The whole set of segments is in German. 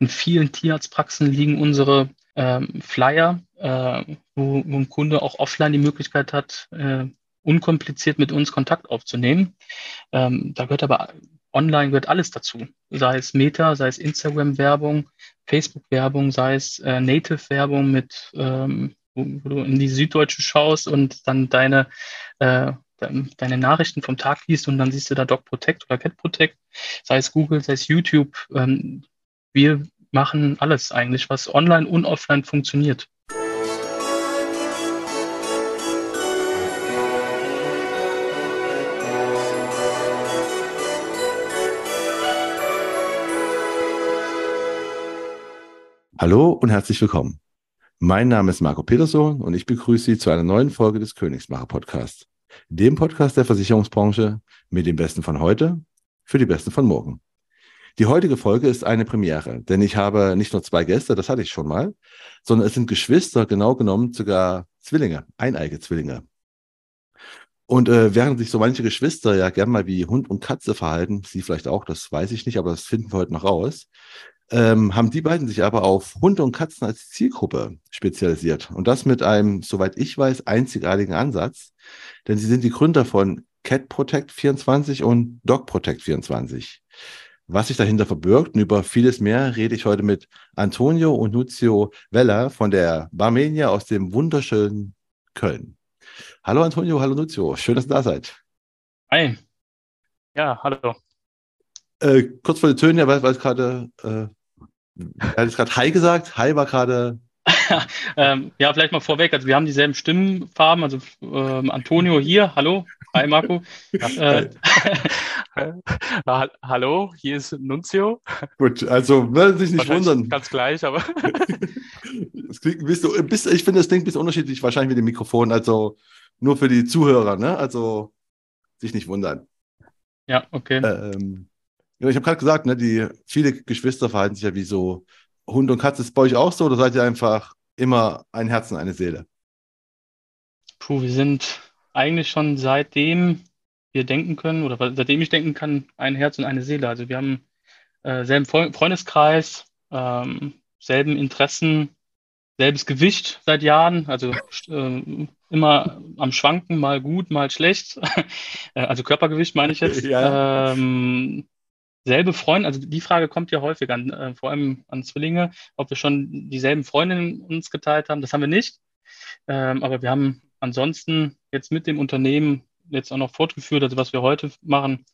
In vielen Tierarztpraxen liegen unsere Flyer, wo ein Kunde auch offline die Möglichkeit hat, unkompliziert mit uns Kontakt aufzunehmen. Da gehört aber online gehört alles dazu, sei es Meta, sei es Instagram-Werbung, Facebook-Werbung, sei es Native-Werbung mit, wo du in die Süddeutsche schaust und dann deine Nachrichten vom Tag liest und dann siehst du da DogProtect oder CatProtect, sei es Google, sei es YouTube. Wir machen alles eigentlich, was online und offline funktioniert. Hallo und herzlich willkommen. Mein Name ist Marco Petersohn und ich begrüße Sie zu einer neuen Folge des Königsmacher-Podcasts, dem Podcast der Versicherungsbranche mit dem Besten von heute für die Besten von morgen. Die heutige Folge ist eine Premiere, denn ich habe nicht nur zwei Gäste, das hatte ich schon mal, sondern es sind Geschwister, genau genommen sogar Zwillinge, eineige Zwillinge. Und während sich so manche Geschwister ja gerne mal wie Hund und Katze verhalten, sie vielleicht auch, das weiß ich nicht, aber das finden wir heute noch raus, haben die beiden sich aber auf Hunde und Katzen als Zielgruppe spezialisiert. Und das mit einem, soweit ich weiß, einzigartigen Ansatz, denn sie sind die Gründer von CatProtect24 und DogProtect24. Was sich dahinter verbirgt und über vieles mehr rede ich heute mit Antonio und Nunzio Vella von der Barmenia aus dem wunderschönen Köln. Hallo Antonio, hallo Nunzio, schön, dass ihr da seid. Hi. Ja, hallo. Kurz vor den Tönen, ja, er hat jetzt gerade Hi gesagt, Hi war gerade... ja, vielleicht mal vorweg, also wir haben dieselben Stimmenfarben, also Antonio hier, hallo, hi Marco. Hallo, hier ist Nunzio. Gut, also werden Sie sich nicht wundern. Ganz gleich, aber... Es klingt ich finde, das klingt ein bisschen unterschiedlich, wahrscheinlich mit dem Mikrofon, also nur für die Zuhörer, ne? Also sich nicht wundern. Ja, okay. Ich habe gerade gesagt, ne, viele Geschwister verhalten sich ja wie so Hund und Katze. Ist bei euch auch so oder seid ihr einfach immer ein Herz und eine Seele? Puh, wir sind eigentlich schon seitdem wir denken können oder seitdem ich denken kann, ein Herz und eine Seele. Also wir haben selben Freundeskreis, selben Interessen, selbes Gewicht seit Jahren, also immer am Schwanken, mal gut, mal schlecht. Also Körpergewicht meine ich jetzt. Ja. Selbe Freundin, also die Frage kommt ja häufig an, vor allem an Zwillinge, ob wir schon dieselben Freundinnen uns geteilt haben. Das haben wir nicht. Aber wir haben ansonsten jetzt mit dem Unternehmen jetzt auch noch fortgeführt, also was wir heute machen,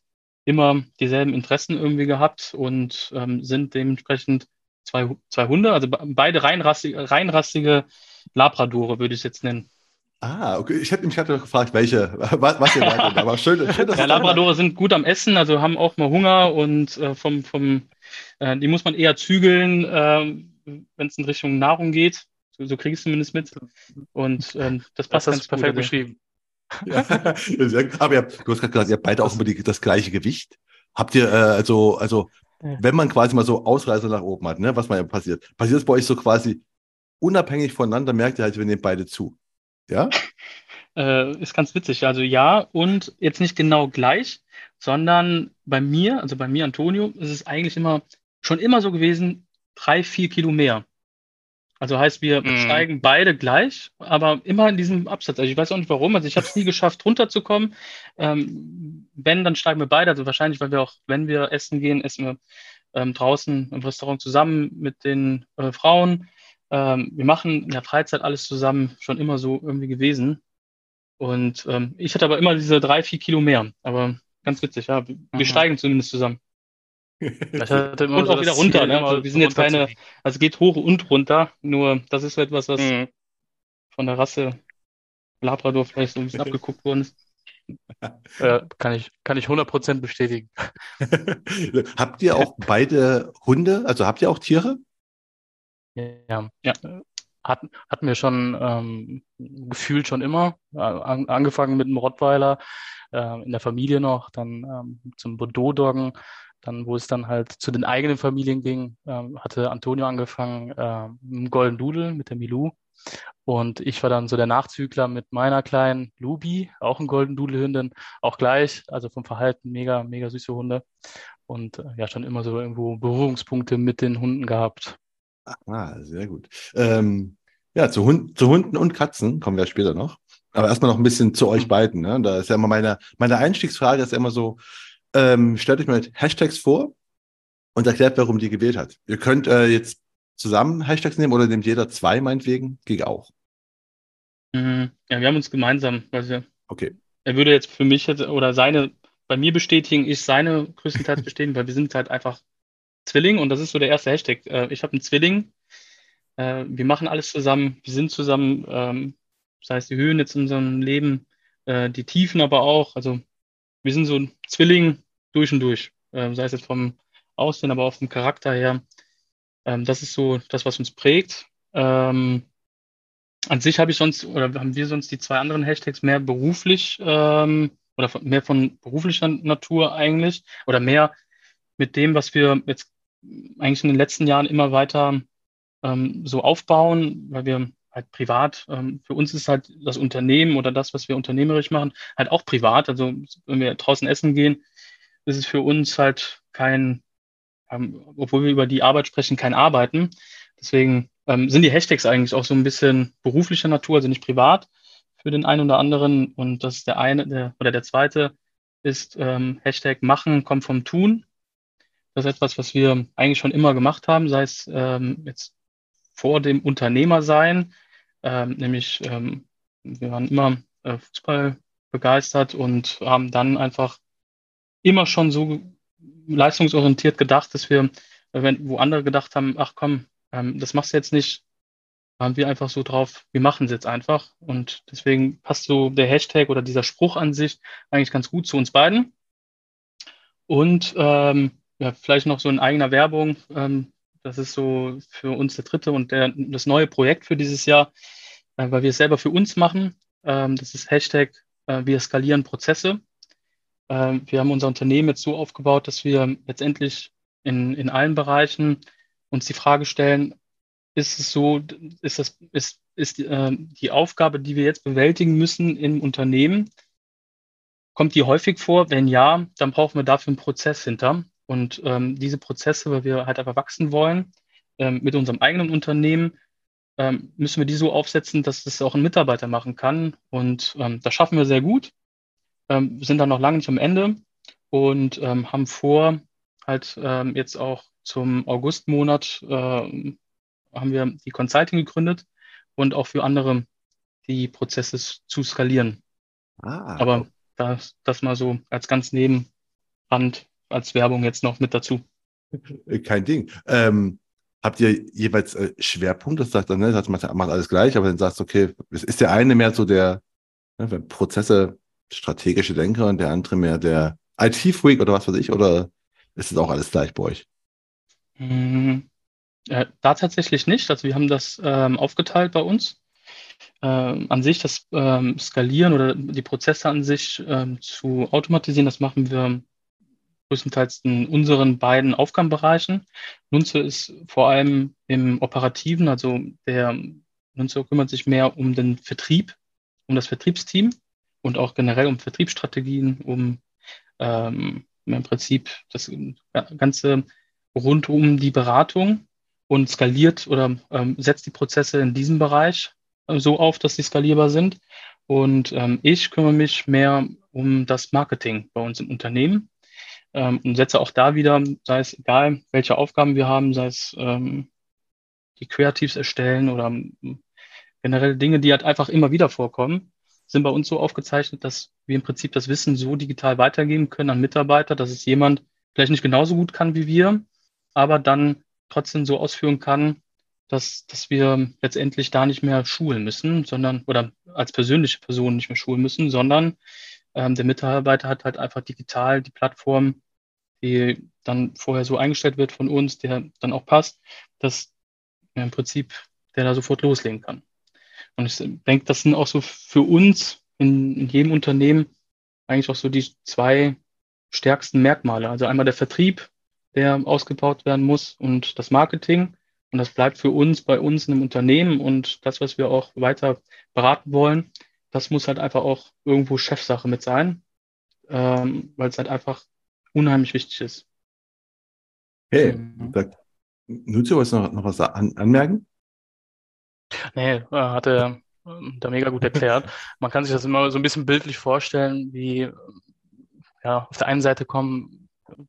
immer dieselben Interessen irgendwie gehabt und sind dementsprechend zwei Hunde, also beide reinrassige Labradore, würde ich es jetzt nennen. Ah, okay. Ich hatte gefragt, was ihr meint, aber schön dass ja, Labradore sind gut am Essen, also haben auch mal Hunger und die muss man eher zügeln, wenn es in Richtung Nahrung geht. So kriege ich es zumindest mit. Und das passt ganz perfekt gut, beschrieben. Ja. Aber du hast gerade gesagt, ihr habt beide auch immer das gleiche Gewicht. Habt ihr also wenn man quasi mal so Ausreißer nach oben hat, ne, was mal passiert das bei euch so quasi unabhängig voneinander, merkt ihr halt, wir nehmen beide zu. Ja? Ist ganz witzig. Also ja, und jetzt nicht genau gleich, sondern bei mir, Antonio, ist es eigentlich schon immer so gewesen, 3-4 Kilo mehr. Also heißt, wir steigen beide gleich, aber immer in diesem Absatz. Also ich weiß auch nicht warum, also ich habe es nie geschafft, runterzukommen. Wenn, dann steigen wir beide. Also wahrscheinlich, weil wir auch, wenn wir essen gehen, essen wir draußen im Restaurant zusammen mit den Frauen. Wir machen in der Freizeit alles zusammen, schon immer so irgendwie gewesen. Und ich hatte aber immer diese 3-4 Kilo mehr. Aber ganz witzig, ja. Wir steigen zumindest zusammen. Und auch wieder runter. Ne? Also wir sind jetzt keine, also geht hoch und runter. Nur das ist so etwas, was von der Rasse Labrador vielleicht so ein bisschen abgeguckt worden ist. Kann ich 100% bestätigen. Habt ihr auch beide Hunde? Also habt ihr auch Tiere? Ja. Hatten wir schon gefühlt schon immer, angefangen mit einem Rottweiler, in der Familie noch, dann zum Bordeaux-Doggen, dann wo es dann halt zu den eigenen Familien ging, hatte Antonio angefangen mit dem Golden Doodle, mit der Milou, Und ich war dann so der Nachzügler mit meiner kleinen Lubi, auch ein Golden Doodle Hündin, auch gleich, also vom Verhalten mega, mega süße Hunde. Und ja, schon immer so irgendwo Berührungspunkte mit den Hunden gehabt. Ah, sehr gut. Ja, zu Hunden und Katzen kommen wir später noch. Aber erstmal noch ein bisschen zu euch beiden. Ne? Da ist ja immer meine Einstiegsfrage ist ja immer so, stellt euch mal Hashtags vor und erklärt, warum die gewählt hat. Ihr könnt jetzt zusammen Hashtags nehmen oder nehmt jeder zwei, meinetwegen, geht auch. Ja, wir haben uns gemeinsam, weißt du. Okay. Er würde jetzt für mich oder seine, bei mir bestätigen, ich seine größtenteils bestätigen, weil wir sind halt einfach Zwilling und das ist so der erste Hashtag. Ich habe einen Zwilling, wir machen alles zusammen, wir sind zusammen, das heißt die Höhen jetzt in unserem Leben, die Tiefen aber auch, also wir sind so ein Zwilling durch und durch, sei es jetzt vom Aussehen, aber auch vom Charakter her. Das ist so das, was uns prägt. An sich habe ich sonst, oder haben wir sonst die zwei anderen Hashtags mehr beruflich oder mehr von beruflicher Natur eigentlich oder mehr mit dem, was wir jetzt eigentlich in den letzten Jahren immer weiter so aufbauen, weil wir halt privat, für uns ist halt das Unternehmen oder das, was wir unternehmerisch machen, halt auch privat. Also wenn wir draußen essen gehen, ist es für uns halt kein, obwohl wir über die Arbeit sprechen, kein Arbeiten. Deswegen sind die Hashtags eigentlich auch so ein bisschen beruflicher Natur, also nicht privat für den einen oder anderen. Und das ist der zweite ist Hashtag Machen kommt vom Tun. Das ist etwas, was wir eigentlich schon immer gemacht haben, sei es jetzt vor dem Unternehmer sein, nämlich wir waren immer Fußball begeistert und haben dann einfach immer schon so leistungsorientiert gedacht, dass wir, wo andere gedacht haben, ach komm, das machst du jetzt nicht, haben wir einfach so drauf, wir machen es jetzt einfach. Und deswegen passt so der Hashtag oder dieser Spruch an sich eigentlich ganz gut zu uns beiden. Und ja, vielleicht noch so in eigener Werbung, das ist so für uns der dritte und das neue Projekt für dieses Jahr, weil wir es selber für uns machen. Das ist Hashtag wir skalieren Prozesse. Wir haben unser Unternehmen jetzt so aufgebaut, dass wir letztendlich in allen Bereichen uns die Frage stellen, ist es so, ist die Aufgabe, die wir jetzt bewältigen müssen im Unternehmen, kommt die häufig vor? Wenn ja, dann brauchen wir dafür einen Prozess hinter. Und diese Prozesse, weil wir halt einfach wachsen wollen, mit unserem eigenen Unternehmen, müssen wir die so aufsetzen, dass das auch ein Mitarbeiter machen kann. Und das schaffen wir sehr gut. Sind dann noch lange nicht am Ende und haben vor, halt jetzt auch zum Augustmonat haben wir die Consulting gegründet und auch für andere die Prozesse zu skalieren. Aber das mal so als ganz Nebenrand, als Werbung jetzt noch mit dazu. Kein Ding. Habt ihr jeweils Schwerpunkte? Das sagt dann, ne, das macht alles gleich, aber dann sagst du, okay, es ist der eine mehr so der, ne, Prozesse, strategische Denker und der andere mehr der IT-Freak oder was weiß ich, oder ist das auch alles gleich bei euch? Da tatsächlich nicht. Also wir haben das aufgeteilt bei uns. An sich das Skalieren oder die Prozesse an sich zu automatisieren, das machen wir größtenteils in unseren beiden Aufgabenbereichen. Nunzio ist vor allem im Operativen, also der Nunzio kümmert sich mehr um den Vertrieb, um das Vertriebsteam. Und auch generell um Vertriebsstrategien, um im Prinzip das Ganze rund um die Beratung und skaliert oder setzt die Prozesse in diesem Bereich so auf, dass sie skalierbar sind. Und ich kümmere mich mehr um das Marketing bei uns im Unternehmen und setze auch da wieder, sei es egal, welche Aufgaben wir haben, sei es die Creatives erstellen oder generell Dinge, die halt einfach immer wieder vorkommen, sind bei uns so aufgezeichnet, dass wir im Prinzip das Wissen so digital weitergeben können an Mitarbeiter, dass es jemand vielleicht nicht genauso gut kann wie wir, aber dann trotzdem so ausführen kann, dass wir letztendlich da nicht mehr schulen müssen, sondern oder als persönliche Person nicht mehr schulen müssen, sondern der Mitarbeiter hat halt einfach digital die Plattform, die dann vorher so eingestellt wird von uns, der dann auch passt, dass im Prinzip der da sofort loslegen kann. Und ich denke, das sind auch so für uns in jedem Unternehmen eigentlich auch so die zwei stärksten Merkmale. Also einmal der Vertrieb, der ausgebaut werden muss und das Marketing. Und das bleibt für uns, bei uns in einem Unternehmen, und das, was wir auch weiter beraten wollen, das muss halt einfach auch irgendwo Chefsache mit sein, weil es halt einfach unheimlich wichtig ist. Hey, Nunzio, wolltest du noch was anmerken? Nee, hatte da mega gut erklärt. Man kann sich das immer so ein bisschen bildlich vorstellen, wie ja, auf der einen Seite kommen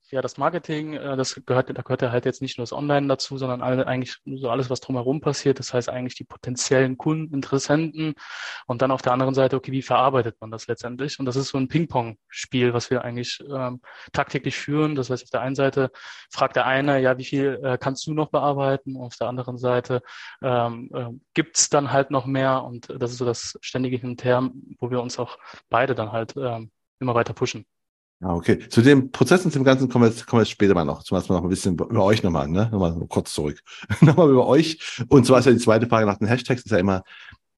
ja das Marketing, da gehört ja halt jetzt nicht nur das Online dazu, sondern eigentlich so alles, was drumherum passiert. Das heißt eigentlich die potenziellen Kunden, Interessenten, und dann auf der anderen Seite, okay, wie verarbeitet man das letztendlich? Und das ist so ein Ping-Pong-Spiel, was wir eigentlich tagtäglich führen. Das heißt, auf der einen Seite fragt der eine, ja, wie viel kannst du noch bearbeiten? Und auf der anderen Seite gibt's dann halt noch mehr, und das ist so das ständige Hin und Her, wo wir uns auch beide dann halt immer weiter pushen. Ah, okay. Zu dem Prozess und dem Ganzen kommen wir später mal noch. Zum ersten Mal noch ein bisschen über euch nochmal, ne? Nochmal kurz zurück. Nochmal über euch. Und zwar ist ja die zweite Frage nach den Hashtags, ist ja immer,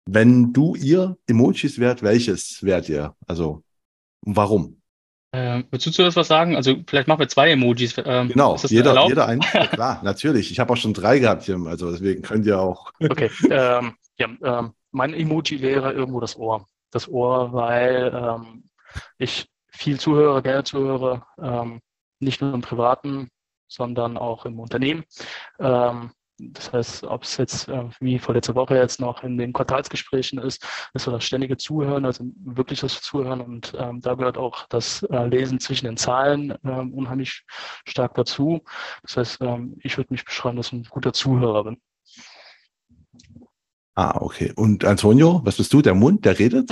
wenn du ihr Emojis wärt, welches wärt ihr? Also, warum? Willst du zuerst was sagen? Also, vielleicht machen wir 2 Emojis. Genau, jeder eins. Klar, natürlich. Ich habe auch schon 3 gehabt hier, also deswegen könnt ihr auch. Okay, mein Emoji wäre irgendwo das Ohr. Das Ohr, weil ich viel Zuhörer, gerne Zuhörer, nicht nur im Privaten, sondern auch im Unternehmen. Das heißt, ob es jetzt wie vor letzter Woche jetzt noch in den Quartalsgesprächen ist so das ständige Zuhören, also wirkliches Zuhören, und da gehört auch das Lesen zwischen den Zahlen unheimlich stark dazu. Das heißt, ich würde mich beschreiben, dass ich ein guter Zuhörer bin. Ah, okay. Und Antonio, was bist du? Der Mund, der redet?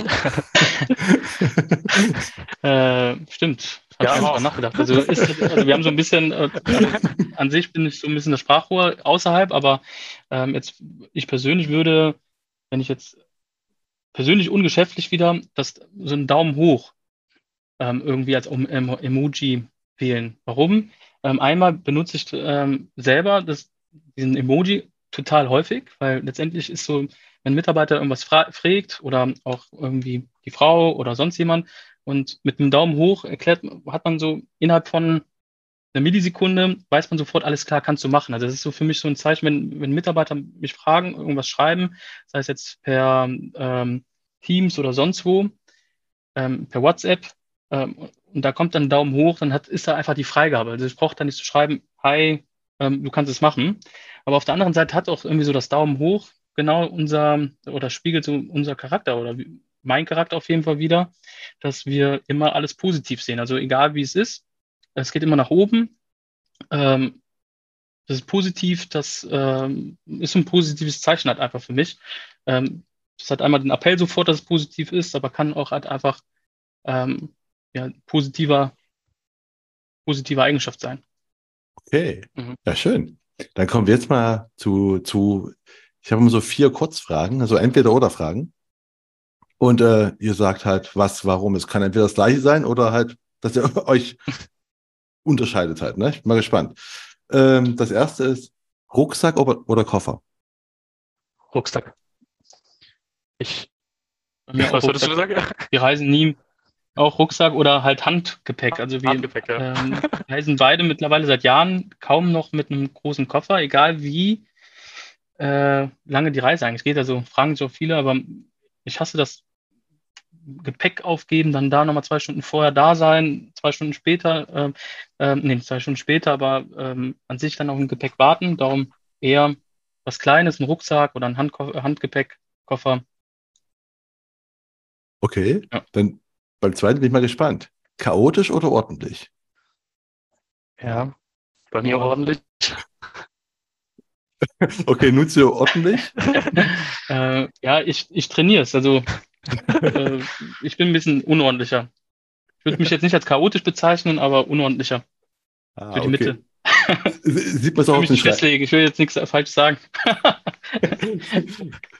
Stimmt. Ja, ich habe nachgedacht. Also wir haben so ein bisschen, an sich bin ich so ein bisschen das Sprachrohr außerhalb, aber ich persönlich würde, wenn ich jetzt persönlich ungeschäftlich wieder, so einen Daumen hoch irgendwie als Emoji wählen. Warum? Einmal benutze ich selber diesen Emoji total häufig, weil letztendlich ist so, wenn ein Mitarbeiter irgendwas fragt oder auch irgendwie die Frau oder sonst jemand, und mit einem Daumen hoch hat man so innerhalb von einer Millisekunde, weiß man sofort, alles klar, kannst du machen. Also das ist so für mich so ein Zeichen, wenn Mitarbeiter mich fragen, irgendwas schreiben, sei es jetzt per Teams oder sonst wo, per WhatsApp, und da kommt dann ein Daumen hoch, dann ist da einfach die Freigabe. Also ich brauche da nicht zu schreiben, hi, du kannst es machen. Aber auf der anderen Seite hat auch irgendwie so das Daumen hoch genau spiegelt so unser Charakter oder mein Charakter auf jeden Fall wieder, dass wir immer alles positiv sehen. Also egal wie es ist, es geht immer nach oben. Das ist positiv, das ist ein positives Zeichen halt einfach für mich. Das hat einmal den Appell sofort, dass es positiv ist, aber kann auch halt einfach positiver Eigenschaft sein. Okay, ja, schön. Dann kommen wir jetzt mal zu ich habe immer so 4 Kurzfragen, also Entweder-Oder-Fragen. Und ihr sagt halt, was, warum. Es kann entweder das Gleiche sein oder halt, dass ihr euch unterscheidet halt, ne? Ich bin mal gespannt. Das erste ist Rucksack oder Koffer? Rucksack. Was würdest du sagen? Wir reisen nie. Auch Rucksack oder halt Handgepäck. Also wir reisen beide mittlerweile seit Jahren kaum noch mit einem großen Koffer, egal wie lange die Reise eigentlich geht. Also fragen sich auch viele, aber ich hasse das Gepäck aufgeben, dann da nochmal 2 Stunden vorher da sein, 2 Stunden später, 2 Stunden später, aber an sich dann auf ein Gepäck warten. Darum eher was Kleines, ein Rucksack oder ein Handgepäckkoffer. Okay, ja. Dann beim zweiten bin ich mal gespannt. Chaotisch oder ordentlich? Ja, bei mir ordentlich. Okay, Nunzio, ordentlich? Ja, ich trainiere es. Also ich bin ein bisschen unordentlicher. Ich würde mich jetzt nicht als chaotisch bezeichnen, aber unordentlicher. Für die Mitte. Sieht man es auch auf den Schreibtisch? Ich will jetzt nichts falsch sagen.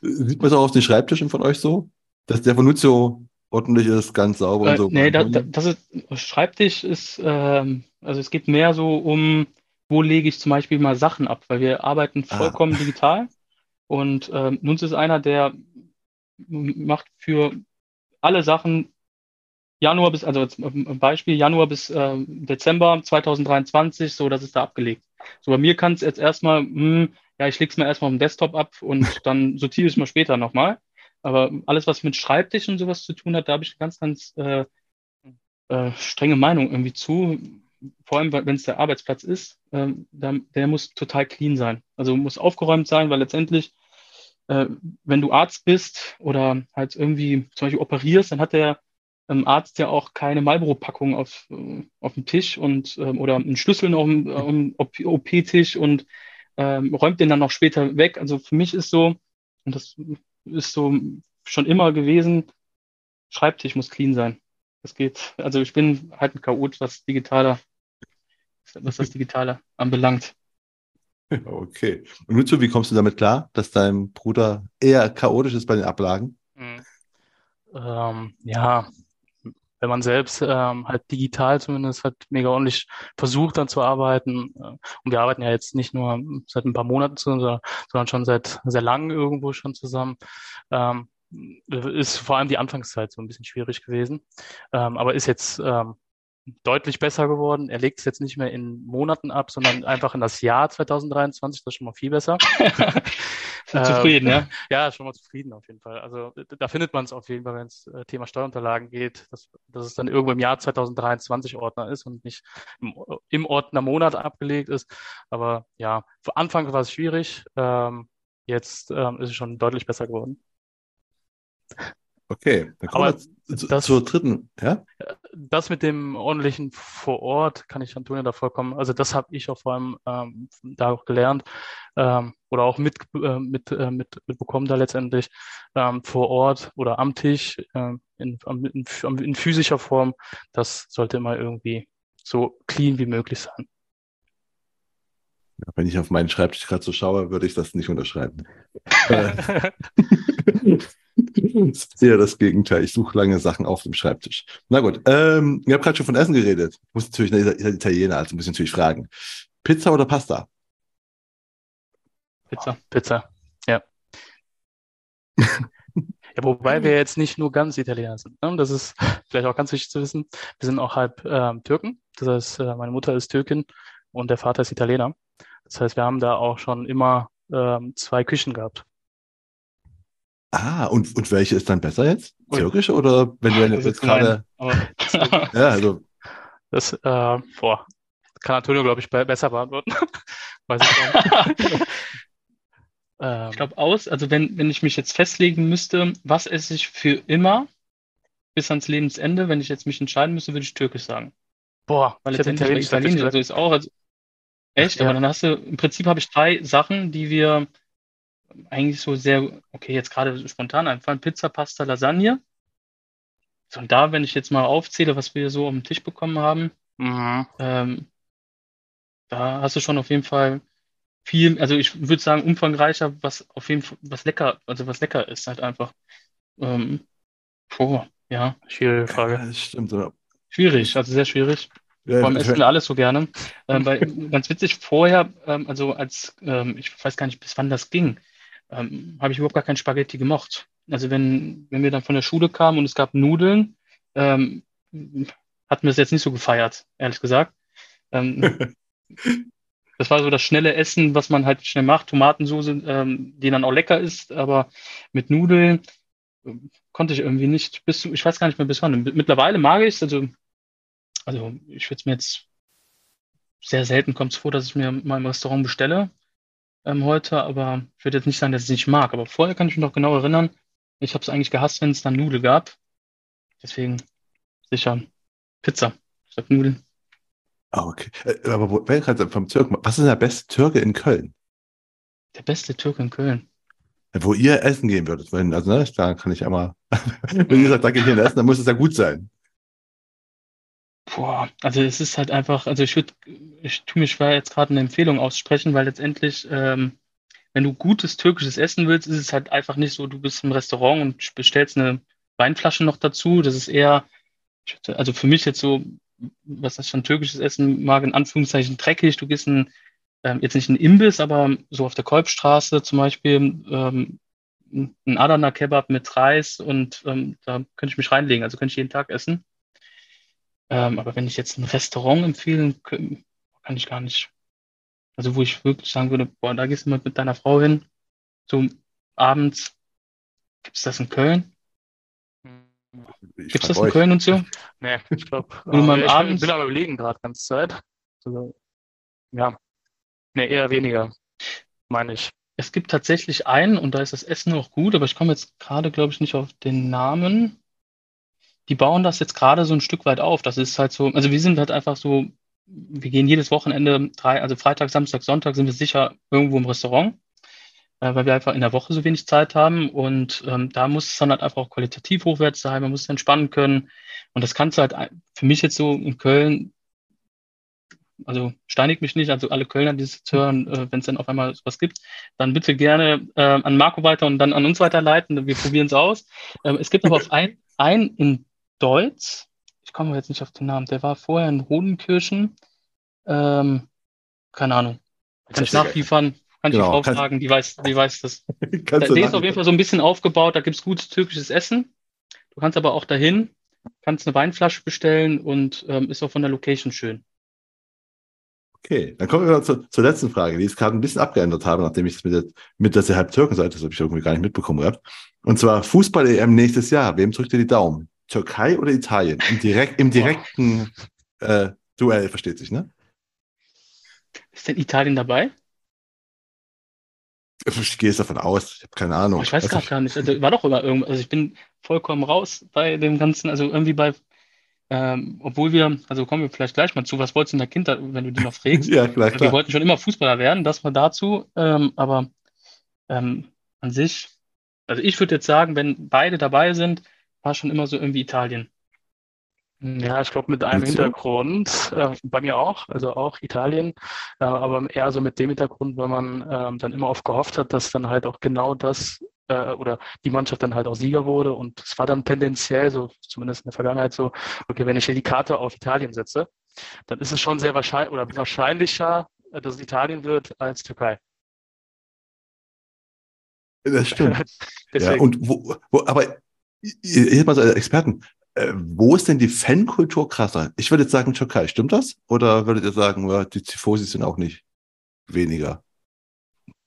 Sieht man es auch auf den Schreibtischen von euch so? Dass der von Nunzio ordentlich ist, ganz sauber und so. Nee, das ist, Schreibtisch ist, also es geht mehr so um, wo lege ich zum Beispiel mal Sachen ab, weil wir arbeiten vollkommen digital, und Nunzio ist einer, der macht für alle Sachen Januar bis Dezember 2023, so, das ist da abgelegt. So, bei mir kann es jetzt erstmal ja, ich lege es mir erstmal auf dem Desktop ab und dann sortiere ich es mal später nochmal. Aber alles, was mit Schreibtisch und sowas zu tun hat, da habe ich eine ganz strenge Meinung irgendwie zu. Vor allem, wenn es der Arbeitsplatz ist, der muss total clean sein. Also muss aufgeräumt sein, weil letztendlich, wenn du Arzt bist oder halt irgendwie zum Beispiel operierst, dann hat der Arzt ja auch keine Marlboro-Packung auf dem Tisch und oder einen Schlüssel auf dem OP-Tisch und räumt den dann noch später weg. Also für mich ist so, und das ist so schon immer gewesen, Schreibtisch muss clean sein. Das geht. Also ich bin halt ein Chaot, was das Digitale anbelangt. Okay. Und Nunzio, wie kommst du damit klar, dass dein Bruder eher chaotisch ist bei den Ablagen? Ja, wenn man selbst halt digital zumindest halt mega ordentlich versucht dann zu arbeiten, und wir arbeiten ja jetzt nicht nur seit ein paar Monaten zusammen, sondern schon seit sehr lang irgendwo schon zusammen, ist vor allem die Anfangszeit so ein bisschen schwierig gewesen, aber ist jetzt deutlich besser geworden. Er legt es jetzt nicht mehr in Monaten ab, sondern einfach in das Jahr 2023, das ist schon mal viel besser. Zufrieden, ne? Ja, schon mal zufrieden auf jeden Fall. Also da findet man es auf jeden Fall, wenn es Thema Steuerunterlagen geht, dass es dann irgendwo im Jahr 2023 Ordner ist und nicht im Ordner Monat abgelegt ist. Aber ja, für Anfang war es schwierig, jetzt ist es schon deutlich besser geworden. Okay, dann kommen wir zur dritten. Ja? Das mit dem ordentlichen vor Ort kann ich Antonio da vollkommen. Also das habe ich auch vor allem da auch gelernt oder auch mitbekommen da letztendlich vor Ort oder am Tisch in physischer Form. Das sollte immer irgendwie so clean wie möglich sein. Ja, wenn ich auf meinen Schreibtisch gerade so schaue, würde ich das nicht unterschreiben. Ja, das Gegenteil. Ich suche lange Sachen auf dem Schreibtisch. Na gut, ihr habt gerade schon von Essen geredet. Ich muss natürlich, ich bin Italiener, also muss ich natürlich fragen. Pizza oder Pasta? Pizza, ja. Ja, wobei wir jetzt nicht nur ganz Italiener sind. Ne? Das ist vielleicht auch ganz wichtig zu wissen. Wir sind auch halb Türken. Das heißt, meine Mutter ist Türkin und der Vater ist Italiener. Das heißt, wir haben da auch schon immer zwei Küchen gehabt. Ah, und welche ist dann besser jetzt? Türkisch oder wenn du jetzt gerade... Ja, also... Das, kann Antonio, glaube ich, besser beantworten. Weiß ich nicht. Ich glaube also wenn ich mich jetzt festlegen müsste, was esse ich für immer bis ans Lebensende, wenn ich jetzt mich entscheiden müsste, würde ich Türkisch sagen. Boah, weil ich Italienisch also ist auch... Also, echt? Ja. Aber dann hast du... Im Prinzip habe ich drei Sachen, die wir... eigentlich so sehr, okay, jetzt gerade so spontan einfallen, Pizza, Pasta, Lasagne. So, und da, wenn ich jetzt mal aufzähle, was wir so auf den Tisch bekommen haben, da hast du schon auf jeden Fall viel, also ich würde sagen, umfangreicher, was auf jeden Fall, was lecker ist, halt einfach. Ja. Schwierige Frage. Ja, stimmt, oder? Schwierig, also sehr schwierig. Warum essen wir alles so gerne? Weil ganz witzig, vorher, ich weiß gar nicht, bis wann das ging, habe ich überhaupt gar kein Spaghetti gemocht. Also wenn wir dann von der Schule kamen und es gab Nudeln, hatten wir es jetzt nicht so gefeiert, ehrlich gesagt. Das war so das schnelle Essen, was man halt schnell macht. Tomatensoße, die dann auch lecker ist, aber mit Nudeln konnte ich irgendwie nicht. Ich weiß gar nicht mehr bis wann. Mittlerweile mag ich es, also ich würde es mir jetzt, sehr selten kommt es vor, dass ich mir mal im Restaurant bestelle heute, aber ich würde jetzt nicht sagen, dass ich es nicht mag. Aber vorher kann ich mich noch genau erinnern, ich habe es eigentlich gehasst, wenn es dann Nudeln gab. Deswegen sicher Pizza statt Nudeln. Ah, okay. Aber vom Türken, was ist der beste Türke in Köln? Der beste Türke in Köln? Wo ihr essen gehen würdet. Da kann ich einmal, wenn ihr sagt, da gehe ich hin essen, dann muss es ja gut sein. Boah, also es ist halt einfach, also ich tue mir schwer, jetzt gerade eine Empfehlung aussprechen, weil letztendlich, wenn du gutes türkisches Essen willst, ist es halt einfach nicht so, du bist im Restaurant und bestellst eine Weinflasche noch dazu. Das ist eher, also für mich jetzt so, was ich von türkisches Essen mag, in Anführungszeichen dreckig. Du gehst jetzt nicht in Imbiss, aber so auf der Kolbstraße zum Beispiel, ein Adana-Kebab mit Reis und da könnte ich mich reinlegen, also könnte ich jeden Tag essen. Aber wenn ich jetzt ein Restaurant empfehle, kann ich gar nicht. Also wo ich wirklich sagen würde, boah, da gehst du mal mit deiner Frau hin, so abends, gibt's das in Köln? Gibt's das in Köln und so? Nee, ich glaube. Ich bin aber überlegen gerade ganz Zeit. Also, ja, nee, eher weniger, meine ich. Es gibt tatsächlich einen und da ist das Essen auch gut, aber ich komme jetzt gerade, glaube ich, nicht auf den Namen. Die bauen das jetzt gerade so ein Stück weit auf. Das ist halt so, also wir sind halt einfach so, wir gehen jedes Wochenende, also Freitag, Samstag, Sonntag sind wir sicher irgendwo im Restaurant, weil wir einfach in der Woche so wenig Zeit haben und da muss es dann halt einfach auch qualitativ hochwertig sein, man muss es entspannen können und das kannst du halt für mich jetzt so in Köln, also steinigt mich nicht, also alle Kölner, die es jetzt hören, wenn es dann auf einmal sowas gibt, dann bitte gerne an Marco weiter und dann an uns weiterleiten, wir probieren es aus. Es gibt aber auch einen in Deutsch, ich komme jetzt nicht auf den Namen, der war vorher in Rodenkirchen, keine Ahnung, kann ich nachliefern, kann ich auch fragen, die weiß das. Der ist auf jeden Fall so ein bisschen aufgebaut, da gibt es gutes türkisches Essen, du kannst aber auch dahin, kannst eine Weinflasche bestellen und ist auch von der Location schön. Okay, dann kommen wir mal zur letzten Frage, die ich gerade ein bisschen abgeändert habe, nachdem ich es mit der Halb-Türken-Seite, das habe ich irgendwie gar nicht mitbekommen gehabt. Und zwar Fußball-EM nächstes Jahr. Wem drückt ihr die Daumen? Türkei oder Italien? Im direkten Duell, versteht sich, ne? Ist denn Italien dabei? Ich gehe es davon aus. Ich habe keine Ahnung. Ich weiß gerade gar nicht. Also, war doch immer irgendwas. Also ich bin vollkommen raus bei dem Ganzen, also irgendwie bei. Kommen wir vielleicht gleich mal zu, was wolltest du in der Kindheit, wenn du dich noch fragst? Ja, klar. Wir wollten schon immer Fußballer werden, das mal dazu, aber an sich, also ich würde jetzt sagen, wenn beide dabei sind, war schon immer so irgendwie Italien. Ja, ich glaube mit einem Hintergrund, bei mir auch, also auch Italien, aber eher so mit dem Hintergrund, weil man dann immer oft gehofft hat, dass dann halt auch genau das oder die Mannschaft dann halt auch Sieger wurde und es war dann tendenziell, so zumindest in der Vergangenheit so, okay, wenn ich hier die Karte auf Italien setze, dann ist es schon sehr wahrscheinlich oder wahrscheinlicher, dass es Italien wird als Türkei. Das stimmt. Ja, und aber jetzt mal so Experten, wo ist denn die Fankultur krasser? Ich würde jetzt sagen Türkei, stimmt das? Oder würdet ihr sagen, ja, die Tifosi sind auch nicht weniger?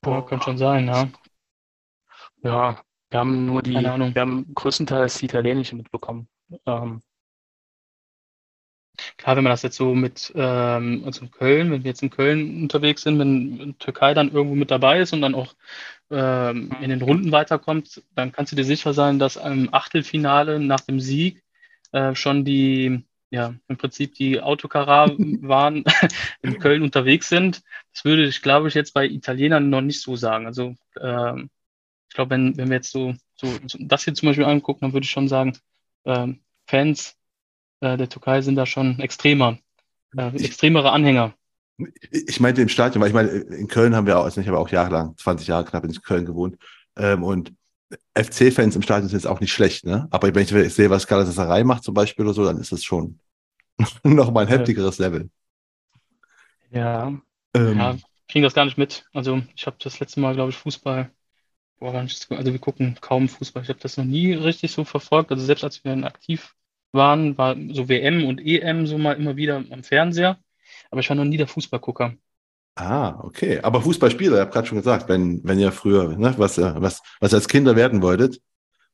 Boah, kann schon sein, ja. Ja, wir haben größtenteils die italienische mitbekommen. Klar, wenn man das jetzt so mit, also in Köln, wenn wir jetzt in Köln unterwegs sind, wenn Türkei dann irgendwo mit dabei ist und dann auch in den Runden weiterkommt, dann kannst du dir sicher sein, dass im Achtelfinale nach dem Sieg schon die, ja, im Prinzip die Autokarawanen in Köln unterwegs sind. Das würde ich, glaube ich, jetzt bei Italienern noch nicht so sagen. Also, ich glaube, wenn wir jetzt so das hier zum Beispiel angucken, dann würde ich schon sagen, Fans der Türkei sind da schon extremere Anhänger. Ich meinte im Stadion, weil ich meine, in Köln haben wir auch, also ich habe auch jahrelang, 20 Jahre knapp in Köln gewohnt, und FC-Fans im Stadion sind jetzt auch nicht schlecht, ne? Aber wenn ich sehe, was Galatasaray macht zum Beispiel oder so, dann ist das schon nochmal ein heftigeres Level. Ja, kriegen das gar nicht mit. Also ich habe das letzte Mal, glaube ich, Fußball. Also wir gucken kaum Fußball. Ich habe das noch nie richtig so verfolgt. Also selbst als wir dann aktiv waren, war so WM und EM so mal immer wieder am Fernseher. Aber ich war noch nie der Fußballgucker. Ah, okay. Aber Fußballspieler, ich habe gerade schon gesagt, wenn ihr früher, ne, was als Kinder werden wolltet,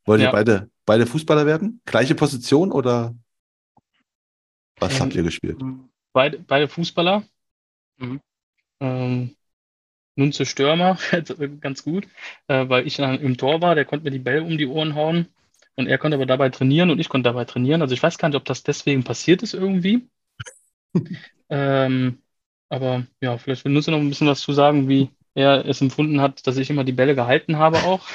wollt ihr beide Fußballer werden? Gleiche Position oder was habt ihr gespielt? Beide Fußballer. Mhm. Nunzio Stürmer, ganz gut, weil ich dann im Tor war, der konnte mir die Bälle um die Ohren hauen und er konnte aber dabei trainieren und ich konnte dabei trainieren. Also ich weiß gar nicht, ob das deswegen passiert ist irgendwie. Aber ja, vielleicht will Nunzio noch ein bisschen was zu sagen, wie er es empfunden hat, dass ich immer die Bälle gehalten habe auch.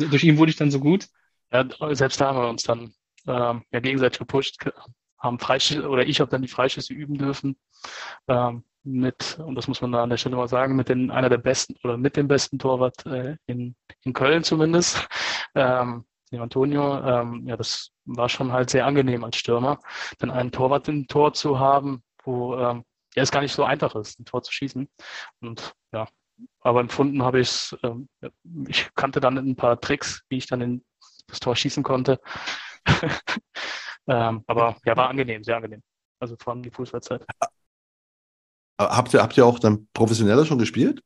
Durch ihn wurde ich dann so gut. Ja, selbst da haben wir uns dann gegenseitig gepusht, haben Freischüsse, oder ich habe dann die Freischüsse üben dürfen. Und das muss man da an der Stelle mal sagen, einer der besten oder mit dem besten Torwart in Köln zumindest, den Antonio, das war schon halt sehr angenehm als Stürmer, dann einen Torwart im Tor zu haben, wo es gar nicht so einfach ist, ein Tor zu schießen. Und ja, aber empfunden habe ich es, ich kannte dann ein paar Tricks, wie ich dann das Tor schießen konnte. Aber ja, war angenehm, sehr angenehm. Also vor allem die Fußballzeit. Habt ihr auch dann professioneller schon gespielt?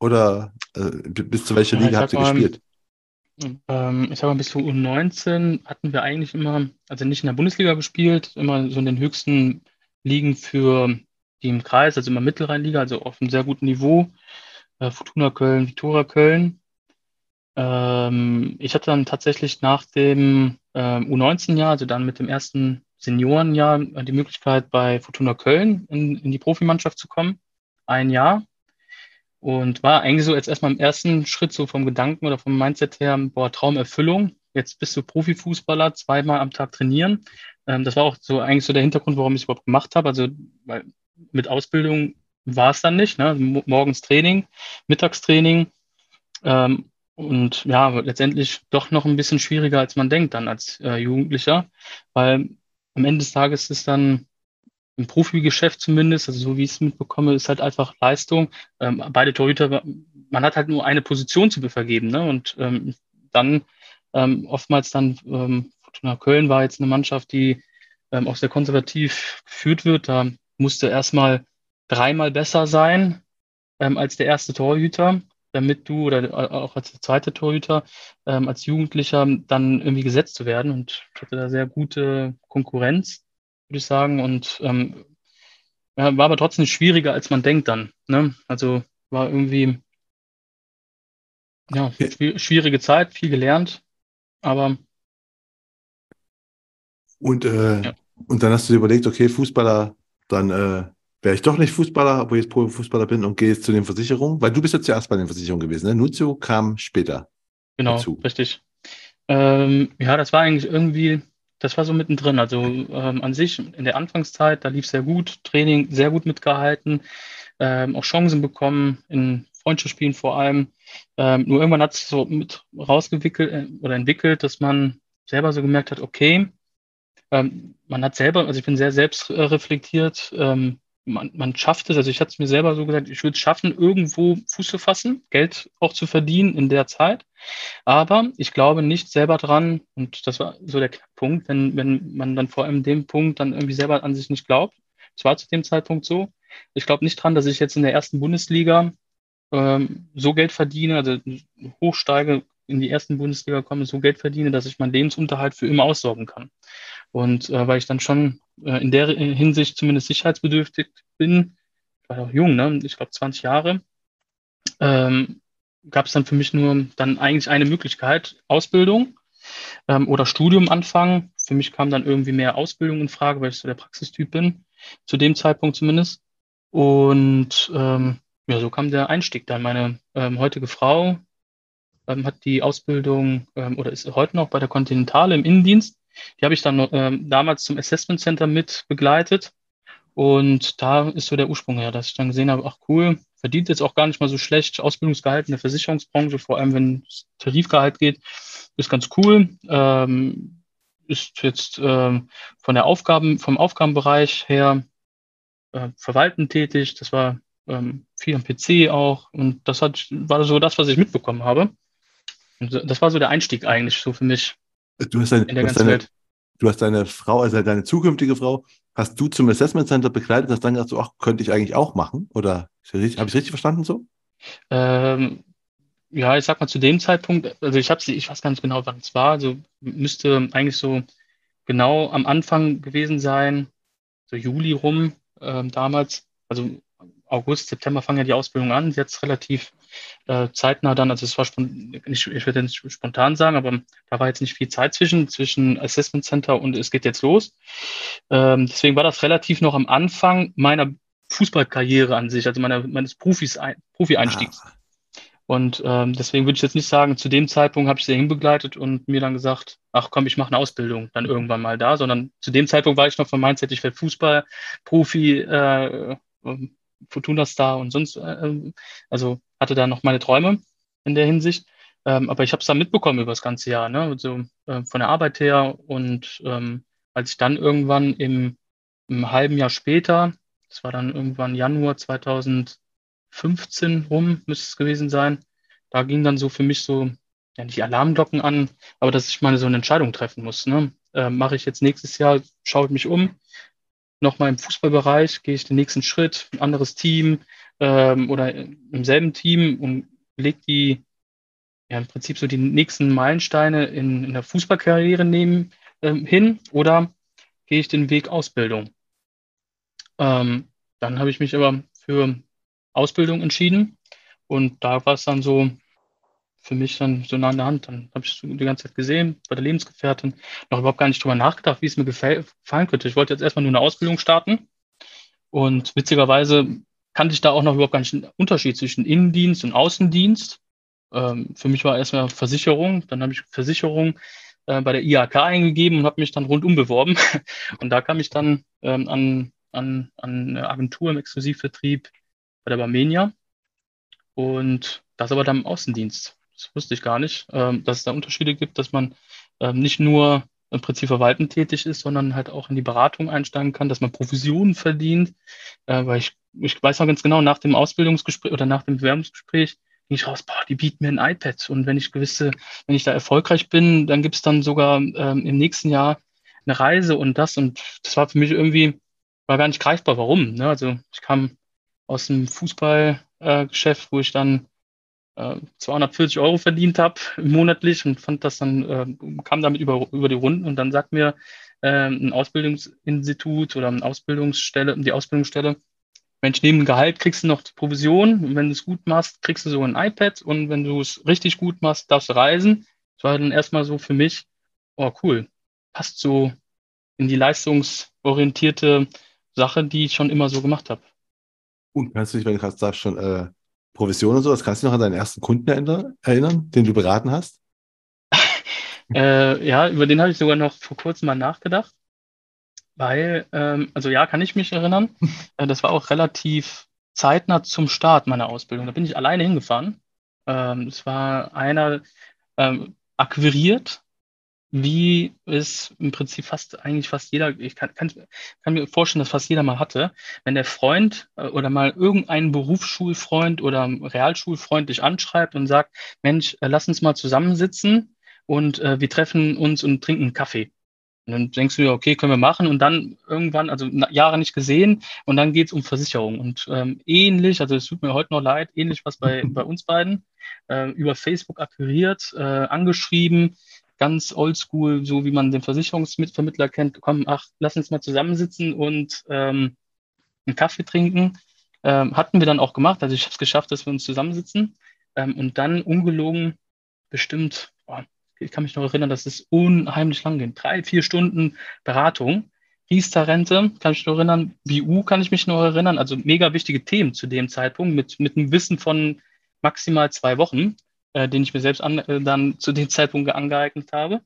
Oder bis zu welcher Liga habt ihr gespielt? Ich sag mal, bis zu U19 hatten wir eigentlich immer, also nicht in der Bundesliga gespielt, immer so in den höchsten Ligen für die im Kreis, also immer Mittelrheinliga, also auf einem sehr guten Niveau. Fortuna Köln, Viktoria Köln. Ich hatte dann tatsächlich nach dem U19-Jahr, also dann mit dem ersten Seniorenjahr, die Möglichkeit, bei Fortuna Köln in die Profimannschaft zu kommen. Ein Jahr. Und war eigentlich so jetzt erstmal im ersten Schritt so vom Gedanken oder vom Mindset her, boah, Traumerfüllung. Jetzt bist du Profifußballer, zweimal am Tag trainieren. Das war auch so eigentlich so der Hintergrund, warum ich es überhaupt gemacht habe. Also weil mit Ausbildung war es dann nicht, ne? Morgens Training, Mittagstraining. Und ja, letztendlich doch noch ein bisschen schwieriger, als man denkt dann als Jugendlicher. Weil am Ende des Tages ist dann im Profigeschäft zumindest, also so wie ich es mitbekomme, ist halt einfach Leistung. Beide Torhüter, man hat halt nur eine Position zu vergeben, ne? Und dann Fortuna Köln war jetzt eine Mannschaft, die auch sehr konservativ geführt wird. Da musste erstmal dreimal besser sein als der erste Torhüter, damit du oder auch als der zweite Torhüter als Jugendlicher dann irgendwie gesetzt zu werden. Und ich hatte da sehr gute Konkurrenz, würde ich sagen, und war aber trotzdem schwieriger, als man denkt dann, ne? Also war irgendwie ja, schwierige Zeit, viel gelernt, aber und dann hast du dir überlegt, okay, Fußballer, dann wäre ich doch nicht Fußballer, obwohl ich jetzt Profifußballer bin, und gehe jetzt zu den Versicherungen, weil du bist jetzt zuerst bei den Versicherungen gewesen, ne? Nunzio kam später dazu. Genau, richtig. Ja, das war eigentlich irgendwie, das war so mittendrin, also an sich in der Anfangszeit, da lief es sehr gut, Training sehr gut mitgehalten, auch Chancen bekommen, in Freundschaftsspielen vor allem. Nur irgendwann hat es so mit rausgewickelt oder entwickelt, dass man selber so gemerkt hat, okay, man hat selber, also ich bin sehr selbstreflektiert, man schafft es, also ich hatte es mir selber so gesagt, ich würde es schaffen, irgendwo Fuß zu fassen, Geld auch zu verdienen in der Zeit, aber ich glaube nicht selber dran, und das war so der Punkt, wenn man dann vor allem dem Punkt dann irgendwie selber an sich nicht glaubt, das war zu dem Zeitpunkt so, ich glaube nicht dran, dass ich jetzt in der ersten Bundesliga so Geld verdiene, also hochsteige, in die ersten Bundesliga komme, so Geld verdiene, dass ich meinen Lebensunterhalt für immer aussorgen kann. Und weil ich dann schon in der Hinsicht zumindest sicherheitsbedürftig bin, war auch jung, ne? Ich glaube 20 Jahre, gab es dann für mich nur dann eigentlich eine Möglichkeit, Ausbildung oder Studium anfangen. Für mich kam dann irgendwie mehr Ausbildung in Frage, weil ich so der Praxistyp bin, zu dem Zeitpunkt zumindest. Und ja, so kam der Einstieg dann. Meine heutige Frau hat die Ausbildung oder ist heute noch bei der Continentale im Innendienst. Die habe ich dann damals zum Assessment Center mit begleitet, und da ist so der Ursprung her, dass ich dann gesehen habe, ach cool, verdient jetzt auch gar nicht mal so schlecht, Ausbildungsgehalt in der Versicherungsbranche, vor allem wenn es Tarifgehalt geht, ist ganz cool, ist jetzt vom Aufgabenbereich her verwaltend tätig, das war viel am PC auch, und das war so das, was ich mitbekommen habe, und das war so der Einstieg eigentlich so für mich. Du hast deine Frau, also deine zukünftige Frau, hast du zum Assessment Center begleitet und hast dann gedacht, so, ach, könnte ich eigentlich auch machen? Oder habe ich es richtig verstanden so? Ja, ich sag mal zu dem Zeitpunkt, also ich weiß gar nicht genau, wann es war, also müsste eigentlich so genau am Anfang gewesen sein, so Juli rum damals, also August, September fangen ja die Ausbildung an, jetzt relativ zeitnah dann, also es war, ich würde nicht spontan sagen, aber da war jetzt nicht viel Zeit zwischen Assessment Center und es geht jetzt los. Deswegen war das relativ noch am Anfang meiner Fußballkarriere an sich, also meines Profi-Einstiegs. Ah. Und deswegen würde ich jetzt nicht sagen, zu dem Zeitpunkt habe ich sie hinbegleitet und mir dann gesagt, ach komm, ich mache eine Ausbildung dann irgendwann mal da, sondern zu dem Zeitpunkt war ich noch vom Mindset, ich werde Fußball, Profi, Fortuna-Star und sonst, also hatte da noch meine Träume in der Hinsicht, aber ich habe es dann mitbekommen über das ganze Jahr, ne? Also, von der Arbeit her, und als ich dann irgendwann im halben Jahr später, das war dann irgendwann Januar 2015 rum, müsste es gewesen sein, da ging dann so für mich so, ja, nicht die Alarmglocken an, aber dass ich mal so eine Entscheidung treffen muss, ne? Mache ich jetzt nächstes Jahr, schaue ich mich um, nochmal im Fußballbereich, gehe ich den nächsten Schritt, ein anderes Team oder im selben Team und lege die, ja, im Prinzip so die nächsten Meilensteine in der Fußballkarriere hin, oder gehe ich den Weg Ausbildung. Dann habe ich mich aber für Ausbildung entschieden und da war es dann so für mich dann so nah an der Hand. Dann habe ich die ganze Zeit gesehen, bei der Lebensgefährtin, noch überhaupt gar nicht drüber nachgedacht, wie es mir gefallen könnte. Ich wollte jetzt erstmal nur eine Ausbildung starten und witzigerweise kannte ich da auch noch überhaupt gar nicht den Unterschied zwischen Innendienst und Außendienst. Für mich war erstmal Versicherung, dann habe ich Versicherung bei der IHK eingegeben und habe mich dann rundum beworben und da kam ich dann an eine Agentur im Exklusivvertrieb bei der Barmenia und das aber dann im Außendienst. Das wusste ich gar nicht, dass es da Unterschiede gibt, dass man nicht nur im Prinzip verwaltend tätig ist, sondern halt auch in die Beratung einsteigen kann, dass man Provisionen verdient, weil ich weiß noch ganz genau, nach dem Ausbildungsgespräch oder nach dem Bewerbungsgespräch ging ich raus, boah, die bieten mir ein iPad und wenn ich da erfolgreich bin, dann gibt es dann sogar im nächsten Jahr eine Reise und das war für mich irgendwie, war gar nicht greifbar, warum, ne? Also ich kam aus dem Fußballgeschäft, wo ich dann 240 € verdient habe monatlich und fand das dann, kam damit über die Runden und dann sagt mir ein Ausbildungsinstitut oder eine Ausbildungsstelle, die Ausbildungsstelle, Mensch, neben dem Gehalt kriegst du noch die Provision und wenn du es gut machst, kriegst du so ein iPad und wenn du es richtig gut machst, darfst du reisen. Das war dann erstmal so für mich, oh cool, passt so in die leistungsorientierte Sache, die ich schon immer so gemacht habe. Und kannst du dich, wenn du sagst, schon Provision und sowas, kannst du dich noch an deinen ersten Kunden erinnern, den du beraten hast? Ja, über den habe ich sogar noch vor kurzem mal nachgedacht, weil, also ja, kann ich mich erinnern, das war auch relativ zeitnah zum Start meiner Ausbildung. Da bin ich alleine hingefahren. Es war einer akquiriert, wie es im Prinzip fast jeder, ich kann mir vorstellen, dass fast jeder mal hatte, wenn der Freund oder mal irgendein Berufsschulfreund oder Realschulfreund dich anschreibt und sagt, Mensch, lass uns mal zusammensitzen und wir treffen uns und trinken einen Kaffee. Und dann denkst du ja, okay, können wir machen und dann irgendwann, also Jahre nicht gesehen und dann geht es um Versicherung und ähnlich, also es tut mir heute noch leid, ähnlich was bei uns beiden, über Facebook akquiriert, angeschrieben, ganz oldschool, so wie man den Versicherungsvermittler kennt, komm, ach, lass uns mal zusammensitzen und einen Kaffee trinken. Hatten wir dann auch gemacht, also ich habe es geschafft, dass wir uns zusammensitzen und dann ungelogen bestimmt, ich kann mich noch erinnern, dass es unheimlich lang ging, 3-4 Stunden Beratung, Riester-Rente, kann ich mich noch erinnern, BU kann ich mich noch erinnern, also mega wichtige Themen zu dem Zeitpunkt mit einem Wissen von maximal 2 Wochen, den ich mir selbst dann zu dem Zeitpunkt angeeignet habe.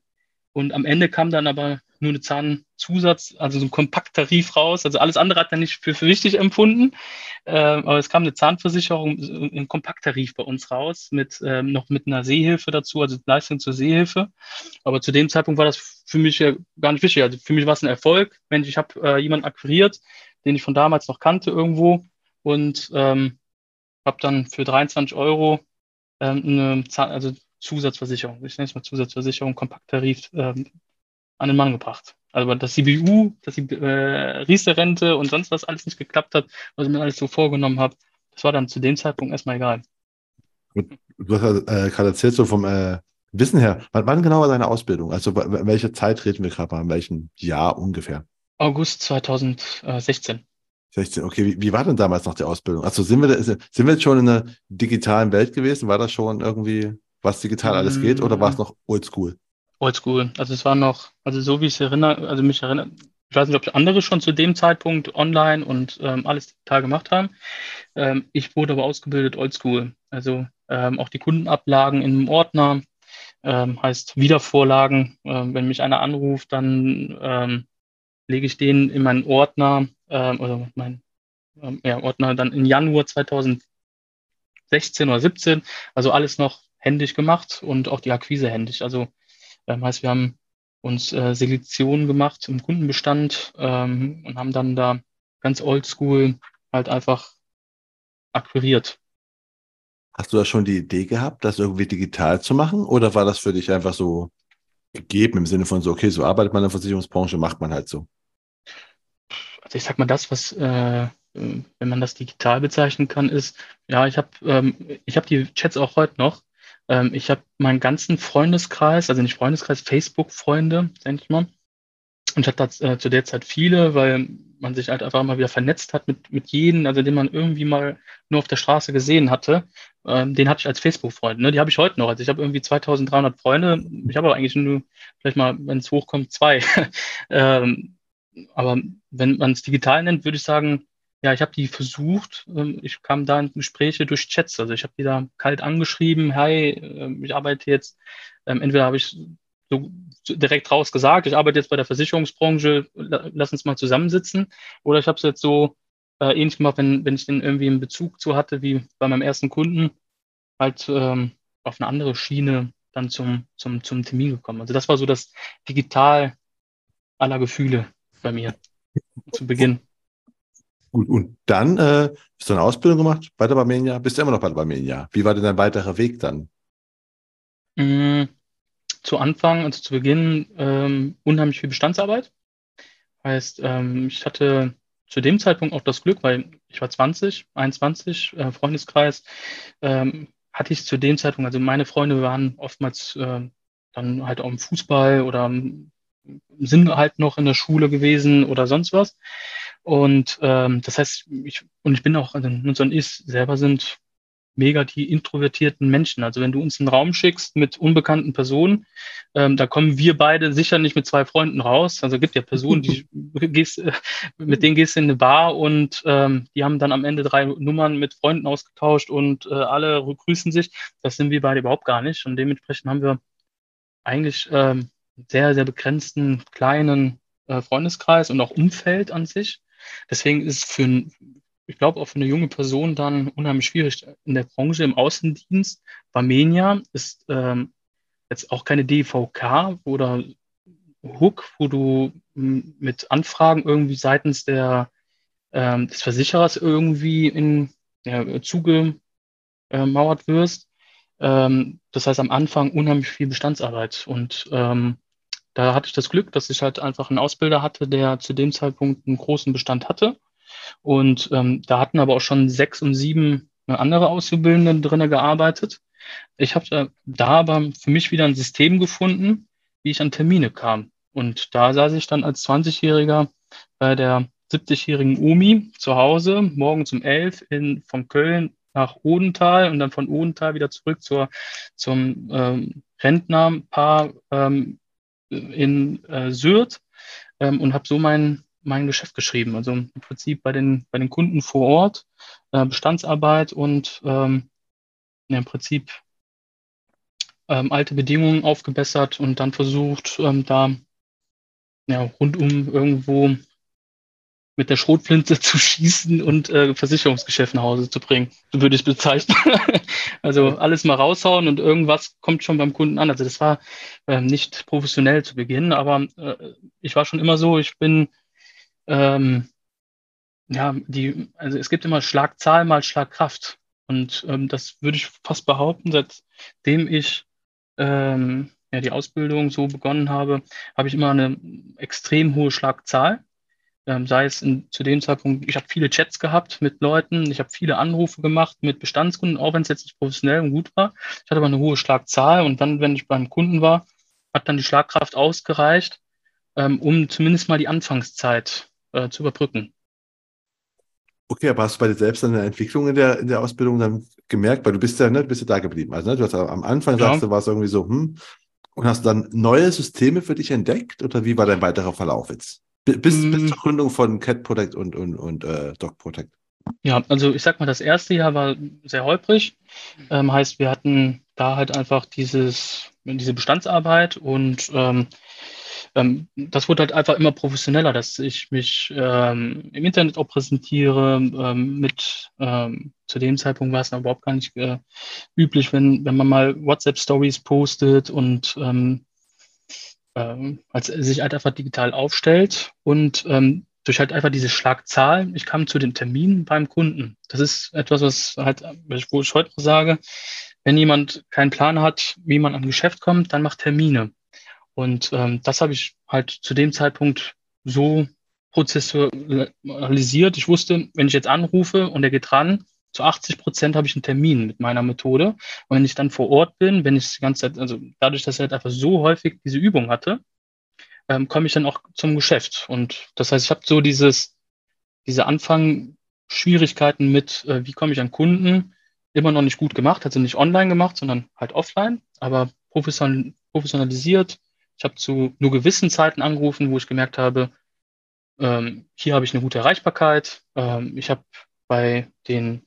Und am Ende kam dann aber nur eine Zahnzusatz, also so ein Kompakttarif raus. Also alles andere hat er nicht für wichtig empfunden. Aber es kam eine Zahnversicherung, ein Kompakttarif bei uns raus, noch mit einer Sehhilfe dazu, also Leistung zur Sehhilfe. Aber zu dem Zeitpunkt war das für mich ja gar nicht wichtig. Also für mich war es ein Erfolg. Mensch, ich habe jemanden akquiriert, den ich von damals noch kannte irgendwo und habe dann für 23 € also Zusatzversicherung, ich nenne es mal Zusatzversicherung, Kompakttarif an den Mann gebracht. Also dass die BU, dass die Riester-Rente und sonst was alles nicht geklappt hat, was ich mir alles so vorgenommen habe, das war dann zu dem Zeitpunkt erstmal egal. Und du hast gerade erzählt, so vom Wissen her, wann genau war deine Ausbildung? Also welche Zeit reden wir gerade, in welchem Jahr ungefähr? August 2016. 16, okay, wie war denn damals noch die Ausbildung? Also sind wir jetzt schon in einer digitalen Welt gewesen? War das schon irgendwie, was digital alles geht, oder war es noch oldschool? Oldschool, also es war noch, also so wie ich es erinnere, also mich erinnert, ich weiß nicht, ob andere schon zu dem Zeitpunkt online und alles digital gemacht haben. Ich wurde aber ausgebildet oldschool, also auch die Kundenablagen in einem Ordner, heißt Wiedervorlagen. Wenn mich einer anruft, dann lege ich den in meinen Ordner, oder mein Ordner dann in Januar 2016 oder 17, also alles noch händisch gemacht und auch die Akquise händisch. Also heißt, wir haben uns Selektionen gemacht im Kundenbestand und haben dann da ganz oldschool halt einfach akquiriert. Hast du da schon die Idee gehabt, das irgendwie digital zu machen oder war das für dich einfach so gegeben im Sinne von so, okay, so arbeitet man in der Versicherungsbranche, macht man halt so? also ich sag mal, das, was, wenn man das digital bezeichnen kann, ist, ja, ich hab die Chats auch heute noch. Ich habe meinen ganzen Freundeskreis, also nicht Freundeskreis, Facebook-Freunde, denke ich mal. Und ich hatte da zu der Zeit viele, weil man sich halt einfach mal wieder vernetzt hat mit jedem, also den man irgendwie mal nur auf der Straße gesehen hatte. Den hatte ich als Facebook-Freund, ne? Die habe ich heute noch. Also ich habe irgendwie 2300 Freunde. Ich habe aber eigentlich nur, vielleicht mal, wenn es hochkommt, 2. Aber wenn man es digital nennt, würde ich sagen, ja, ich habe die versucht. Ich kam da in Gespräche durch Chats. Also ich habe die da kalt angeschrieben. Hi, ich arbeite jetzt. Entweder habe ich so direkt raus gesagt, ich arbeite jetzt bei der Versicherungsbranche, lass uns mal zusammensitzen. Oder ich habe es jetzt so ähnlich gemacht, wenn ich den irgendwie einen Bezug zu hatte, wie bei meinem ersten Kunden, halt auf eine andere Schiene dann zum Termin gekommen. Also das war so das Digital aller Gefühle bei mir zu Beginn. Gut, und dann hast du eine Ausbildung gemacht bei der Barmenia, bist du immer noch bei der Barmenia. Wie war denn dein weiterer Weg dann? Zu Anfang, also zu Beginn, unheimlich viel Bestandsarbeit. Heißt, ich hatte zu dem Zeitpunkt auch das Glück, weil ich war 21, Freundeskreis, hatte ich zu dem Zeitpunkt, also meine Freunde waren oftmals dann halt auch im Fußball oder sind halt noch in der Schule gewesen oder sonst was. Und das heißt, ich bin auch, also Nunzio und ich selber sind mega die introvertierten Menschen. Also wenn du uns einen Raum schickst mit unbekannten Personen, da kommen wir beide sicher nicht mit 2 Freunden raus. Also gibt ja Personen, mit denen gehst du in eine Bar und die haben dann am Ende 3 Nummern mit Freunden ausgetauscht und alle grüßen sich. Das sind wir beide überhaupt gar nicht. Und dementsprechend haben wir eigentlich sehr, sehr begrenzten, kleinen Freundeskreis und auch Umfeld an sich. Deswegen ist ich glaube, auch für eine junge Person dann unheimlich schwierig. In der Branche, im Außendienst, Barmenia ist jetzt auch keine DVK oder Hook, wo du mit Anfragen irgendwie seitens des Versicherers irgendwie zugemauert wirst. Das heißt, am Anfang unheimlich viel Bestandsarbeit. Und da hatte ich das Glück, dass ich halt einfach einen Ausbilder hatte, der zu dem Zeitpunkt einen großen Bestand hatte. Und da hatten aber auch schon 6 und 7 andere Auszubildende drin gearbeitet. Ich habe da aber für mich wieder ein System gefunden, wie ich an Termine kam. Und da saß ich dann als 20-Jähriger bei der 70-jährigen Omi zu Hause, morgens um 11 von Köln nach Odenthal und dann von Odenthal wieder zurück zum Rentnerpaar in Sürth und habe so mein Geschäft geschrieben. Also im Prinzip bei den Kunden vor Ort, Bestandsarbeit und im Prinzip alte Bedingungen aufgebessert und dann versucht, da rundum irgendwo mit der Schrotflinte zu schießen und Versicherungsgeschäft nach Hause zu bringen. So würde ich es bezeichnen. Also alles mal raushauen und irgendwas kommt schon beim Kunden an. Also das war nicht professionell zu Beginn, aber ich war schon immer so, ich bin also es gibt immer Schlagzahl mal Schlagkraft. Und das würde ich fast behaupten, seitdem ich die Ausbildung so begonnen habe, habe ich immer eine extrem hohe Schlagzahl. Sei es zu dem Zeitpunkt, ich habe viele Chats gehabt mit Leuten, ich habe viele Anrufe gemacht mit Bestandskunden, auch wenn es jetzt nicht professionell und gut war. Ich hatte aber eine hohe Schlagzahl und dann, wenn ich beim Kunden war, hat dann die Schlagkraft ausgereicht, um zumindest mal die Anfangszeit zu überbrücken. Okay, aber hast du bei dir selbst eine Entwicklung in der Ausbildung dann gemerkt? Weil du bist ja da geblieben. Also du hast am Anfang sagst, du warst irgendwie so, und hast dann neue Systeme für dich entdeckt? Oder wie war dein weiterer Verlauf jetzt? Bis zur Gründung von CatProtect und DogProtect? Ja, also ich sag mal, das erste Jahr war sehr holprig. Heißt, wir hatten da halt einfach diese Bestandsarbeit und das wurde halt einfach immer professioneller, dass ich mich im Internet auch präsentiere. Zu dem Zeitpunkt war es noch überhaupt gar nicht üblich, wenn man mal WhatsApp-Stories postet und sich halt einfach digital aufstellt. Und durch halt einfach diese Schlagzahl, ich kam zu den Terminen beim Kunden. Das ist etwas, was halt, wo ich heute sage, wenn jemand keinen Plan hat, wie man an ein Geschäft kommt, dann macht Termine. Und das habe ich halt zu dem Zeitpunkt so prozessualisiert. Ich wusste, wenn ich jetzt anrufe und er geht ran, zu 80% habe ich einen Termin mit meiner Methode. Und wenn ich dann vor Ort bin, wenn ich die ganze Zeit, also dadurch, dass ich halt einfach so häufig diese Übung hatte, komme ich dann auch zum Geschäft. Und das heißt, ich habe so diese Anfang-Schwierigkeiten mit, wie komme ich an Kunden, immer noch nicht gut gemacht, also nicht online gemacht, sondern halt offline, aber professionalisiert. Ich habe zu nur gewissen Zeiten angerufen, wo ich gemerkt habe, hier habe ich eine gute Erreichbarkeit. Ich habe bei den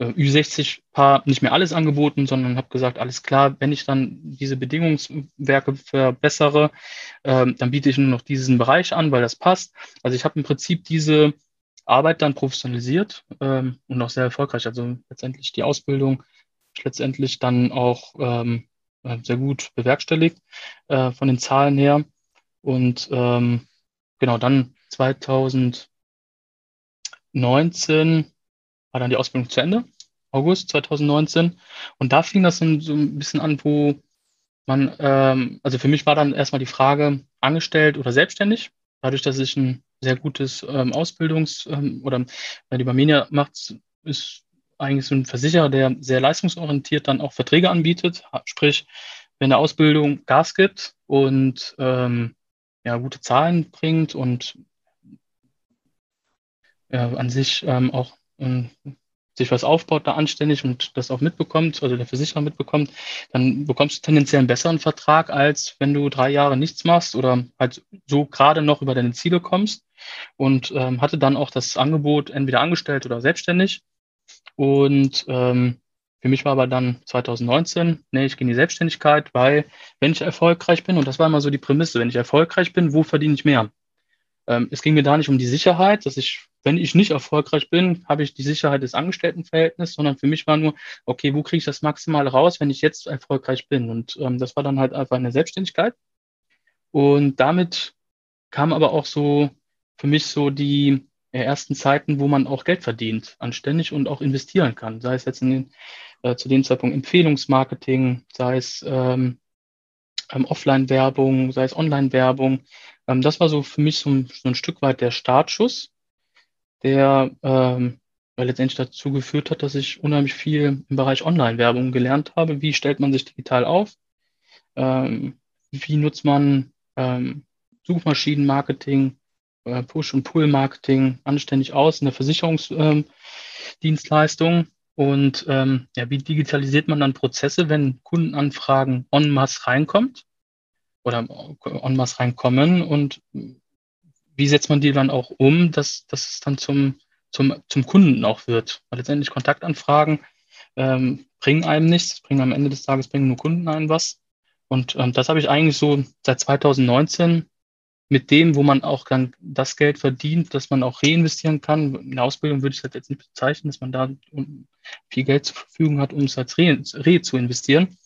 Ü60-Paar nicht mehr alles angeboten, sondern habe gesagt, alles klar, wenn ich dann diese Bedingungswerke verbessere, dann biete ich nur noch diesen Bereich an, weil das passt. Also ich habe im Prinzip diese Arbeit dann professionalisiert und auch sehr erfolgreich. Also letztendlich die Ausbildung letztendlich dann auch sehr gut bewerkstelligt von den Zahlen her. Und genau, dann 2019 war dann die Ausbildung zu Ende, August 2019. Und da fing das so ein bisschen an, wo man, also für mich war dann erstmal die Frage, angestellt oder selbstständig. Dadurch, dass ich ein sehr gutes Ausbildungs- oder die Barmenia macht, ist eigentlich so ein Versicherer, der sehr leistungsorientiert dann auch Verträge anbietet. Sprich, wenn der Ausbildung Gas gibt und gute Zahlen bringt und an sich auch sich was aufbaut, da anständig und das auch mitbekommt, also der Versicherer mitbekommt, dann bekommst du tendenziell einen besseren Vertrag, als wenn du 3 Jahre nichts machst oder halt so gerade noch über deine Ziele kommst. Und hatte dann auch das Angebot, entweder angestellt oder selbstständig. Und für mich war aber dann 2019, ich gehe in die Selbstständigkeit, weil wenn ich erfolgreich bin, und das war immer so die Prämisse, wenn ich erfolgreich bin, wo verdiene ich mehr? Es ging mir da nicht um die Sicherheit, dass ich, wenn ich nicht erfolgreich bin, habe ich die Sicherheit des Angestelltenverhältnisses, sondern für mich war nur, okay, wo kriege ich das maximal raus, wenn ich jetzt erfolgreich bin? Und das war dann halt einfach eine Selbstständigkeit. Und damit kam aber auch so für mich so die ersten Zeiten, wo man auch Geld verdient, anständig und auch investieren kann. Sei es jetzt zu dem Zeitpunkt Empfehlungsmarketing, sei es Offline-Werbung, sei es Online-Werbung. Das war so für mich so ein Stück weit der Startschuss, der letztendlich dazu geführt hat, dass ich unheimlich viel im Bereich Online-Werbung gelernt habe. Wie stellt man sich digital auf? Wie nutzt man Suchmaschinenmarketing, Push- und Pull-Marketing anständig aus in der Versicherungsdienstleistung? Und wie digitalisiert man dann Prozesse, wenn Kundenanfragen en masse reinkommen, und wie setzt man die dann auch um, dass es dann zum Kunden auch wird? Weil letztendlich Kontaktanfragen bringen einem nichts, am Ende des Tages bringen nur Kunden einem was. Und das habe ich eigentlich so seit 2019 mit dem, wo man auch dann das Geld verdient, dass man auch reinvestieren kann. In der Ausbildung würde ich das jetzt nicht bezeichnen, dass man da viel Geld zur Verfügung hat, um es als Re zu investieren.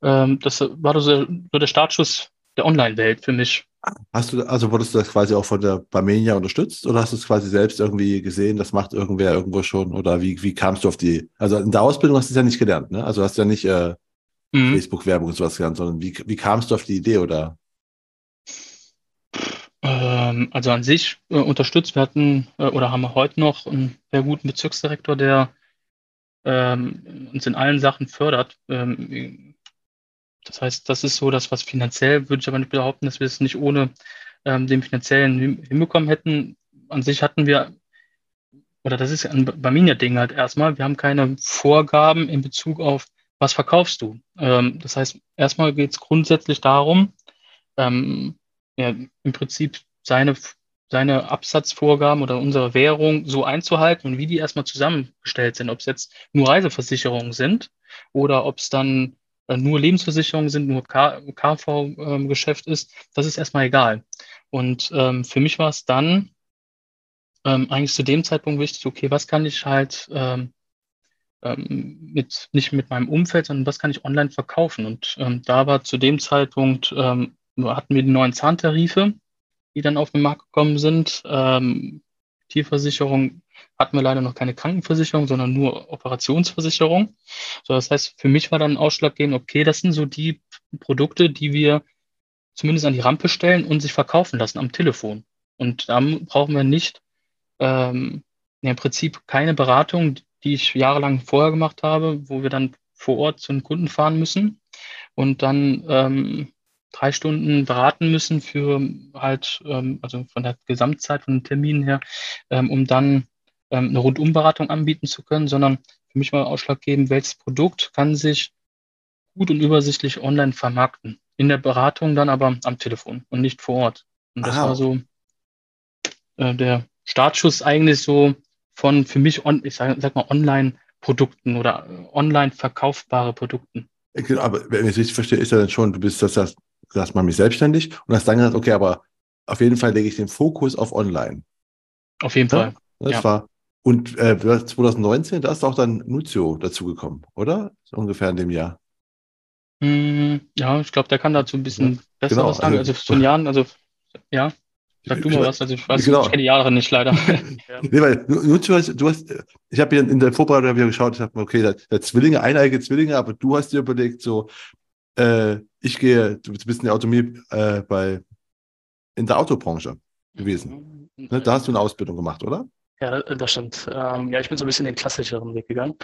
Das war so der Startschuss der Online-Welt für mich. Wurdest du das quasi auch von der Barmenia unterstützt, oder hast du es quasi selbst irgendwie gesehen, das macht irgendwer irgendwo schon, oder wie kamst du auf die, also in der Ausbildung hast du es ja nicht gelernt, ne? Also hast du ja nicht Facebook-Werbung und sowas gelernt, sondern wie kamst du auf die Idee, oder? Also an sich unterstützt, wir hatten oder haben wir heute noch einen sehr guten Bezirksdirektor, der uns in allen Sachen fördert. Das heißt, das ist so das, was finanziell, würde ich aber nicht behaupten, dass wir es nicht ohne den finanziellen hinbekommen hätten. An sich hatten wir, oder das ist ein Barmenia-Ding halt erstmal, wir haben keine Vorgaben in Bezug auf, was verkaufst du. Das heißt, erstmal geht es grundsätzlich darum, im Prinzip seine Absatzvorgaben oder unsere Währung so einzuhalten und wie die erstmal zusammengestellt sind, ob es jetzt nur Reiseversicherungen sind oder ob es dann nur Lebensversicherungen sind, nur KV-Geschäft ist, das ist erstmal egal. Und für mich war es dann eigentlich zu dem Zeitpunkt wichtig, okay, was kann ich halt nicht mit meinem Umfeld, sondern was kann ich online verkaufen? Und da war zu dem Zeitpunkt, hatten wir die neuen Zahntarife, die dann auf den Markt gekommen sind. Tierversicherung hatten wir leider noch keine Krankenversicherung, sondern nur Operationsversicherung. So, das heißt, für mich war dann ausschlaggebend, okay, das sind so die Produkte, die wir zumindest an die Rampe stellen und sich verkaufen lassen am Telefon. Und da brauchen wir nicht im Prinzip keine Beratung, die ich jahrelang vorher gemacht habe, wo wir dann vor Ort zu einem Kunden fahren müssen und dann 3 Stunden beraten müssen für halt, also von der Gesamtzeit, von den Terminen her, um dann eine Rundumberatung anbieten zu können, sondern für mich mal ausschlaggebend, welches Produkt kann sich gut und übersichtlich online vermarkten. In der Beratung dann aber am Telefon und nicht vor Ort. Und das war so der Startschuss eigentlich so von für mich, ich sag mal, Online-Produkten oder online verkaufbare Produkten. Genau, aber wenn ich es richtig verstehe, ist ja dann schon, du bist das macht mich selbstständig und hast dann gesagt, okay, aber auf jeden Fall lege ich den Fokus auf online. Auf jeden Fall. Das war. Und 2019, da ist auch dann Nunzio dazugekommen, oder? Ungefähr in dem Jahr. Ja, ich glaube, der kann dazu ein bisschen besser was sagen. Also zu den Jahren, sag du mal was. Also ich weiß, ich kenne die Jahre nicht, leider. Nee, weil Nunzio, ich habe in der Vorbereitung geschaut, ich habe mir, okay, der Zwillinge, eineige Zwillinge, aber du hast dir überlegt, so, du bist in der Autonomie in der Autobranche gewesen. Ne? Da hast du eine Ausbildung gemacht, oder? Ja, das stimmt. Ich bin so ein bisschen den klassischeren Weg gegangen.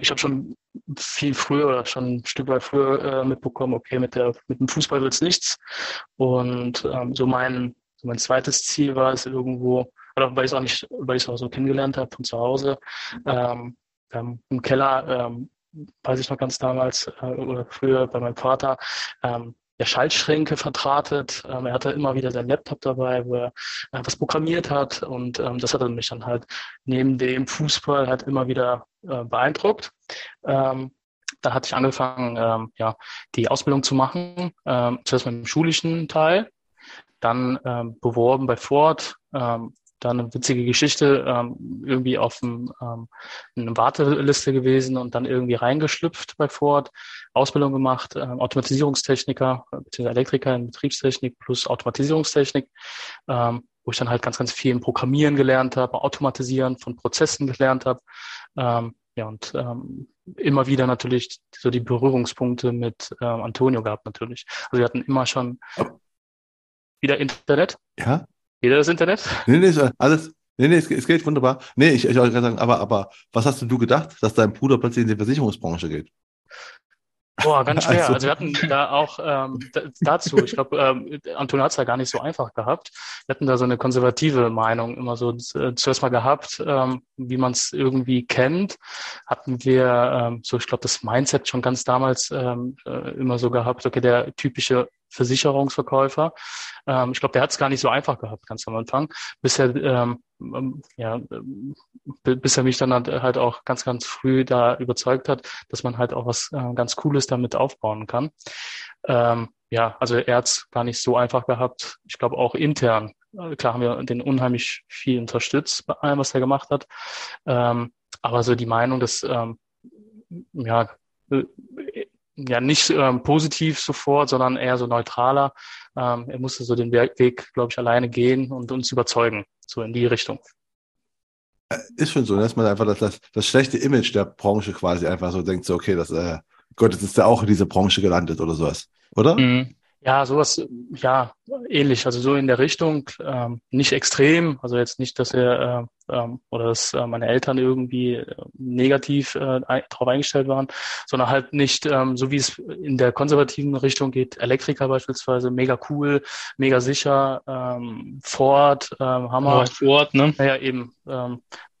Ich habe schon viel früher oder schon ein Stück weit früher mitbekommen, okay, mit dem Fußball wird es nichts. Und so mein zweites Ziel war es irgendwo, oder weil ich es auch nicht, weil ich es auch so kennengelernt habe von zu Hause, im Keller, weiß ich noch ganz damals, oder früher bei meinem Vater, der Schaltschränke verdrahtet. Er hatte immer wieder seinen Laptop dabei, wo er was programmiert hat. Und das hat mich dann halt neben dem Fußball halt immer wieder beeindruckt. Da hatte ich angefangen, die Ausbildung zu machen. Zuerst mit dem schulischen Teil, dann beworben bei Ford, dann eine witzige Geschichte, irgendwie auf eine Warteliste gewesen und dann irgendwie reingeschlüpft bei Ford, Ausbildung gemacht, Automatisierungstechniker, beziehungsweise Elektriker in Betriebstechnik plus Automatisierungstechnik, wo ich dann halt ganz, ganz viel im Programmieren gelernt habe, Automatisieren von Prozessen gelernt habe, immer wieder natürlich so die Berührungspunkte mit Antonio gehabt natürlich. Also wir hatten immer schon wieder Internet. Ja. Jeder das Internet? Nee, es geht wunderbar. Nee, ich wollte gerade sagen, aber was hast du gedacht, dass dein Bruder plötzlich in die Versicherungsbranche geht? Boah, ganz schwer. Also wir hatten da auch dazu, ich glaube, Anton hat es ja gar nicht so einfach gehabt. Wir hatten da so eine konservative Meinung immer so zuerst mal gehabt, wie man es irgendwie kennt. Hatten wir ich glaube, das Mindset schon ganz damals immer so gehabt, okay, der typische Versicherungsverkäufer. Ich glaube, der hat es gar nicht so einfach gehabt, ganz am Anfang, bis er mich dann halt auch ganz, ganz früh da überzeugt hat, dass man halt auch was ganz Cooles damit aufbauen kann. Also er hat es gar nicht so einfach gehabt. Ich glaube, auch intern. Klar haben wir den unheimlich viel unterstützt bei allem, was er gemacht hat. Aber so die Meinung, dass nicht positiv sofort, sondern eher so neutraler. Er musste so den Weg, glaube ich, alleine gehen und uns überzeugen, so in die Richtung. Ist schon so, dass man einfach das schlechte Image der Branche quasi einfach so denkt, so okay, jetzt ist der auch in diese Branche gelandet oder sowas, oder? Mhm. Ja, sowas, ja, ähnlich, also so in der Richtung, nicht extrem, also jetzt nicht, dass er oder dass meine Eltern irgendwie negativ darauf eingestellt waren, sondern halt nicht, so wie es in der konservativen Richtung geht, Elektriker beispielsweise, mega cool, mega sicher, Ford, Hammer. Ja, Ford, ne? Naja, eben,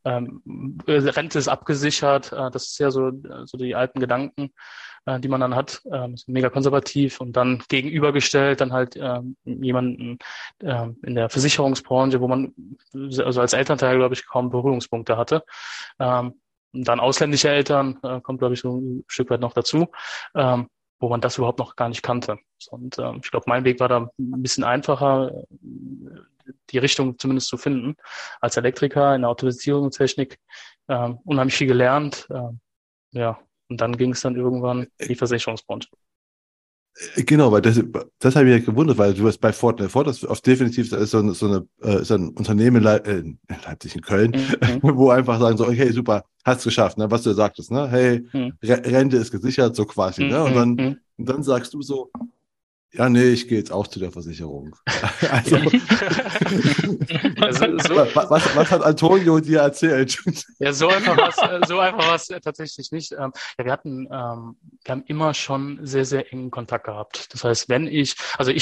Rente ist abgesichert, das ist ja so die alten Gedanken, die man dann hat, mega konservativ und dann gegenübergestellt, dann halt jemanden in der Versicherungsbranche, wo man also als Elternteil, glaube ich, kaum Berührungspunkte hatte. Dann ausländische Eltern, kommt, glaube ich, so ein Stück weit noch dazu, wo man das überhaupt noch gar nicht kannte. Und ich glaube, mein Weg war da ein bisschen einfacher, die Richtung zumindest zu finden. Als Elektriker in der Automatisierungstechnik unheimlich viel gelernt. Und dann ging es dann irgendwann in die Versicherungsbranche. Genau, weil das habe ich ja gewundert, weil du hast bei Ford, das ist definitiv so ein Unternehmen in Leipzig, in Köln, wo einfach sagen so, okay, super, hast geschafft, ne, was du ja sagtest, ne, hey, Rente ist gesichert, so quasi, ne, und dann sagst du so, Ja, nee, ich gehe jetzt auch zu der Versicherung. Also, was hat Antonio dir erzählt? Ja, so einfach was tatsächlich nicht. Ja, wir haben immer schon sehr, sehr engen Kontakt gehabt. Das heißt, ich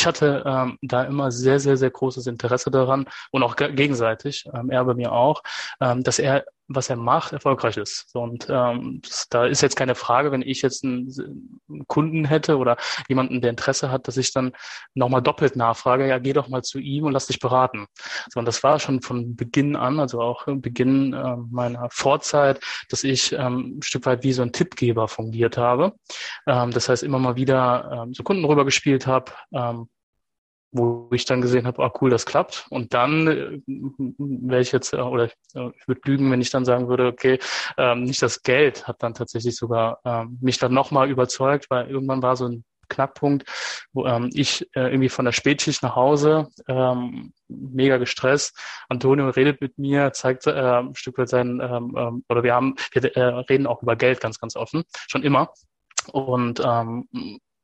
hatte da immer sehr, sehr, sehr großes Interesse daran und auch gegenseitig, er bei mir auch, dass er, was er macht, erfolgreich ist. Und da ist jetzt keine Frage, wenn ich jetzt einen Kunden hätte oder jemanden, der Interesse hat, dass ich dann nochmal doppelt nachfrage, ja, geh doch mal zu ihm und lass dich beraten. So, und das war schon von Beginn an, also auch Beginn meiner Vorzeit, dass ich ein Stück weit wie so ein Tippgeber fungiert habe. Das heißt, immer mal wieder so Kunden rübergespielt habe, wo ich dann gesehen habe, ah cool, das klappt. Und dann wäre ich jetzt, ich würde lügen, wenn ich dann sagen würde, okay, nicht das Geld hat dann tatsächlich sogar mich dann nochmal überzeugt, weil irgendwann war so ein Knackpunkt, wo ich irgendwie von der Spätschicht nach Hause, mega gestresst, Antonio redet mit mir, zeigt ein Stück weit sein, wir reden auch über Geld ganz, ganz offen, schon immer. Und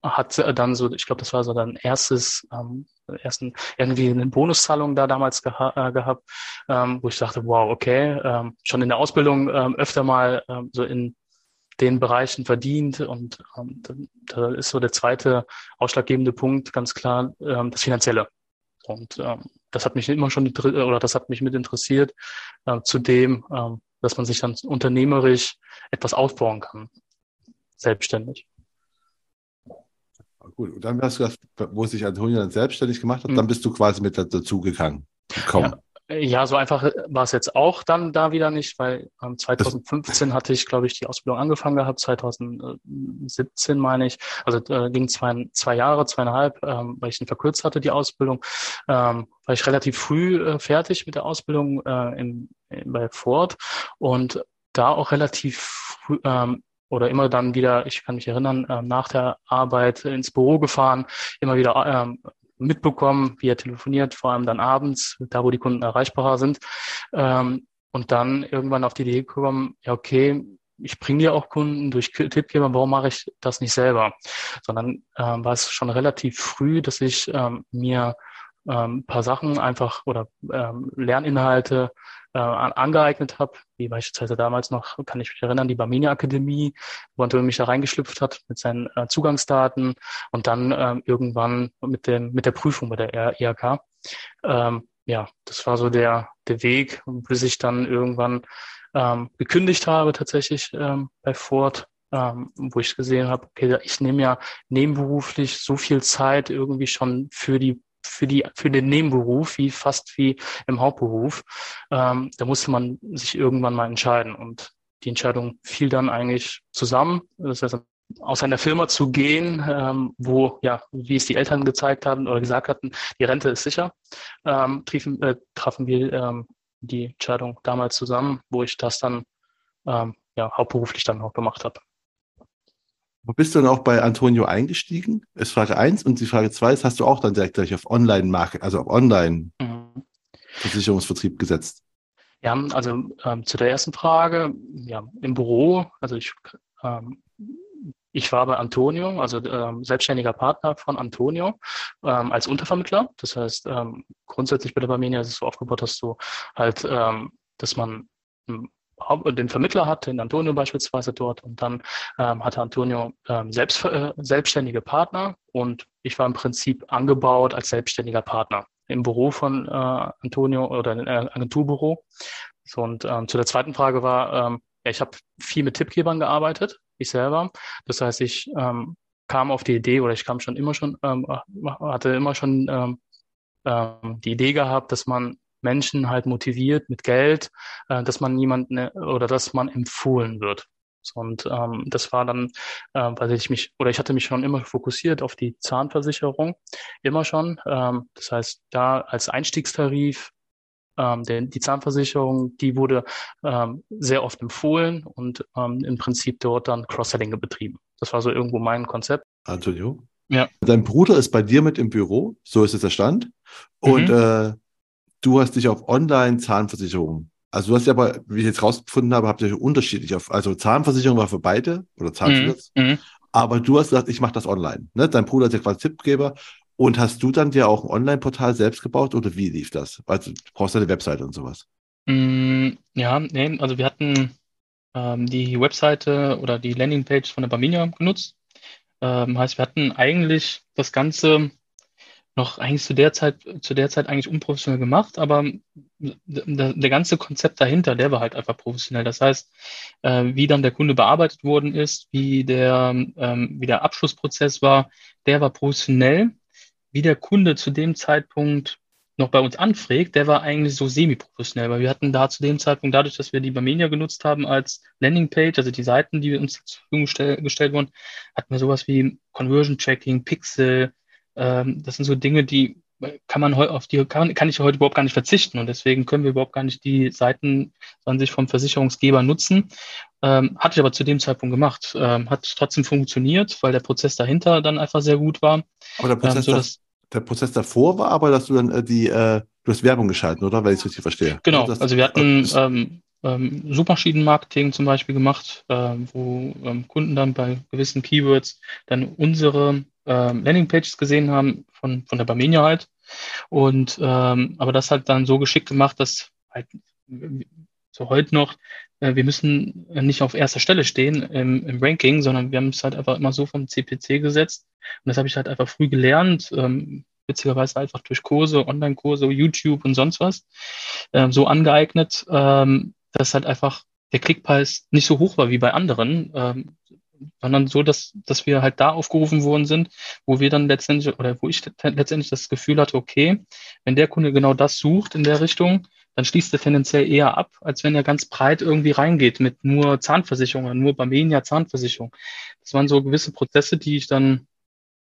hat dann so, ich glaube, das war so dann irgendwie eine Bonuszahlung da damals gehabt, wo ich dachte, wow, okay, schon in der Ausbildung öfter mal so in den Bereichen verdient und da ist so der zweite ausschlaggebende Punkt ganz klar das Finanzielle. Und das hat mich immer schon das hat mich mit interessiert, zudem, dass man sich dann unternehmerisch etwas aufbauen kann, selbstständig. Gut, und dann hast du das, wo sich Antonio dann selbstständig gemacht hat, dann bist du quasi mit dazugegangen. Ja, so einfach war es jetzt auch dann da wieder nicht, weil 2015 hatte ich, glaube ich, die Ausbildung angefangen gehabt, 2017 meine ich, also ging 2,5 Jahre, weil ich ihn verkürzt hatte, die Ausbildung, war ich relativ früh fertig mit der Ausbildung bei Ford und da auch relativ früh, oder immer dann wieder, ich kann mich erinnern, nach der Arbeit ins Büro gefahren, immer wieder mitbekommen, wie er telefoniert, vor allem dann abends, da wo die Kunden erreichbarer sind. Und dann irgendwann auf die Idee gekommen, ja okay, ich bringe dir auch Kunden durch Tippgeber, warum mache ich das nicht selber? Sondern war es schon relativ früh, dass ich mir ein paar Sachen einfach oder Lerninhalte angeeignet habe, wie beispielsweise damals noch, kann ich mich erinnern, die Barmenia Akademie, wo Antonio mich da reingeschlüpft hat mit seinen Zugangsdaten und dann irgendwann mit der Prüfung bei der IHK. Ja, das war so der Weg, bis ich dann irgendwann gekündigt habe tatsächlich bei Ford, wo ich gesehen habe, okay, ich nehme ja nebenberuflich so viel Zeit irgendwie schon für den Nebenberuf, wie fast wie im Hauptberuf, da musste man sich irgendwann mal entscheiden. Und die Entscheidung fiel dann eigentlich zusammen. Das heißt, aus einer Firma zu gehen, wo, ja, wie es die Eltern gezeigt haben oder gesagt hatten, die Rente ist sicher, trafen wir die Entscheidung damals zusammen, wo ich das dann hauptberuflich dann auch gemacht habe. Bist du dann auch bei Antonio eingestiegen? Ist Frage 1 und die Frage 2 ist, hast du auch dann direkt gleich auf Online-Marketing, also auf Online-Versicherungsvertrieb gesetzt? Ja, also zu der ersten Frage, ja, im Büro, also ich war bei Antonio, also selbstständiger Partner von Antonio als Untervermittler. Das heißt, grundsätzlich bei der Barmenia ist es so aufgebaut, dass du halt, dass man den Vermittler hat, den Antonio beispielsweise dort und dann hatte Antonio selbstständige Partner und ich war im Prinzip angebaut als selbstständiger Partner im Büro von Antonio oder im Agenturbüro. So, und zu der zweiten Frage war, ich habe viel mit Tippgebern gearbeitet, ich selber. Das heißt, ich kam auf die Idee oder ich kam schon immer schon, hatte immer schon die Idee gehabt, dass man Menschen halt motiviert mit Geld, dass man niemanden oder dass man empfohlen wird. Und das war dann, weil ich hatte mich schon immer fokussiert auf die Zahnversicherung, immer schon. Das heißt, da als Einstiegstarif, die Zahnversicherung, die wurde sehr oft empfohlen und im Prinzip dort dann Cross-Selling betrieben. Das war so irgendwo mein Konzept. Antonio? Ja. Dein Bruder ist bei dir mit im Büro, so ist es der Stand. Und du hast dich auf Online-Zahnversicherung, also du hast ja aber, wie ich jetzt rausgefunden habe, habt ihr unterschiedlich auf, also Zahnversicherung war für beide oder Zahnschutz, Aber du hast gesagt, ich mache das online. Ne? Dein Bruder ist ja quasi Tippgeber. Und hast du dann dir auch ein Online-Portal selbst gebaut oder wie lief das? Also du brauchst ja eine Webseite und sowas. Ja, nee, also wir hatten die Webseite oder die Landingpage von der Barmenia genutzt. Heißt, wir hatten eigentlich das Ganze noch eigentlich zu der Zeit eigentlich unprofessionell gemacht, aber der ganze Konzept dahinter, der war halt einfach professionell. Das heißt, wie dann der Kunde bearbeitet worden ist, wie der Abschlussprozess war, der war professionell. Wie der Kunde zu dem Zeitpunkt noch bei uns anfragt, der war eigentlich so semi-professionell, weil wir hatten da zu dem Zeitpunkt, dadurch, dass wir die Barmenia genutzt haben als Landingpage, also die Seiten, die uns zur Verfügung gestellt wurden, hatten wir sowas wie Conversion-Tracking, Pixel. Das sind so Dinge, die kann ich heute überhaupt gar nicht verzichten und deswegen können wir überhaupt gar nicht die Seiten an sich vom Versicherungsgeber nutzen. Hatte ich aber zu dem Zeitpunkt gemacht. Hat trotzdem funktioniert, weil der Prozess dahinter dann einfach sehr gut war. Aber der Prozess, der Prozess davor war aber, dass du dann du hast Werbung geschalten, oder? Wenn ich es richtig verstehe. Genau, also wir hatten Suchmaschinenmarketing zum Beispiel gemacht, wo Kunden dann bei gewissen Keywords dann unsere Landingpages gesehen haben von der Barmenia halt. Und aber das halt dann so geschickt gemacht, dass halt so heute noch, wir müssen nicht auf erster Stelle stehen im Ranking, sondern wir haben es halt einfach immer so vom CPC gesetzt. Und das habe ich halt einfach früh gelernt, witzigerweise einfach durch Kurse, Online-Kurse, YouTube und sonst was, so angeeignet, dass halt einfach der Klickpreis nicht so hoch war wie bei anderen, sondern so, dass wir halt da aufgerufen worden sind, wo wir dann letztendlich, oder wo ich letztendlich das Gefühl hatte, okay, wenn der Kunde genau das sucht in der Richtung, dann schließt er tendenziell eher ab, als wenn er ganz breit irgendwie reingeht mit nur Zahnversicherungen, nur Barmenia Zahnversicherung. Das waren so gewisse Prozesse, die ich dann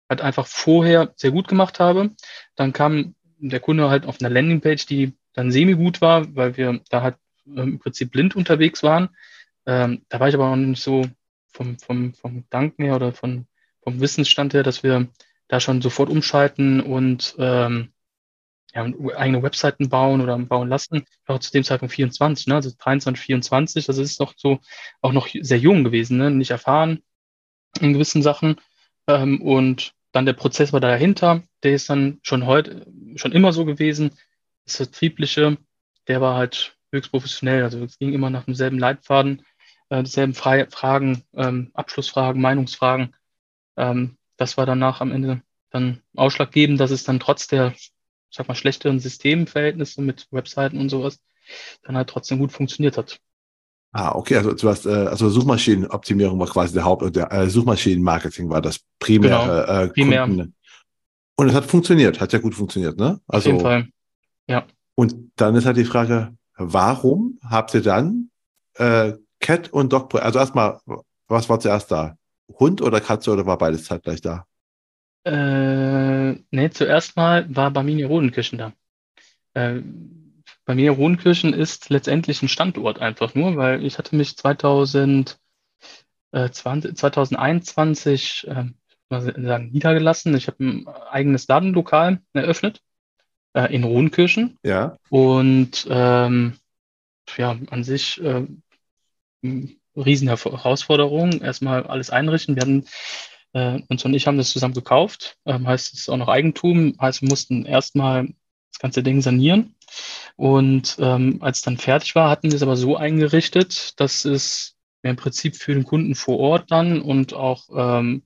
halt einfach vorher sehr gut gemacht habe. Dann kam der Kunde halt auf einer Landingpage, die dann semi-gut war, weil wir da halt im Prinzip blind unterwegs waren. Da war ich aber auch nicht so vom Gedanken her oder vom Wissensstand her, dass wir da schon sofort umschalten und eigene Webseiten bauen oder bauen lassen. Ich war zu dem Zeitpunkt 24, ne? Also 23, 24, das ist noch so auch noch sehr jung gewesen, ne? Nicht erfahren in gewissen Sachen. Und dann der Prozess war dahinter, der ist dann schon immer so gewesen. Das Vertriebliche, der war halt höchst professionell, also es ging immer nach demselben Leitfaden, dieselben Fragen, Abschlussfragen, Meinungsfragen. Das war danach am Ende dann ausschlaggebend, dass es dann trotz der, ich sag mal, schlechteren Systemverhältnisse mit Webseiten und sowas dann halt trotzdem gut funktioniert hat. Ah, okay, also du hast, also Suchmaschinenoptimierung war quasi der Haupt- und der Suchmaschinenmarketing war das primäre. Genau, primär. Kunden. Und es hat ja gut funktioniert, ne? Also, auf jeden Fall, ja. Und dann ist halt die Frage, warum habt ihr dann Cat und Dog, also erstmal, was war zuerst da? Hund oder Katze oder war beides zeitgleich da? Nee, zuerst mal war Barmenia Rodenkirchen da. Barmenia Rodenkirchen ist letztendlich ein Standort einfach nur, weil ich hatte mich 2021 niedergelassen. Ich habe ein eigenes Ladenlokal eröffnet in Rodenkirchen. Ja. Und an sich riesen Herausforderung. Erstmal alles einrichten. Wir hatten uns und ich haben das zusammen gekauft, heißt, es ist auch noch Eigentum, heißt, wir mussten erstmal das ganze Ding sanieren und als es dann fertig war, hatten wir es aber so eingerichtet, dass es im Prinzip für den Kunden vor Ort dann und auch für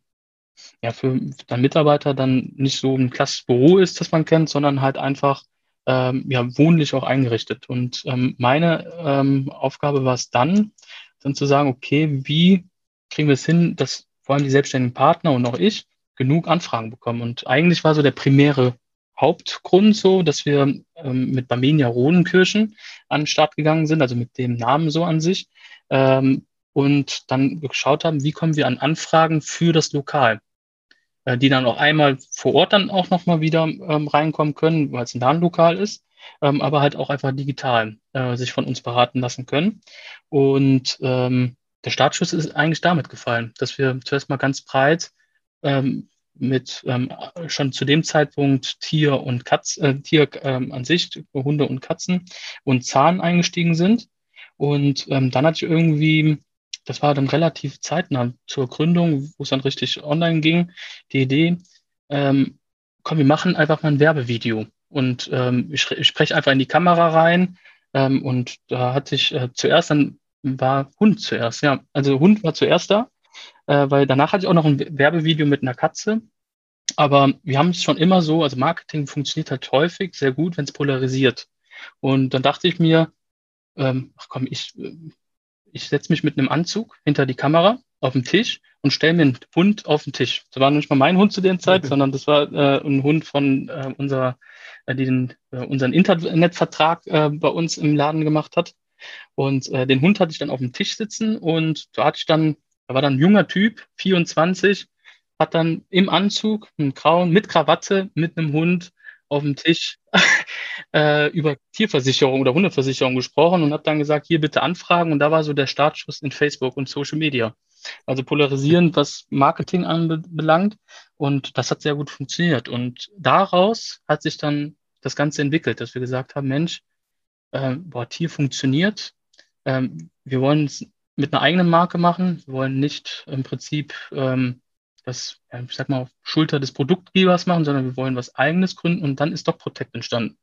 den Mitarbeiter dann nicht so ein klassisches Büro ist, das man kennt, sondern halt einfach wohnlich auch eingerichtet. Und meine Aufgabe war es dann zu sagen, okay, wie kriegen wir es hin, dass vor allem die selbstständigen Partner und auch ich genug Anfragen bekommen. Und eigentlich war so der primäre Hauptgrund so, dass wir mit Barmenia Rodenkirchen an den Start gegangen sind, also mit dem Namen so an sich, und dann geschaut haben, wie kommen wir an Anfragen für das Lokal, die dann auch einmal vor Ort dann auch nochmal wieder reinkommen können, weil es ein Ladenlokal ist, aber halt auch einfach digital sich von uns beraten lassen können. Und der Startschuss ist eigentlich damit gefallen, dass wir zuerst mal ganz breit schon zu dem Zeitpunkt Tier und an sich, Hunde und Katzen und Zahn eingestiegen sind. Und dann hatte ich irgendwie das war dann relativ zeitnah zur Gründung, wo es dann richtig online ging, die Idee, komm, wir machen einfach mal ein Werbevideo. Und ich spreche einfach in die Kamera rein. Und da hat sich zuerst, dann war Hund zuerst, ja. Also Hund war zuerst da, weil danach hatte ich auch noch ein Werbevideo mit einer Katze. Aber wir haben es schon immer so, also Marketing funktioniert halt häufig sehr gut, wenn es polarisiert. Und dann dachte ich mir, ach komm, ich setze mich mit einem Anzug hinter die Kamera auf den Tisch und stelle mir einen Hund auf den Tisch. Das war nicht mal mein Hund zu der Zeit, sondern das war ein Hund von unseren Internetvertrag bei uns im Laden gemacht hat. Und den Hund hatte ich dann auf dem Tisch sitzen und da war dann ein junger Typ, 24, hat dann im Anzug, einen grauen, mit Krawatte, mit einem Hund auf dem Tisch über Tierversicherung oder Hundeversicherung gesprochen und hat dann gesagt, hier bitte anfragen. Und da war so der Startschuss in Facebook und Social Media. Also polarisierend, was Marketing anbelangt. Und das hat sehr gut funktioniert. Und daraus hat sich dann das Ganze entwickelt, dass wir gesagt haben, Mensch, Tier funktioniert. Wir wollen es mit einer eigenen Marke machen. Wir wollen nicht im Prinzip das, ich sag mal, auf Schulter des Produktgebers machen, sondern wir wollen was Eigenes gründen und dann ist DogProtect entstanden.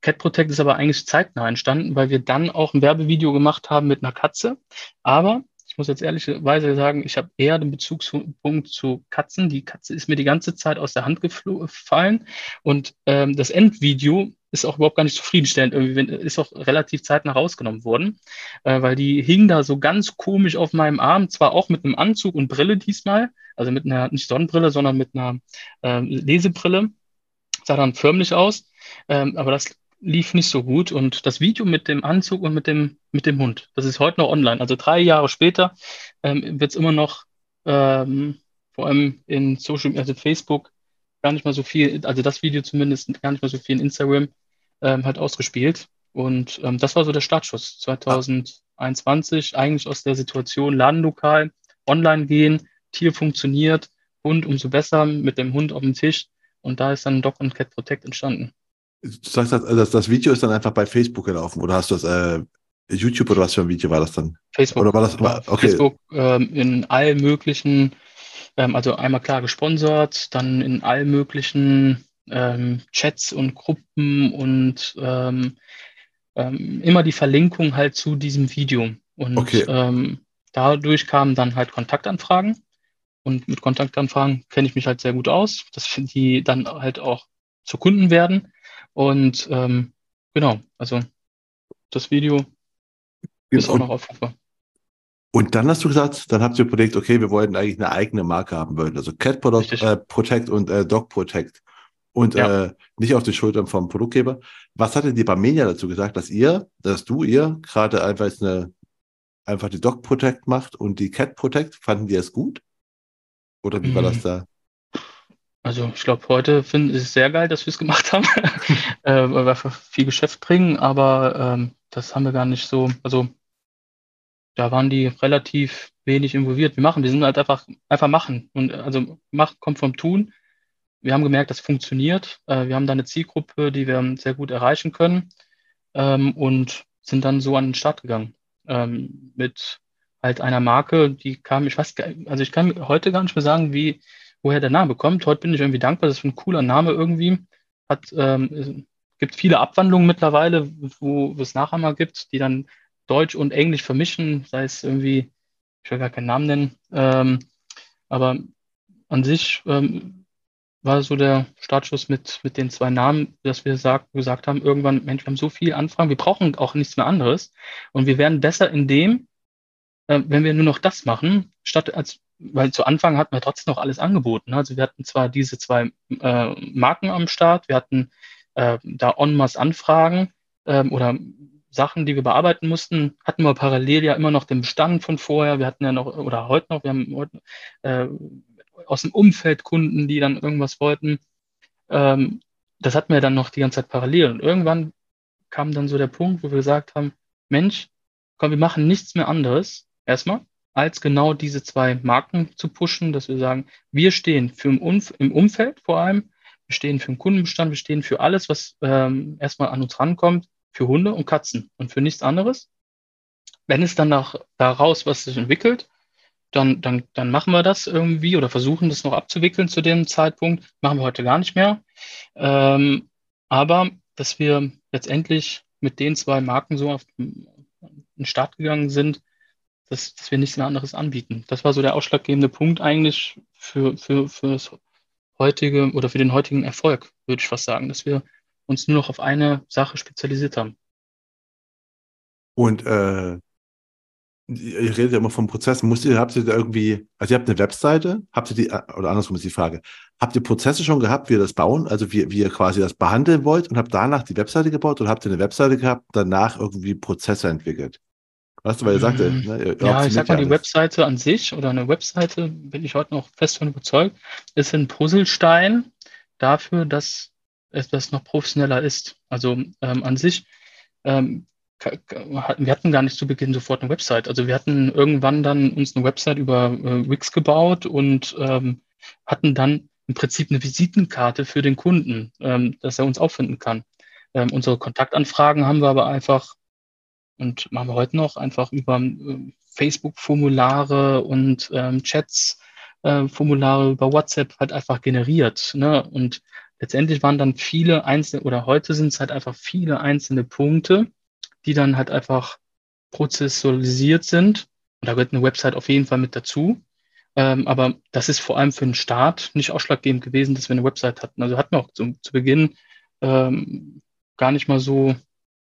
CatProtect ist aber eigentlich zeitnah entstanden, weil wir dann auch ein Werbevideo gemacht haben mit einer Katze. Aber ich muss jetzt ehrlicherweise sagen, ich habe eher den Bezugspunkt zu Katzen. Die Katze ist mir die ganze Zeit aus der Hand gefallen und das Endvideo ist auch überhaupt gar nicht zufriedenstellend. Irgendwie ist auch relativ zeitnah rausgenommen worden, weil die hing da so ganz komisch auf meinem Arm, zwar auch mit einem Anzug und Brille diesmal, also mit einer, nicht Sonnenbrille, sondern mit einer Lesebrille. Sah dann förmlich aus, aber das lief nicht so gut. Und das Video mit dem Anzug und mit dem Hund, das ist heute noch online. Also 3 Jahre später wird es immer noch, vor allem in Social, also Facebook, gar nicht mal so viel, also das Video zumindest, gar nicht mal so viel in Instagram halt ausgespielt. Und das war so der Startschuss 2021, eigentlich aus der Situation Ladenlokal, online gehen, Tier funktioniert, Hund umso besser, mit dem Hund auf dem Tisch. Und da ist dann Dog und CatProtect entstanden. Du sagst, das Video ist dann einfach bei Facebook gelaufen oder hast du das YouTube oder was für ein Video war das dann? Facebook. Oder war das, okay. Facebook in allen möglichen, also einmal klar gesponsert, dann in allen möglichen Chats und Gruppen und immer die Verlinkung halt zu diesem Video. Und okay. Dadurch kamen dann halt Kontaktanfragen und mit Kontaktanfragen kenne ich mich halt sehr gut aus, dass die dann halt auch zu Kunden werden und genau, also das Video ist auch noch aufrufbar. Und dann hast du gesagt, dann habt ihr überlegt, okay, wir wollten eigentlich eine eigene Marke haben wollen, also CatProtect und DogProtect und ja. Nicht auf den Schultern vom Produktgeber. Was hatte die Barmenia dazu gesagt, dass du gerade einfach die DogProtect macht und die CatProtect? Fanden die es gut? Oder wie war das da? Also ich glaube, heute finden sie es sehr geil, dass wir es gemacht haben, weil wir viel Geschäft bringen, aber das haben wir gar nicht so, also da waren die relativ wenig involviert. Wir sind halt einfach machen. Und also Macht kommt vom Tun. Wir haben gemerkt, das funktioniert. Wir haben da eine Zielgruppe, die wir sehr gut erreichen können und sind dann so an den Start gegangen. Mit halt einer Marke, die kam, ich kann heute gar nicht mehr sagen, woher der Name kommt. Heute bin ich irgendwie dankbar, das ist ein cooler Name irgendwie. Es gibt viele Abwandlungen mittlerweile, wo es Nachahmer gibt, die dann Deutsch und Englisch vermischen, sei es irgendwie, ich will gar keinen Namen nennen, aber an sich war so der Startschuss mit den 2 Namen, dass wir gesagt haben, irgendwann, Mensch, wir haben so viel Anfragen, wir brauchen auch nichts mehr anderes und wir werden besser in dem, wenn wir nur noch das machen, weil zu Anfang hatten wir trotzdem noch alles angeboten. Also wir hatten zwar diese 2 Marken am Start, wir hatten da en masse Anfragen oder Sachen, die wir bearbeiten mussten, hatten wir parallel ja immer noch den Bestand von vorher, wir hatten ja noch, oder heute noch, wir haben heute, aus dem Umfeld Kunden, die dann irgendwas wollten, das hatten wir dann noch die ganze Zeit parallel und irgendwann kam dann so der Punkt, wo wir gesagt haben, Mensch, komm, wir machen nichts mehr anderes, erstmal, als genau diese 2 Marken zu pushen, dass wir sagen, wir stehen für im Umfeld vor allem, wir stehen für den Kundenbestand, wir stehen für alles, was erstmal an uns rankommt, für Hunde und Katzen und für nichts anderes. wenn es dann daraus was sich entwickelt, dann machen wir das irgendwie oder versuchen das noch abzuwickeln zu dem Zeitpunkt. Machen wir heute gar nicht mehr. Aber dass wir letztendlich mit den zwei Marken so auf den Start gegangen sind, dass wir nichts anderes anbieten. Das war so der ausschlaggebende Punkt eigentlich für das heutige oder für den heutigen Erfolg, würde ich fast sagen, dass wir uns nur noch auf eine Sache spezialisiert haben. Und ihr redet ja immer vom Prozess. Habt ihr da irgendwie, also ihr habt eine Webseite, habt ihr die, oder andersrum ist die Frage, habt ihr Prozesse schon gehabt, wie ihr das bauen, also wie ihr quasi das behandeln wollt und habt danach die Webseite gebaut oder habt ihr eine Webseite gehabt, danach irgendwie Prozesse entwickelt? Weißt du, weil ihr sagte, ne, ja, ich sag mal, die Webseite an sich oder eine Webseite, bin ich heute noch fest von überzeugt, ist ein Puzzlestein dafür, dass das noch professioneller ist. Also an sich, wir hatten gar nicht zu Beginn sofort eine Website. Also wir hatten irgendwann dann uns eine Website über Wix gebaut und hatten dann im Prinzip eine Visitenkarte für den Kunden, dass er uns auffinden kann. Unsere Kontaktanfragen haben wir aber einfach und machen wir heute noch einfach über Facebook-Formulare und Chats, Formulare über WhatsApp halt einfach generiert. Ne? Und letztendlich waren dann viele einzelne, oder heute sind es halt einfach viele einzelne Punkte, die dann halt einfach prozessualisiert sind. Und da gehört eine Website auf jeden Fall mit dazu. Aber das ist vor allem für den Start nicht ausschlaggebend gewesen, dass wir eine Website hatten. Also hatten wir auch zu Beginn gar nicht mal so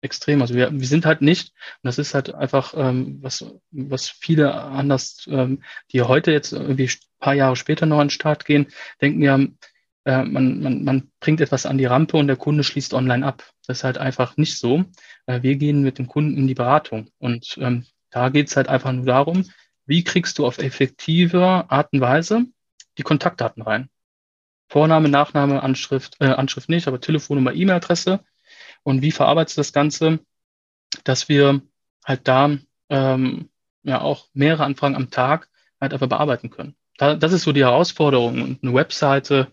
extrem. Also wir sind halt nicht, und das ist halt einfach, was viele anders, die heute jetzt irgendwie ein paar Jahre später noch an den Start gehen, denken ja, man bringt etwas an die Rampe und der Kunde schließt online ab. Das ist halt einfach nicht so. Wir gehen mit dem Kunden in die Beratung und da geht es halt einfach nur darum, wie kriegst du auf effektive Art und Weise die Kontaktdaten rein. Vorname, Nachname, Anschrift nicht, aber Telefonnummer, E-Mail-Adresse. Und wie verarbeitest du das Ganze, dass wir halt da auch mehrere Anfragen am Tag halt einfach bearbeiten können. Das ist so die Herausforderung. Und eine Webseite,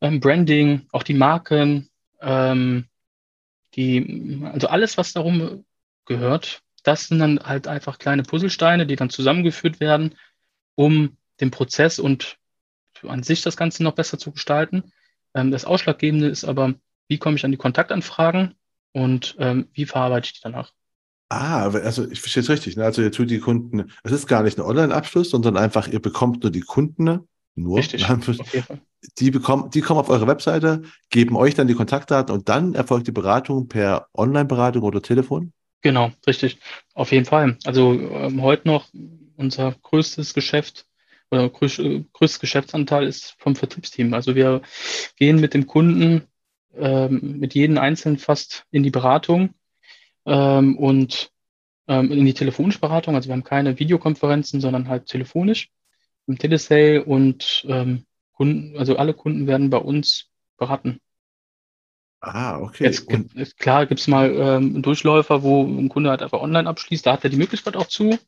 Branding, auch die Marken, also alles, was darum gehört, das sind dann halt einfach kleine Puzzlesteine, die dann zusammengeführt werden, um den Prozess und an sich das Ganze noch besser zu gestalten. Das Ausschlaggebende ist aber, wie komme ich an die Kontaktanfragen und wie verarbeite ich die danach? Also ich verstehe es richtig. Ne? Also ihr tut die Kunden, es ist gar nicht ein Online-Abschluss, sondern einfach, ihr bekommt nur die Kunden, nur. Richtig, auf jeden Fall. Die kommen auf eure Webseite, geben euch dann die Kontaktdaten und dann erfolgt die Beratung per Online-Beratung oder Telefon? Genau, richtig. Auf jeden Fall. Also heute noch unser größtes Geschäft oder größtes Geschäftsanteil ist vom Vertriebsteam. Also wir gehen mit dem Kunden mit jedem Einzelnen fast in die Beratung und in die telefonische Beratung. Also wir haben keine Videokonferenzen, sondern halt telefonisch im Telesale und Kunden, also alle Kunden werden bei uns beraten. Okay. Jetzt klar gibt es mal einen Durchläufer, wo ein Kunde halt einfach online abschließt, da hat er die Möglichkeit auch zu.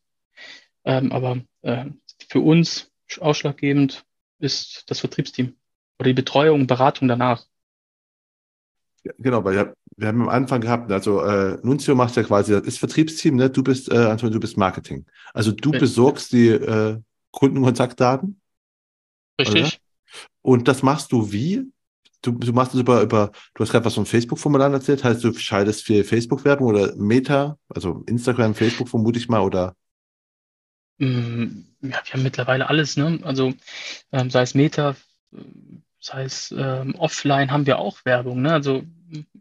Aber für uns ausschlaggebend ist das Vertriebsteam oder die Betreuung und Beratung danach. Genau, weil wir haben am Anfang gehabt, also Nunzio macht ja quasi, das ist Vertriebsteam, ne? Du bist, Antonio, du bist Marketing. Also du besorgst die Kundenkontaktdaten. Richtig. Oder? Und das machst du wie? Du machst das über, du hast gerade was von Facebook-Formularen erzählt, heißt du schaltest viel Facebook-Werbung oder Meta, also Instagram, Facebook vermute ich mal, oder? Ja, wir haben mittlerweile alles, ne? Also sei es Meta, das heißt, offline haben wir auch Werbung. Ne? Also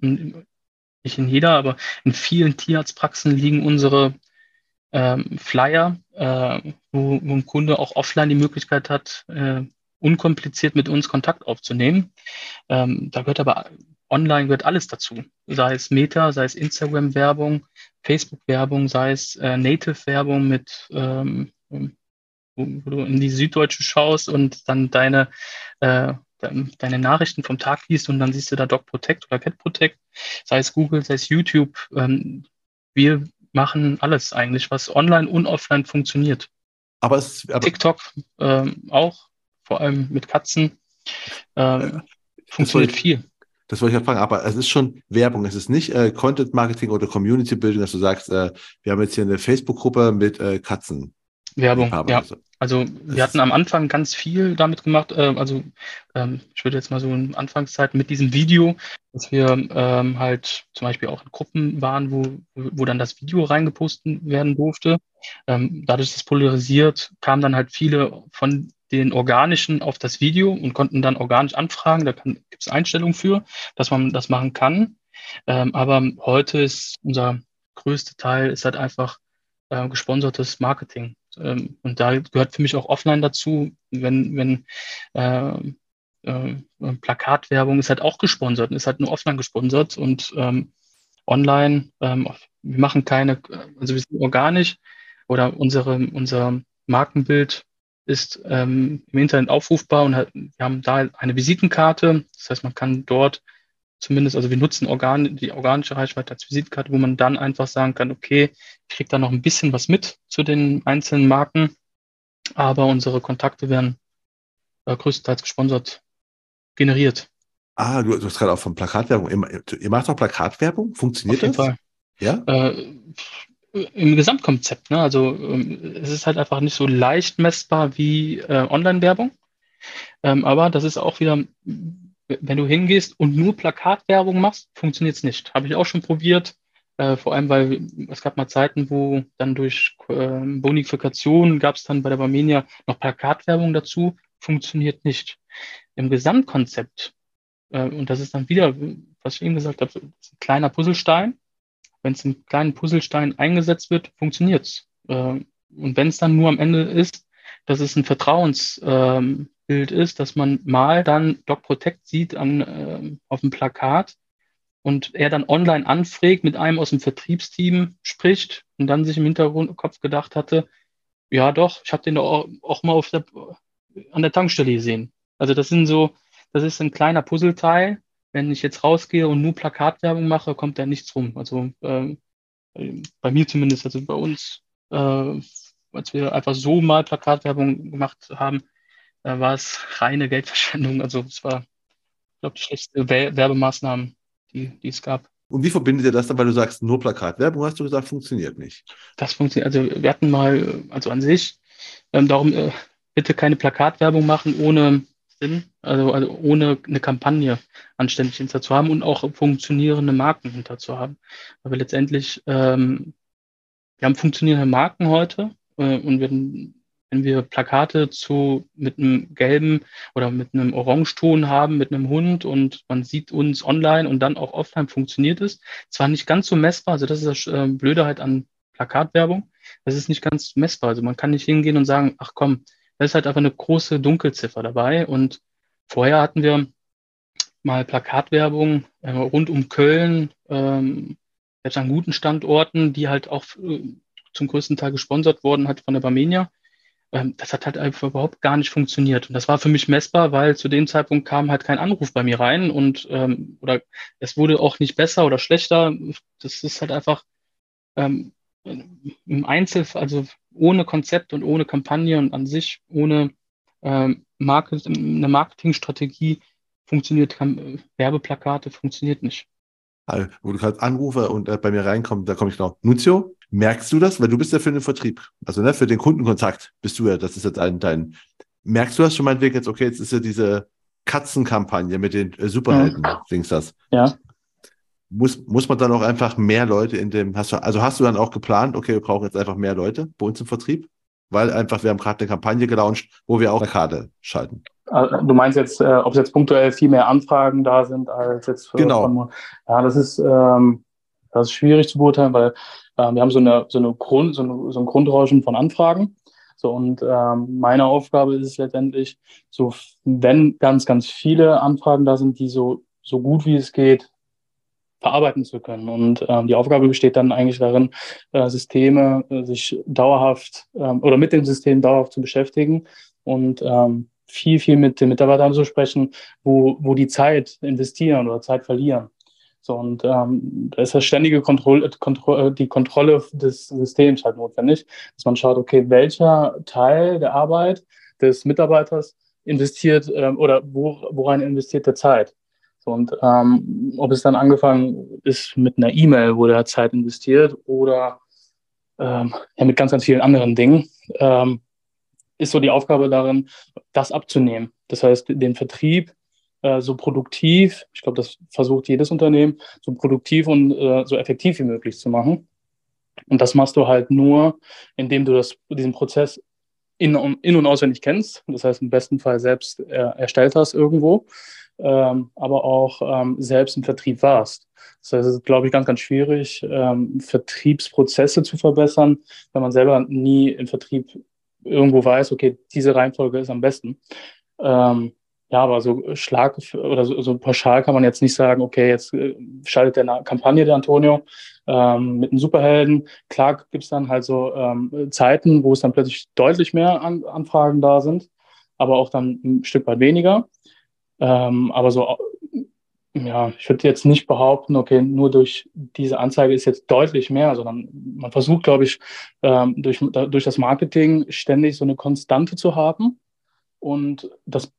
nicht in jeder, aber in vielen Tierarztpraxen liegen unsere Flyer, wo ein Kunde auch offline die Möglichkeit hat, unkompliziert mit uns Kontakt aufzunehmen. Da gehört aber online gehört alles dazu. Sei es Meta, sei es Instagram-Werbung, Facebook-Werbung, sei es Native-Werbung mit wo du in die Süddeutsche schaust und dann deine Nachrichten vom Tag liest und dann siehst du da DogProtect oder CatProtect, sei es Google, sei es YouTube. Wir machen alles eigentlich, was online und offline funktioniert. Aber TikTok auch, vor allem mit Katzen, funktioniert viel. Das wollte ich auch fragen, aber es ist schon Werbung, es ist nicht Content-Marketing oder Community-Building, dass du sagst, wir haben jetzt hier eine Facebook-Gruppe mit Katzen. Werbung, ja. Also wir hatten am Anfang ganz viel damit gemacht, ich würde jetzt mal so in Anfangszeit mit diesem Video, dass wir halt zum Beispiel auch in Gruppen waren, wo dann das Video reingepostet werden durfte. Dadurch, dass es polarisiert, kamen dann halt viele von den organischen auf das Video und konnten dann organisch anfragen. Da gibt es Einstellungen für, dass man das machen kann. Aber heute ist unser größter Teil ist halt einfach gesponsertes Marketing. Und da gehört für mich auch Offline dazu, wenn Plakatwerbung ist halt auch gesponsert, ist halt nur offline gesponsert und online, wir machen keine, also wir sind organisch oder unser Markenbild ist im Internet aufrufbar und wir haben da eine Visitenkarte, das heißt, man kann dort zumindest, also wir nutzen die organische Reichweite als Visitenkarte, wo man dann einfach sagen kann, okay, ich kriege da noch ein bisschen was mit zu den einzelnen Marken, aber unsere Kontakte werden größtenteils gesponsert generiert. Ah, du hast gerade auch von Plakatwerbung, ihr macht auch Plakatwerbung? Funktioniert das? Auf jeden Fall. Ja? Im Gesamtkonzept, ne? Also es ist halt einfach nicht so leicht messbar wie Online-Werbung, aber das ist auch wieder... Wenn du hingehst und nur Plakatwerbung machst, funktioniert es nicht. Habe ich auch schon probiert, vor allem, weil es gab mal Zeiten, wo dann durch Bonifikation gab es dann bei der Barmenia noch Plakatwerbung dazu, funktioniert nicht. Im Gesamtkonzept, und das ist dann wieder, was ich eben gesagt habe, ein kleiner Puzzlestein. Wenn es einen kleinen Puzzlestein eingesetzt wird, funktioniert es. Und wenn es dann nur am Ende ist, dass es ein Vertrauensbild ist, dass man mal dann DogProtect sieht auf dem Plakat und er dann online anfragt, mit einem aus dem Vertriebsteam spricht und dann sich im Hinterkopf gedacht hatte, ja doch, ich habe den doch auch mal an der Tankstelle gesehen. Also das ist ein kleiner Puzzleteil. Wenn ich jetzt rausgehe und nur Plakatwerbung mache, kommt da nichts rum. Also bei mir zumindest, also bei uns als wir einfach so mal Plakatwerbung gemacht haben, war es reine Geldverschwendung. Also es war, ich glaube, die schlechteste Werbemaßnahmen, die es gab. Und wie verbindet ihr das dann, weil du sagst, nur Plakatwerbung, hast du gesagt, funktioniert nicht? Das funktioniert, also wir hatten mal, also an sich, darum bitte keine Plakatwerbung machen ohne Sinn, also ohne eine Kampagne anständig hinter zu haben und auch funktionierende Marken hinter zu haben. Aber letztendlich, wir haben funktionierende Marken heute, und wenn wir Plakate mit einem gelben oder mit einem Orangeton haben, mit einem Hund und man sieht uns online und dann auch offline, funktioniert es. Zwar nicht ganz so messbar, also das ist das Blöde halt an Plakatwerbung, das ist nicht ganz messbar. Also man kann nicht hingehen und sagen, ach komm, da ist halt einfach eine große Dunkelziffer dabei. Und vorher hatten wir mal Plakatwerbung rund um Köln, jetzt an guten Standorten, die halt auch... zum größten Teil gesponsert worden hat von der Barmenia. Das hat halt einfach überhaupt gar nicht funktioniert. Und das war für mich messbar, weil zu dem Zeitpunkt kam halt kein Anruf bei mir rein und oder es wurde auch nicht besser oder schlechter. Das ist halt einfach im Einzelfall, also ohne Konzept und ohne Kampagne und an sich ohne eine Marketingstrategie Werbeplakate funktioniert nicht. Also, wo du gerade Anrufe und bei mir reinkommst, da komme ich noch. Nunzio, merkst du das? Weil du bist ja für den Vertrieb, also ne, für den Kundenkontakt bist du ja, das ist jetzt dein... Merkst du das schon meinetwegen jetzt, okay, jetzt ist ja diese Katzenkampagne mit den Superhelden, denkst du das? Ja. Muss man dann auch einfach mehr Leute in dem... Hast du dann auch geplant, okay, wir brauchen jetzt einfach mehr Leute bei uns im Vertrieb? Weil einfach, wir haben gerade eine Kampagne gelauncht, wo wir auch Plakate schalten. Du meinst jetzt, ob jetzt punktuell viel mehr Anfragen da sind als jetzt... Genau. Ja, das ist schwierig zu beurteilen, weil wir haben so ein Grundrauschen von Anfragen. So, und meine Aufgabe ist es letztendlich, so, wenn ganz, ganz viele Anfragen da sind, die so gut wie es geht verarbeiten zu können. Und die Aufgabe besteht dann eigentlich darin, Systeme sich dauerhaft oder mit dem System dauerhaft zu beschäftigen und viel, viel mit den Mitarbeitern zu sprechen, wo die Zeit investieren oder Zeit verlieren. So, und da ist das ständige Kontrolle des Systems halt notwendig, dass man schaut, okay, welcher Teil der Arbeit des Mitarbeiters investiert oder worin investiert der Zeit. Und ob es dann angefangen ist mit einer E-Mail, wo der Zeit investiert oder mit ganz, ganz vielen anderen Dingen, ist so die Aufgabe darin, das abzunehmen. Das heißt, den Vertrieb so produktiv, ich glaube, das versucht jedes Unternehmen, so produktiv und so effektiv wie möglich zu machen. Und das machst du halt nur, indem du diesen Prozess in- und auswendig kennst. Das heißt, im besten Fall selbst erstellt hast irgendwo, aber auch selbst im Vertrieb warst. Das heißt, es ist, glaube ich, ganz, ganz schwierig, Vertriebsprozesse zu verbessern, wenn man selber nie im Vertrieb irgendwo weiß, okay, diese Reihenfolge ist am besten. Aber so pauschal kann man jetzt nicht sagen, okay, jetzt schaltet der eine Kampagne, der Antonio, mit einem Superhelden. Klar gibt es dann halt so Zeiten, wo es dann plötzlich deutlich mehr Anfragen da sind, aber auch dann ein Stück weit weniger. Ich würde jetzt nicht behaupten, okay, nur durch diese Anzeige ist jetzt deutlich mehr, sondern man versucht, glaube ich, durch das Marketing ständig so eine Konstante zu haben und das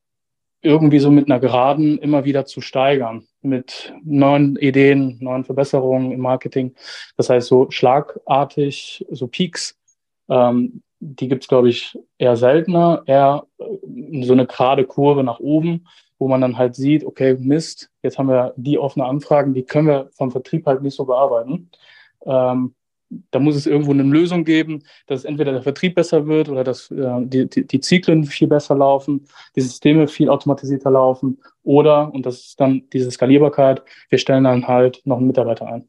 irgendwie so mit einer Geraden immer wieder zu steigern, mit neuen Ideen, neuen Verbesserungen im Marketing. Das heißt, so schlagartig, so Peaks, die gibt's, glaube ich, eher seltener, eher so eine gerade Kurve nach oben, wo man dann halt sieht, okay, Mist, jetzt haben wir die offene Anfragen, die können wir vom Vertrieb halt nicht so bearbeiten. Da muss es irgendwo eine Lösung geben, dass entweder der Vertrieb besser wird oder dass die Zyklen viel besser laufen, die Systeme viel automatisierter laufen oder, und das ist dann diese Skalierbarkeit, wir stellen dann halt noch einen Mitarbeiter ein.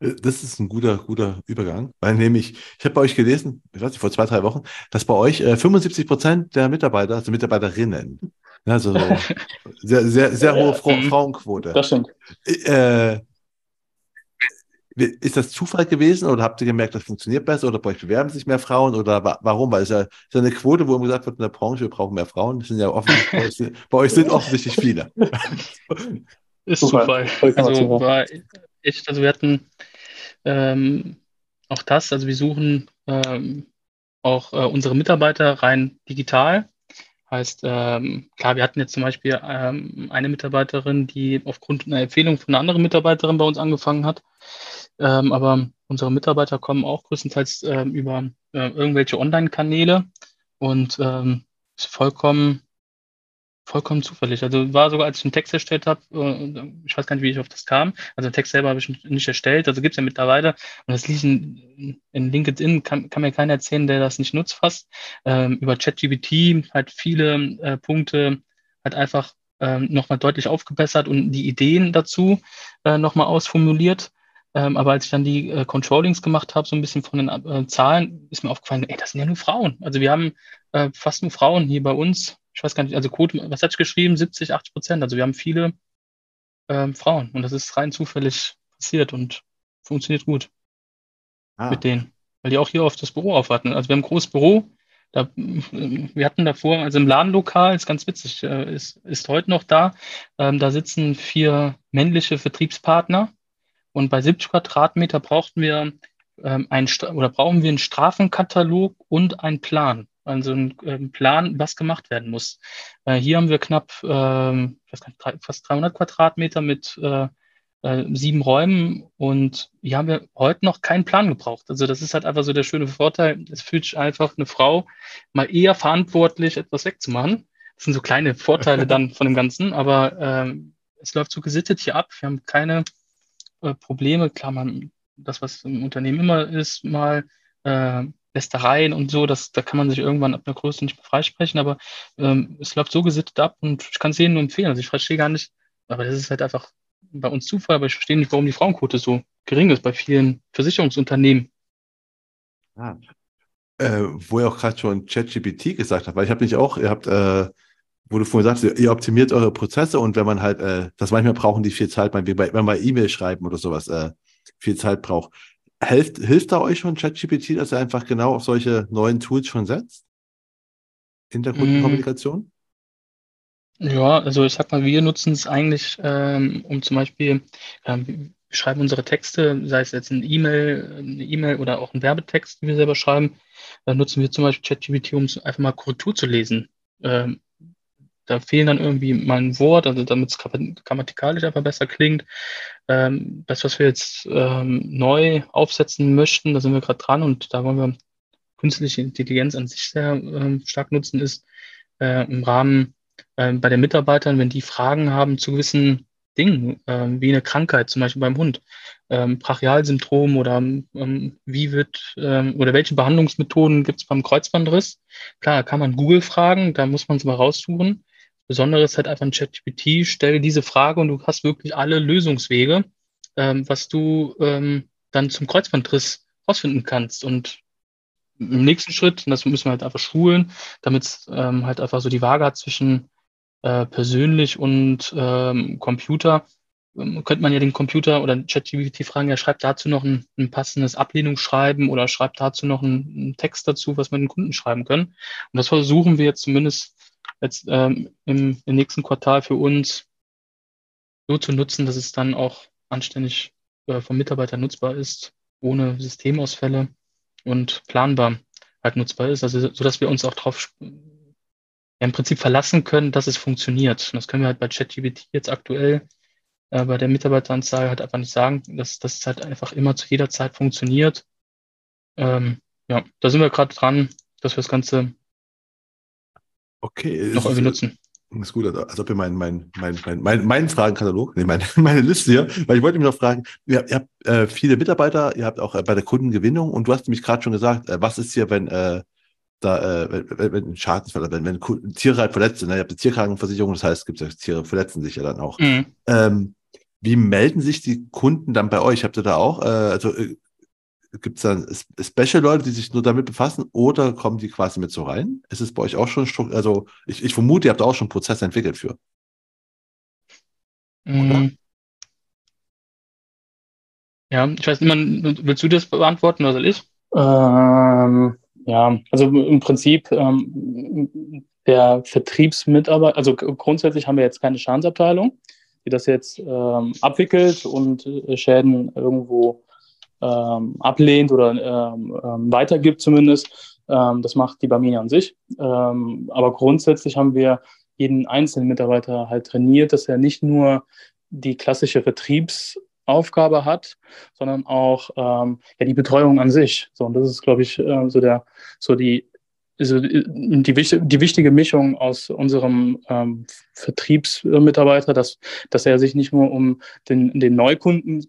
Das ist ein guter Übergang, weil nämlich, ich habe bei euch gelesen, ich weiß nicht, vor 2-3 Wochen, dass bei euch 75% der Mitarbeiter, also Mitarbeiterinnen, also sehr, sehr, sehr hohe Frauenquote. Das stimmt. Ist das Zufall gewesen oder habt ihr gemerkt, das funktioniert besser oder bei euch bewerben sich mehr Frauen oder warum? Weil es ist ja eine Quote, wo immer gesagt wird, in der Branche, wir brauchen mehr Frauen. Das sind ja offensichtlich, bei euch sind offensichtlich viele. Ist Zufall. Also war echt, also wir hatten auch das, also wir suchen auch unsere Mitarbeiter rein digital. Heißt, klar, wir hatten jetzt zum Beispiel eine Mitarbeiterin, die aufgrund einer Empfehlung von einer anderen Mitarbeiterin bei uns angefangen hat. Aber unsere Mitarbeiter kommen auch größtenteils über irgendwelche Online-Kanäle und ist vollkommen zufällig. Also war sogar, als ich einen Text erstellt habe, ich weiß gar nicht, wie ich auf das kam. Also den Text selber habe ich nicht erstellt, also gibt es ja mittlerweile. Und das liegt in LinkedIn, kann mir keiner erzählen, der das nicht nutzt fast. Über ChatGPT hat viele Punkte halt einfach nochmal deutlich aufgebessert und die Ideen dazu nochmal ausformuliert. Aber als ich dann die Controllings gemacht habe, so ein bisschen von den Zahlen, ist mir aufgefallen, das sind ja nur Frauen. Also wir haben fast nur Frauen hier bei uns. Ich weiß gar nicht, also Quote, was hatte ich geschrieben? 70-80%. Also wir haben viele Frauen und das ist rein zufällig passiert und funktioniert gut mit denen. Weil die auch hier auf das Büro aufwarten. Also wir haben ein großes Büro. Wir hatten davor, also im Ladenlokal, ist ganz witzig, ist heute noch da, da sitzen 4 männliche Vertriebspartner und bei 70 Quadratmeter brauchen wir einen Strafenkatalog und einen Plan. Also ein Plan, was gemacht werden muss. Hier haben wir knapp fast 300 Quadratmeter mit 7 Räumen und hier haben wir heute noch keinen Plan gebraucht. Also das ist halt einfach so der schöne Vorteil. Es fühlt sich einfach eine Frau mal eher verantwortlich, etwas wegzumachen. Das sind so kleine Vorteile dann von dem Ganzen, aber es läuft so gesittet hier ab. Wir haben keine Probleme. Klar, das, was im Unternehmen immer ist, mal Lästereien und so, da kann man sich irgendwann ab einer Größe nicht mehr freisprechen, aber es läuft so gesittet ab und ich kann es jedem nur empfehlen. Also ich verstehe gar nicht, aber das ist halt einfach bei uns Zufall, aber ich verstehe nicht, warum die Frauenquote so gering ist bei vielen Versicherungsunternehmen. Wo ihr auch gerade schon ChatGPT gesagt habt, weil ich habe nicht auch, ihr habt, wo du vorhin sagst, ihr optimiert eure Prozesse und wenn man halt, das manchmal brauchen die viel Zeit, wenn man E-Mail schreiben oder sowas viel Zeit braucht. Hilft da euch schon ChatGPT, dass ihr einfach genau auf solche neuen Tools schon setzt? In der Kundenkommunikation? Ja, also ich sag mal, wir nutzen es eigentlich, um zum Beispiel, wir schreiben unsere Texte, sei es jetzt eine E-Mail oder auch ein Werbetext, den wir selber schreiben, dann nutzen wir zum Beispiel ChatGPT, um einfach mal Korrektur zu lesen. Da fehlen dann irgendwie mal ein Wort, also damit es grammatikalisch einfach besser klingt. Das, was wir jetzt neu aufsetzen möchten, da sind wir gerade dran und da wollen wir künstliche Intelligenz an sich sehr stark nutzen, ist im Rahmen bei den Mitarbeitern, wenn die Fragen haben zu gewissen Dingen, wie eine Krankheit, zum Beispiel beim Hund, Brachialsyndrom oder welche Behandlungsmethoden gibt es beim Kreuzbandriss? Klar, kann man Google fragen, da muss man es mal raussuchen. Besonderes hat einfach ein ChatGPT, stell diese Frage und du hast wirklich alle Lösungswege, was du dann zum Kreuzbandriss rausfinden kannst. Und im nächsten Schritt, und das müssen wir halt einfach schulen, damit es halt einfach so die Waage hat zwischen persönlich und Computer, könnte man ja den Computer oder ChatGPT fragen, ja, schreibt dazu noch ein passendes Ablehnungsschreiben oder schreibt dazu noch einen Text dazu, was wir den Kunden schreiben können. Und das versuchen wir jetzt zumindest jetzt im nächsten Quartal für uns so zu nutzen, dass es dann auch anständig vom Mitarbeiter nutzbar ist, ohne Systemausfälle und planbar halt nutzbar ist, also sodass wir uns auch drauf im Prinzip verlassen können, dass es funktioniert. Und das können wir halt bei ChatGPT jetzt aktuell bei der Mitarbeiteranzahl halt einfach nicht sagen, dass das halt einfach immer zu jeder Zeit funktioniert. Ja, da sind wir gerade dran, dass wir das Ganze noch irgendwie nutzen. Ist gut, als ob ihr meinen Fragenkatalog, meine Liste hier, weil ich wollte mich noch fragen, ihr habt viele Mitarbeiter, ihr habt auch bei der Kundengewinnung und du hast nämlich gerade schon gesagt, was ist hier, wenn Schadensfälle, wenn Tiere halt verletzt sind, ne? Ihr habt eine Tierkrankenversicherung, das heißt, Tiere verletzen sich ja dann auch. Mhm. Wie melden sich die Kunden dann bei euch? Habt ihr da auch, gibt es dann Special-Leute, die sich nur damit befassen oder kommen die quasi mit so rein? Ist es bei euch auch schon, also ich vermute, ihr habt da auch schon einen Prozess entwickelt für. Oder? Ja, ich weiß nicht, willst du das beantworten oder soll ich? Ja, also im Prinzip der Vertriebsmitarbeiter, also grundsätzlich haben wir jetzt keine Schadensabteilung, die das jetzt abwickelt und Schäden irgendwo ablehnt oder weitergibt zumindest. Das macht die Barmenia an sich. Aber grundsätzlich haben wir jeden einzelnen Mitarbeiter halt trainiert, dass er nicht nur die klassische Vertriebsaufgabe hat, sondern auch die Betreuung an sich. So, und das ist, glaube ich, die wichtige Mischung aus unserem Vertriebsmitarbeiter, dass er sich nicht nur um den Neukunden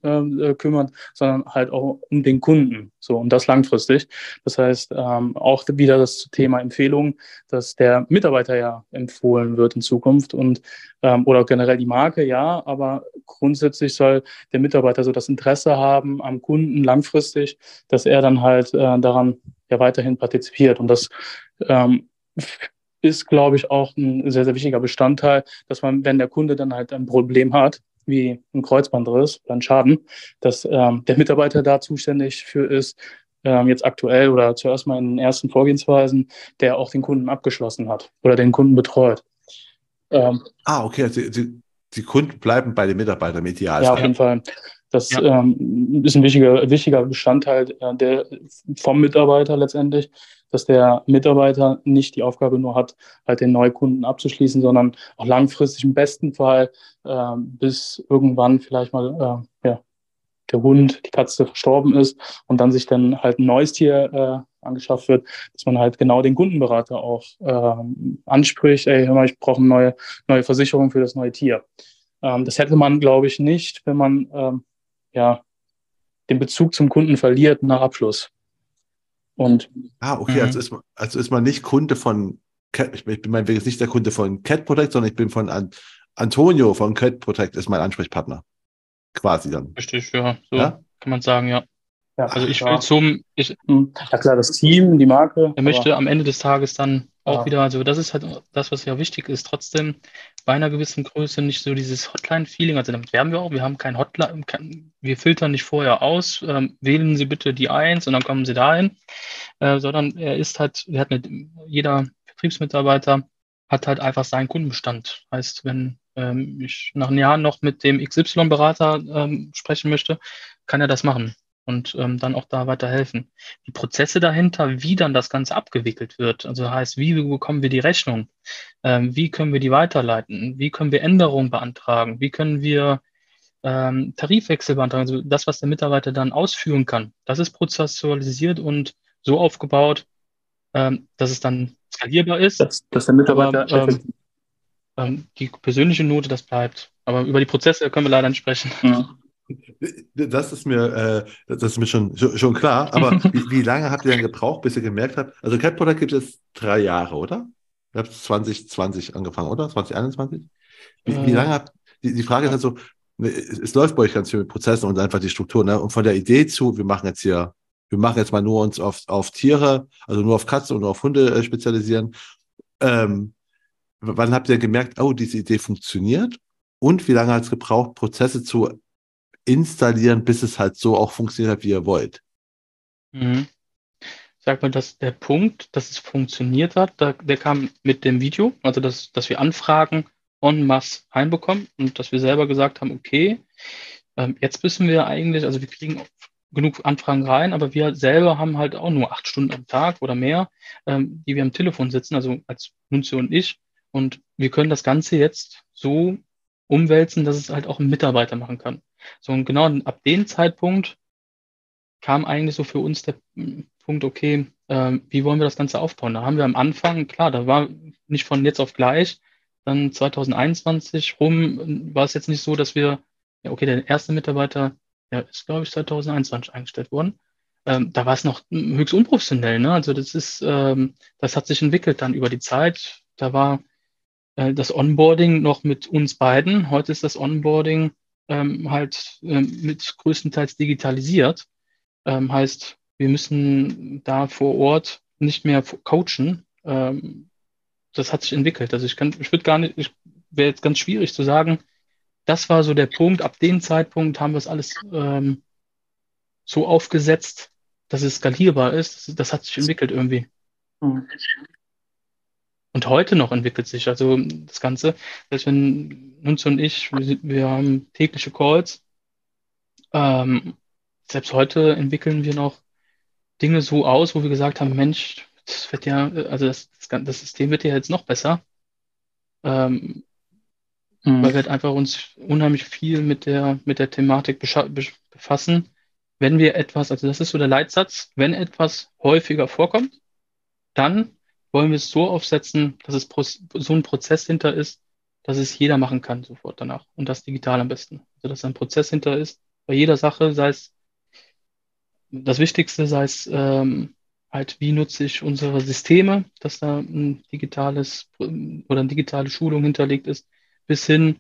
kümmert, sondern halt auch um den Kunden. So, und das langfristig. Das heißt, auch wieder das Thema Empfehlung, dass der Mitarbeiter ja empfohlen wird in Zukunft und oder generell die Marke, ja, aber grundsätzlich soll der Mitarbeiter so das Interesse haben am Kunden langfristig, dass er dann halt daran weiterhin partizipiert. Und das ist, glaube ich, auch ein sehr, sehr wichtiger Bestandteil, dass man, wenn der Kunde dann halt ein Problem hat, wie ein Kreuzbandriss oder ein Schaden, dass der Mitarbeiter da zuständig für ist, jetzt aktuell oder zuerst mal in den ersten Vorgehensweisen, der auch den Kunden abgeschlossen hat oder den Kunden betreut. Okay. Also die Kunden bleiben bei den Mitarbeitern im Idealfall. Ja, auf jeden Fall. Das ist ein wichtiger Bestandteil vom Mitarbeiter letztendlich, dass der Mitarbeiter nicht die Aufgabe nur hat, halt den Neukunden abzuschließen, sondern auch langfristig im besten Fall bis irgendwann vielleicht mal der Hund, die Katze verstorben ist und dann sich dann halt ein neues Tier angeschafft wird, dass man halt genau den Kundenberater auch anspricht, ey, hör mal, ich brauche eine neue Versicherung für das neue Tier. Das hätte man, glaube ich, nicht, wenn man den Bezug zum Kunden verliert nach Abschluss. Und also ist man nicht Kunde von ich bin meinetwegen nicht der Kunde von CatProtect, sondern ich bin von Antonio von CatProtect ist mein Ansprechpartner. Quasi dann. Richtig, ja. So kann man sagen, ja. Ja, also das Team, die Marke. Er möchte am Ende des Tages dann auch wieder, also das ist halt das, was ja wichtig ist, trotzdem bei einer gewissen Größe nicht so dieses Hotline-Feeling, also damit werben wir auch, wir haben kein Hotline, wir filtern nicht vorher aus, wählen Sie bitte die 1 und dann kommen Sie dahin, sondern jeder Vertriebsmitarbeiter hat halt einfach seinen Kundenbestand. Heißt, wenn ich nach einem Jahr noch mit dem XY-Berater sprechen möchte, kann er das machen. und dann auch da weiterhelfen. Die Prozesse dahinter, wie dann das Ganze abgewickelt wird, also heißt, wie bekommen wir die Rechnung, wie können wir die weiterleiten, wie können wir Änderungen beantragen, wie können wir Tarifwechsel beantragen, also das, was der Mitarbeiter dann ausführen kann, das ist prozessualisiert und so aufgebaut, dass es dann skalierbar ist. Dass der Mitarbeiter die persönliche Note, das bleibt. Aber über die Prozesse können wir leider nicht sprechen. Ja. Das ist mir schon klar, aber wie lange habt ihr denn gebraucht, bis ihr gemerkt habt, also CatProtect gibt es 3 Jahre, oder? Ihr habt 2020 angefangen, oder? 2021? Wie lange habt ihr, die Frage ist halt so, es läuft bei euch ganz viel mit Prozessen und einfach die Struktur, ne? Und von der Idee zu, wir machen jetzt mal nur uns auf Tiere, also nur auf Katzen und nur auf Hunde spezialisieren. Wann habt ihr gemerkt, oh, diese Idee funktioniert? Und wie lange hat es gebraucht, Prozesse zu installieren, bis es halt so auch funktioniert hat, wie ihr wollt? Mhm. Ich sag mal, dass der Punkt, dass es funktioniert hat, der kam mit dem Video, also dass wir Anfragen en masse reinbekommen und dass wir selber gesagt haben, okay, jetzt müssen wir eigentlich, also wir kriegen genug Anfragen rein, aber wir selber haben halt auch nur 8 Stunden am Tag oder mehr, die wir am Telefon sitzen, also als Nunzio und ich, und wir können das Ganze jetzt so umwälzen, dass es halt auch ein Mitarbeiter machen kann. So, und genau ab dem Zeitpunkt kam eigentlich so für uns der Punkt, okay, wie wollen wir das Ganze aufbauen? Da haben wir am Anfang, klar, da war nicht von jetzt auf gleich, dann 2021 rum war es jetzt nicht so, dass wir, ja okay, der erste Mitarbeiter, der ist, glaube ich, 2021 eingestellt worden, da war es noch höchst unprofessionell, ne? Also das hat sich entwickelt dann über die Zeit, da war das Onboarding noch mit uns beiden, heute ist das Onboarding mit größtenteils digitalisiert. Heißt, wir müssen da vor Ort nicht mehr coachen. Das hat sich entwickelt. Also wäre jetzt ganz schwierig zu sagen, das war so der Punkt. Ab dem Zeitpunkt haben wir es alles so aufgesetzt, dass es skalierbar ist. Das hat sich entwickelt irgendwie. Mhm. Und heute noch entwickelt sich also das Ganze. Selbst wenn Nunzio und ich, wir haben tägliche Calls. Selbst heute entwickeln wir noch Dinge so aus, wo wir gesagt haben, Mensch, das System wird ja jetzt noch besser. Weil wir halt einfach uns unheimlich viel mit der Thematik befassen. Wenn wir etwas, also das ist so der Leitsatz, wenn etwas häufiger vorkommt, dann wollen wir es so aufsetzen, dass es so ein Prozess hinter ist, dass es jeder machen kann sofort danach und das digital am besten. Also dass ein Prozess hinter ist, bei jeder Sache, sei es das Wichtigste, sei es halt, wie nutze ich unsere Systeme, dass da ein digitales oder eine digitale Schulung hinterlegt ist, bis hin,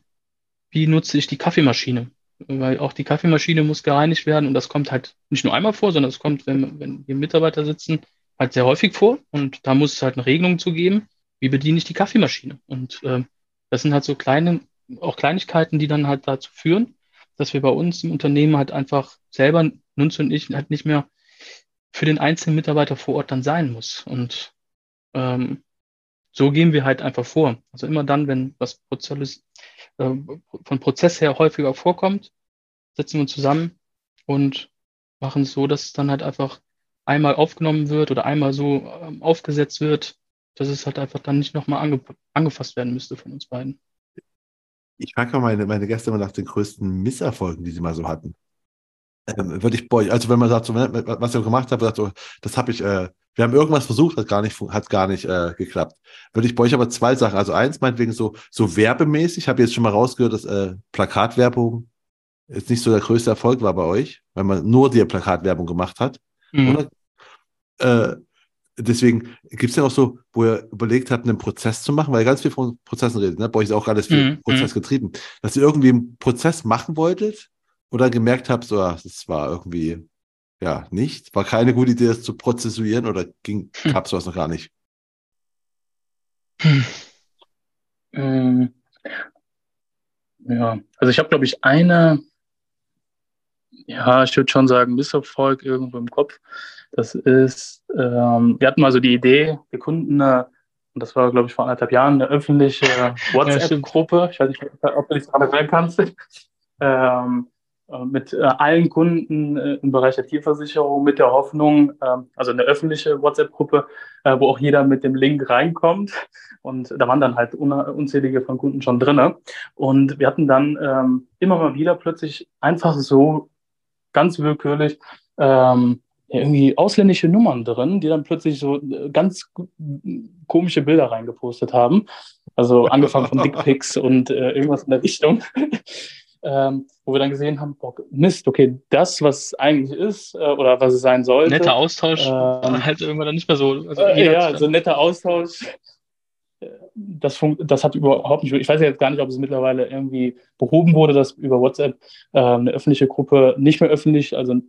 wie nutze ich die Kaffeemaschine, weil auch die Kaffeemaschine muss gereinigt werden und das kommt halt nicht nur einmal vor, sondern es kommt, wenn die Mitarbeiter sitzen, halt sehr häufig vor und da muss es halt eine Regelung zu geben, wie bediene ich die Kaffeemaschine, und das sind halt so Kleinigkeiten, die dann halt dazu führen, dass wir bei uns im Unternehmen halt einfach selber, Nunzio und ich, halt nicht mehr für den einzelnen Mitarbeiter vor Ort dann sein muss, und so gehen wir halt einfach vor, also immer dann, wenn was von Prozess her häufiger vorkommt, setzen wir uns zusammen und machen es so, dass es dann halt einfach einmal aufgenommen wird oder einmal so aufgesetzt wird, dass es halt einfach dann nicht nochmal angefasst werden müsste von uns beiden. Ich frage meine Gäste immer nach den größten Misserfolgen, die sie mal so hatten. Würde ich bei euch, also wenn man sagt, so, was ihr gemacht habt, sagt so, das habe ich, wir haben irgendwas versucht, hat gar nicht geklappt. Würde ich bei euch aber 2 Sachen, also eins meinetwegen so werbemäßig, habe ich jetzt schon mal rausgehört, dass Plakatwerbung jetzt nicht so der größte Erfolg war bei euch, weil man nur die Plakatwerbung gemacht hat. Oder? Deswegen gibt es ja auch so, wo ihr überlegt habt, einen Prozess zu machen, weil ihr ganz viel von Prozessen redet, ne? Bei euch ist auch alles viel Prozess getrieben, dass ihr irgendwie einen Prozess machen wolltet oder gemerkt habt, so, das war irgendwie, ja, nicht, war keine gute Idee, das zu prozessuieren, oder gab es sowas noch gar nicht? Ja, also ich habe, glaube ich, ich würde schon sagen, Misserfolg irgendwo im Kopf. Das ist, wir hatten mal so die Idee, wir gründen eine, und das war, glaube ich, vor 1,5 Jahren, eine öffentliche WhatsApp-Gruppe. Ich weiß nicht, ob du dich gerade rein kannst. mit allen Kunden im Bereich der Tierversicherung mit der Hoffnung, also eine öffentliche WhatsApp-Gruppe, wo auch jeder mit dem Link reinkommt. Und da waren dann halt unzählige von Kunden schon drin. Und wir hatten dann immer mal wieder plötzlich einfach so ganz willkürlich irgendwie ausländische Nummern drin, die dann plötzlich so ganz komische Bilder reingepostet haben. Also angefangen von Dickpics und irgendwas in der Richtung. Wo wir dann gesehen haben, boah, Mist, okay, das, was eigentlich ist oder was es sein sollte. Netter Austausch, halt irgendwann dann nicht mehr so. Also so netter Austausch, das hat überhaupt nicht, ich weiß jetzt gar nicht, ob es mittlerweile irgendwie behoben wurde, dass über WhatsApp eine öffentliche Gruppe nicht mehr öffentlich, also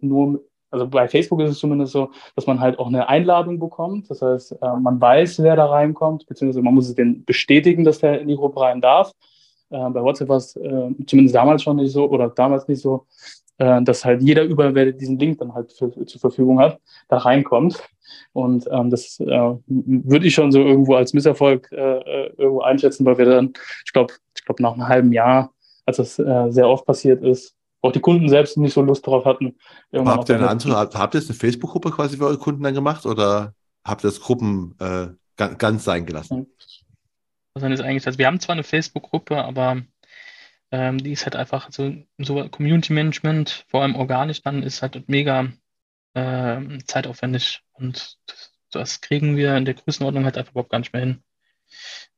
bei Facebook ist es zumindest so, dass man halt auch eine Einladung bekommt. Das heißt, man weiß, wer da reinkommt, beziehungsweise man muss es denen bestätigen, dass der in die Gruppe rein darf. Bei WhatsApp war es zumindest damals nicht so, dass halt jeder über, wer diesen Link dann halt zur Verfügung hat, da reinkommt. Und das würde ich schon so irgendwo als Misserfolg irgendwo einschätzen, weil wir dann, ich glaube nach einem halben Jahr, als das sehr oft passiert ist, auch die Kunden selbst nicht so Lust drauf hatten. Habt ihr jetzt eine Facebook-Gruppe quasi für eure Kunden dann gemacht oder habt ihr das Gruppen ganz sein gelassen? Mhm. Ist eigentlich, also wir haben zwar eine Facebook-Gruppe, aber die ist halt einfach so Community-Management, vor allem organisch dann, ist halt mega zeitaufwendig und das kriegen wir in der Größenordnung halt einfach überhaupt gar nicht mehr hin.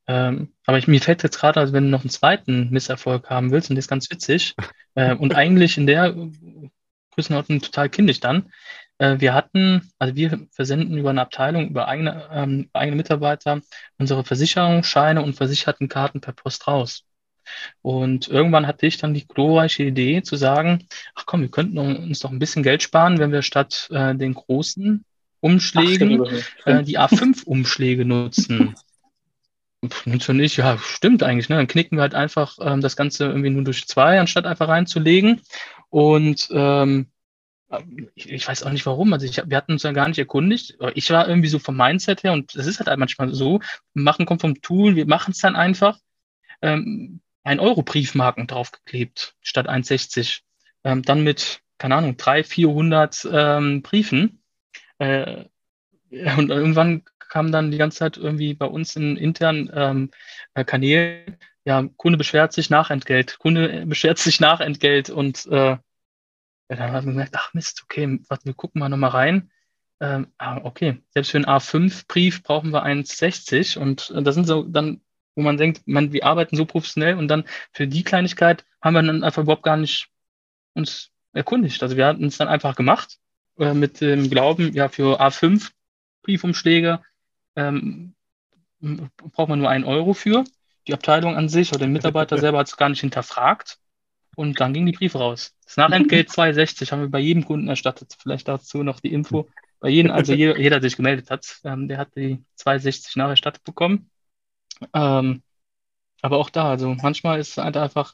Aber mir fällt jetzt gerade, also wenn du noch einen zweiten Misserfolg haben willst, und das ist ganz witzig und eigentlich in der Größenordnung total kindisch dann, wir versenden über eine Abteilung, über eigene Mitarbeiter unsere Versicherungsscheine und Versichertenkarten per Post raus. Und irgendwann hatte ich dann die glorreiche Idee zu sagen, ach komm, wir könnten uns doch ein bisschen Geld sparen, wenn wir statt den großen Umschlägen die A5-Umschläge nutzen. Nunzio und ich, ja, stimmt eigentlich, ne? Dann knicken wir halt einfach das Ganze irgendwie nur durch zwei, anstatt einfach reinzulegen. Und ich weiß auch nicht warum, also wir hatten uns ja gar nicht erkundigt, ich war irgendwie so vom Mindset her und das ist halt manchmal so, Machen kommt vom Tun, wir machen es dann einfach, 1-Euro-Briefmarken draufgeklebt, statt 1,60, dann mit, keine Ahnung, 300-400 Briefen und irgendwann kam dann die ganze Zeit irgendwie bei uns in internen Kanälen, ja, Kunde beschwert sich nach Entgelt und ja, dann haben wir gemerkt, ach Mist, okay, warte, wir gucken mal nochmal rein. Okay, selbst für einen A5-Brief brauchen wir 1,60 und das sind so dann, wo man denkt, wir arbeiten so professionell und dann für die Kleinigkeit haben wir dann einfach überhaupt gar nicht uns erkundigt. Also wir hatten es dann einfach gemacht mit dem Glauben, ja, für A5-Briefumschläge braucht man nur 1 Euro für. Die Abteilung an sich oder den Mitarbeiter selber hat es gar nicht hinterfragt. Und dann gingen die Briefe raus. Das Nachentgelt 2,60 haben wir bei jedem Kunden erstattet. Vielleicht dazu noch die Info. Bei jedem, also jeder, der sich gemeldet hat, der hat die 2,60 nacherstattet bekommen. Aber auch da, also manchmal ist es halt einfach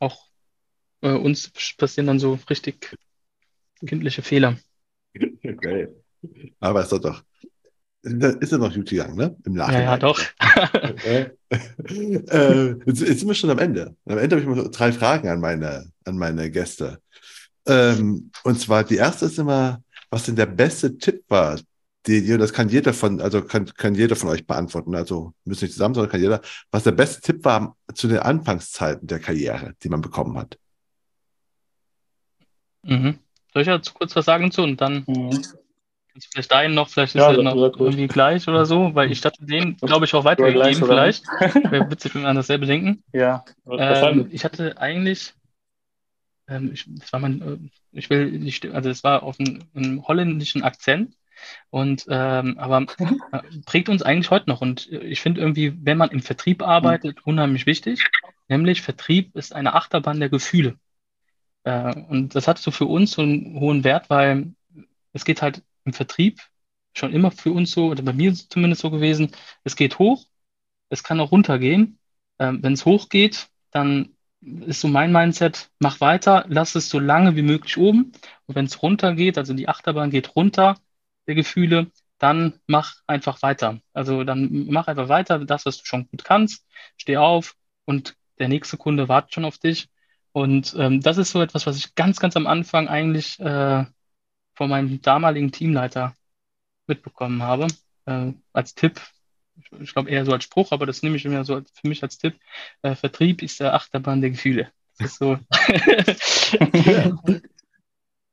auch uns passieren dann so richtig kindliche Fehler. Okay. Aber ist doch. Ist ja noch gut gegangen, ne? Im Nachhinein. Ja, doch. Okay. Jetzt sind wir schon am Ende. Am Ende habe ich mal 3 Fragen an meine Gäste. Und zwar, die erste ist immer, was denn der beste Tipp war? Das kann jeder von euch beantworten. Also müssen nicht zusammen, sondern kann jeder. Was der beste Tipp war zu den Anfangszeiten der Karriere, die man bekommen hat? Mhm. Soll ich dazu kurz was sagen zu und dann... Mhm. Vielleicht einen noch, vielleicht ist er noch irgendwie gleich oder so, weil ich hatte den, glaube ich, auch weitergegeben vielleicht. Wäre witzig, wenn wir an dasselbe denken. Ja. Ich hatte eigentlich, es war auf einem holländischen Akzent und aber prägt uns eigentlich heute noch und ich finde irgendwie, wenn man im Vertrieb arbeitet, unheimlich wichtig, nämlich Vertrieb ist eine Achterbahn der Gefühle. Und das hat so für uns so einen hohen Wert, weil es geht halt im Vertrieb schon immer für uns so, oder bei mir zumindest so gewesen, es geht hoch, es kann auch runtergehen. Wenn es hoch geht, dann ist so mein Mindset, mach weiter, lass es so lange wie möglich oben. Und wenn es runter geht, also die Achterbahn geht runter, der Gefühle, dann mach einfach weiter. Also dann mach einfach weiter, das, was du schon gut kannst, steh auf und der nächste Kunde wartet schon auf dich. Und das ist so etwas, was ich ganz, ganz am Anfang eigentlich von meinem damaligen Teamleiter mitbekommen habe, als Tipp. Ich glaube eher so als Spruch, aber das nehme ich immer so für mich als Tipp. Vertrieb ist der Achterbahn der Gefühle. Das ist so.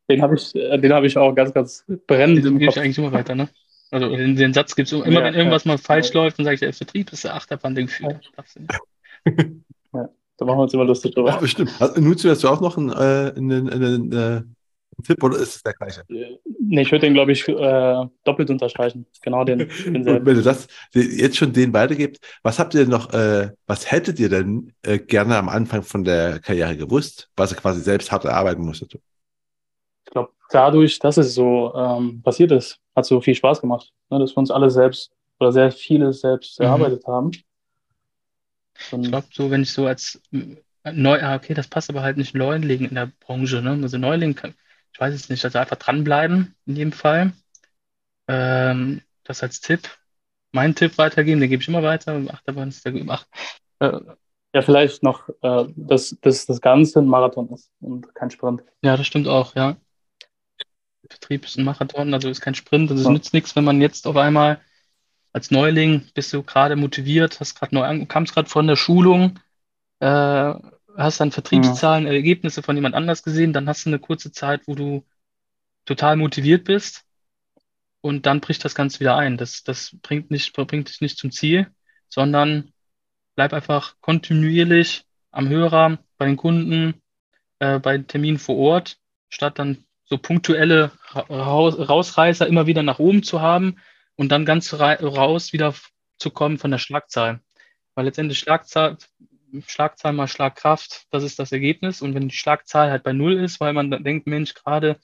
Den habe ich auch ganz, ganz brennend im Kopf. Den gebe ich eigentlich immer weiter, ne? Also den Satz gibt es immer, wenn irgendwas mal falsch läuft, dann sage ich, der Vertrieb ist der Achterbahn der Gefühle. Ja, da machen wir uns immer lustig drüber. Ja, bestimmt. Nunzio, hast du auch noch einen Tipp oder ist es der gleiche? Nee, ich würde den, glaube ich, doppelt unterstreichen. Genau denselben. Wenn du das jetzt schon den weitergibst, was habt ihr denn noch, was hättet ihr denn gerne am Anfang von der Karriere gewusst, was ihr quasi selbst hart erarbeiten musstet? Ich glaube, dadurch, dass es so passiert ist, hat so viel Spaß gemacht, ne? Dass wir uns alle selbst oder sehr viele selbst erarbeitet haben. Und ich glaube, so, wenn ich so als Neuling, okay, das passt aber halt nicht Neulingen in der Branche, ne? Also Neuling kann, ich weiß es nicht, also einfach dranbleiben in jedem Fall. Das als Tipp. Meinen Tipp weitergeben, den gebe ich immer weiter. Achterbahn ist der gemacht. Ja, vielleicht noch, dass das Ganze ein Marathon ist und kein Sprint. Ja, das stimmt auch, ja. Vertrieb ist ein Marathon, also ist kein Sprint. Also es nützt nichts, wenn man jetzt auf einmal als Neuling bist du gerade motiviert, hast gerade kamst gerade von der Schulung, hast dann Vertriebszahlen, Ergebnisse von jemand anders gesehen, dann hast du eine kurze Zeit, wo du total motiviert bist und dann bricht das Ganze wieder ein. Das bringt dich nicht zum Ziel, sondern bleib einfach kontinuierlich am Hörer, bei den Kunden, bei Terminen vor Ort, statt dann so punktuelle Rausreißer immer wieder nach oben zu haben und dann ganz raus wieder zu kommen von der Schlagzahl. Weil letztendlich Schlagzahl mal Schlagkraft, das ist das Ergebnis. Und wenn die Schlagzahl halt bei Null ist, weil man dann denkt, Mensch, gerade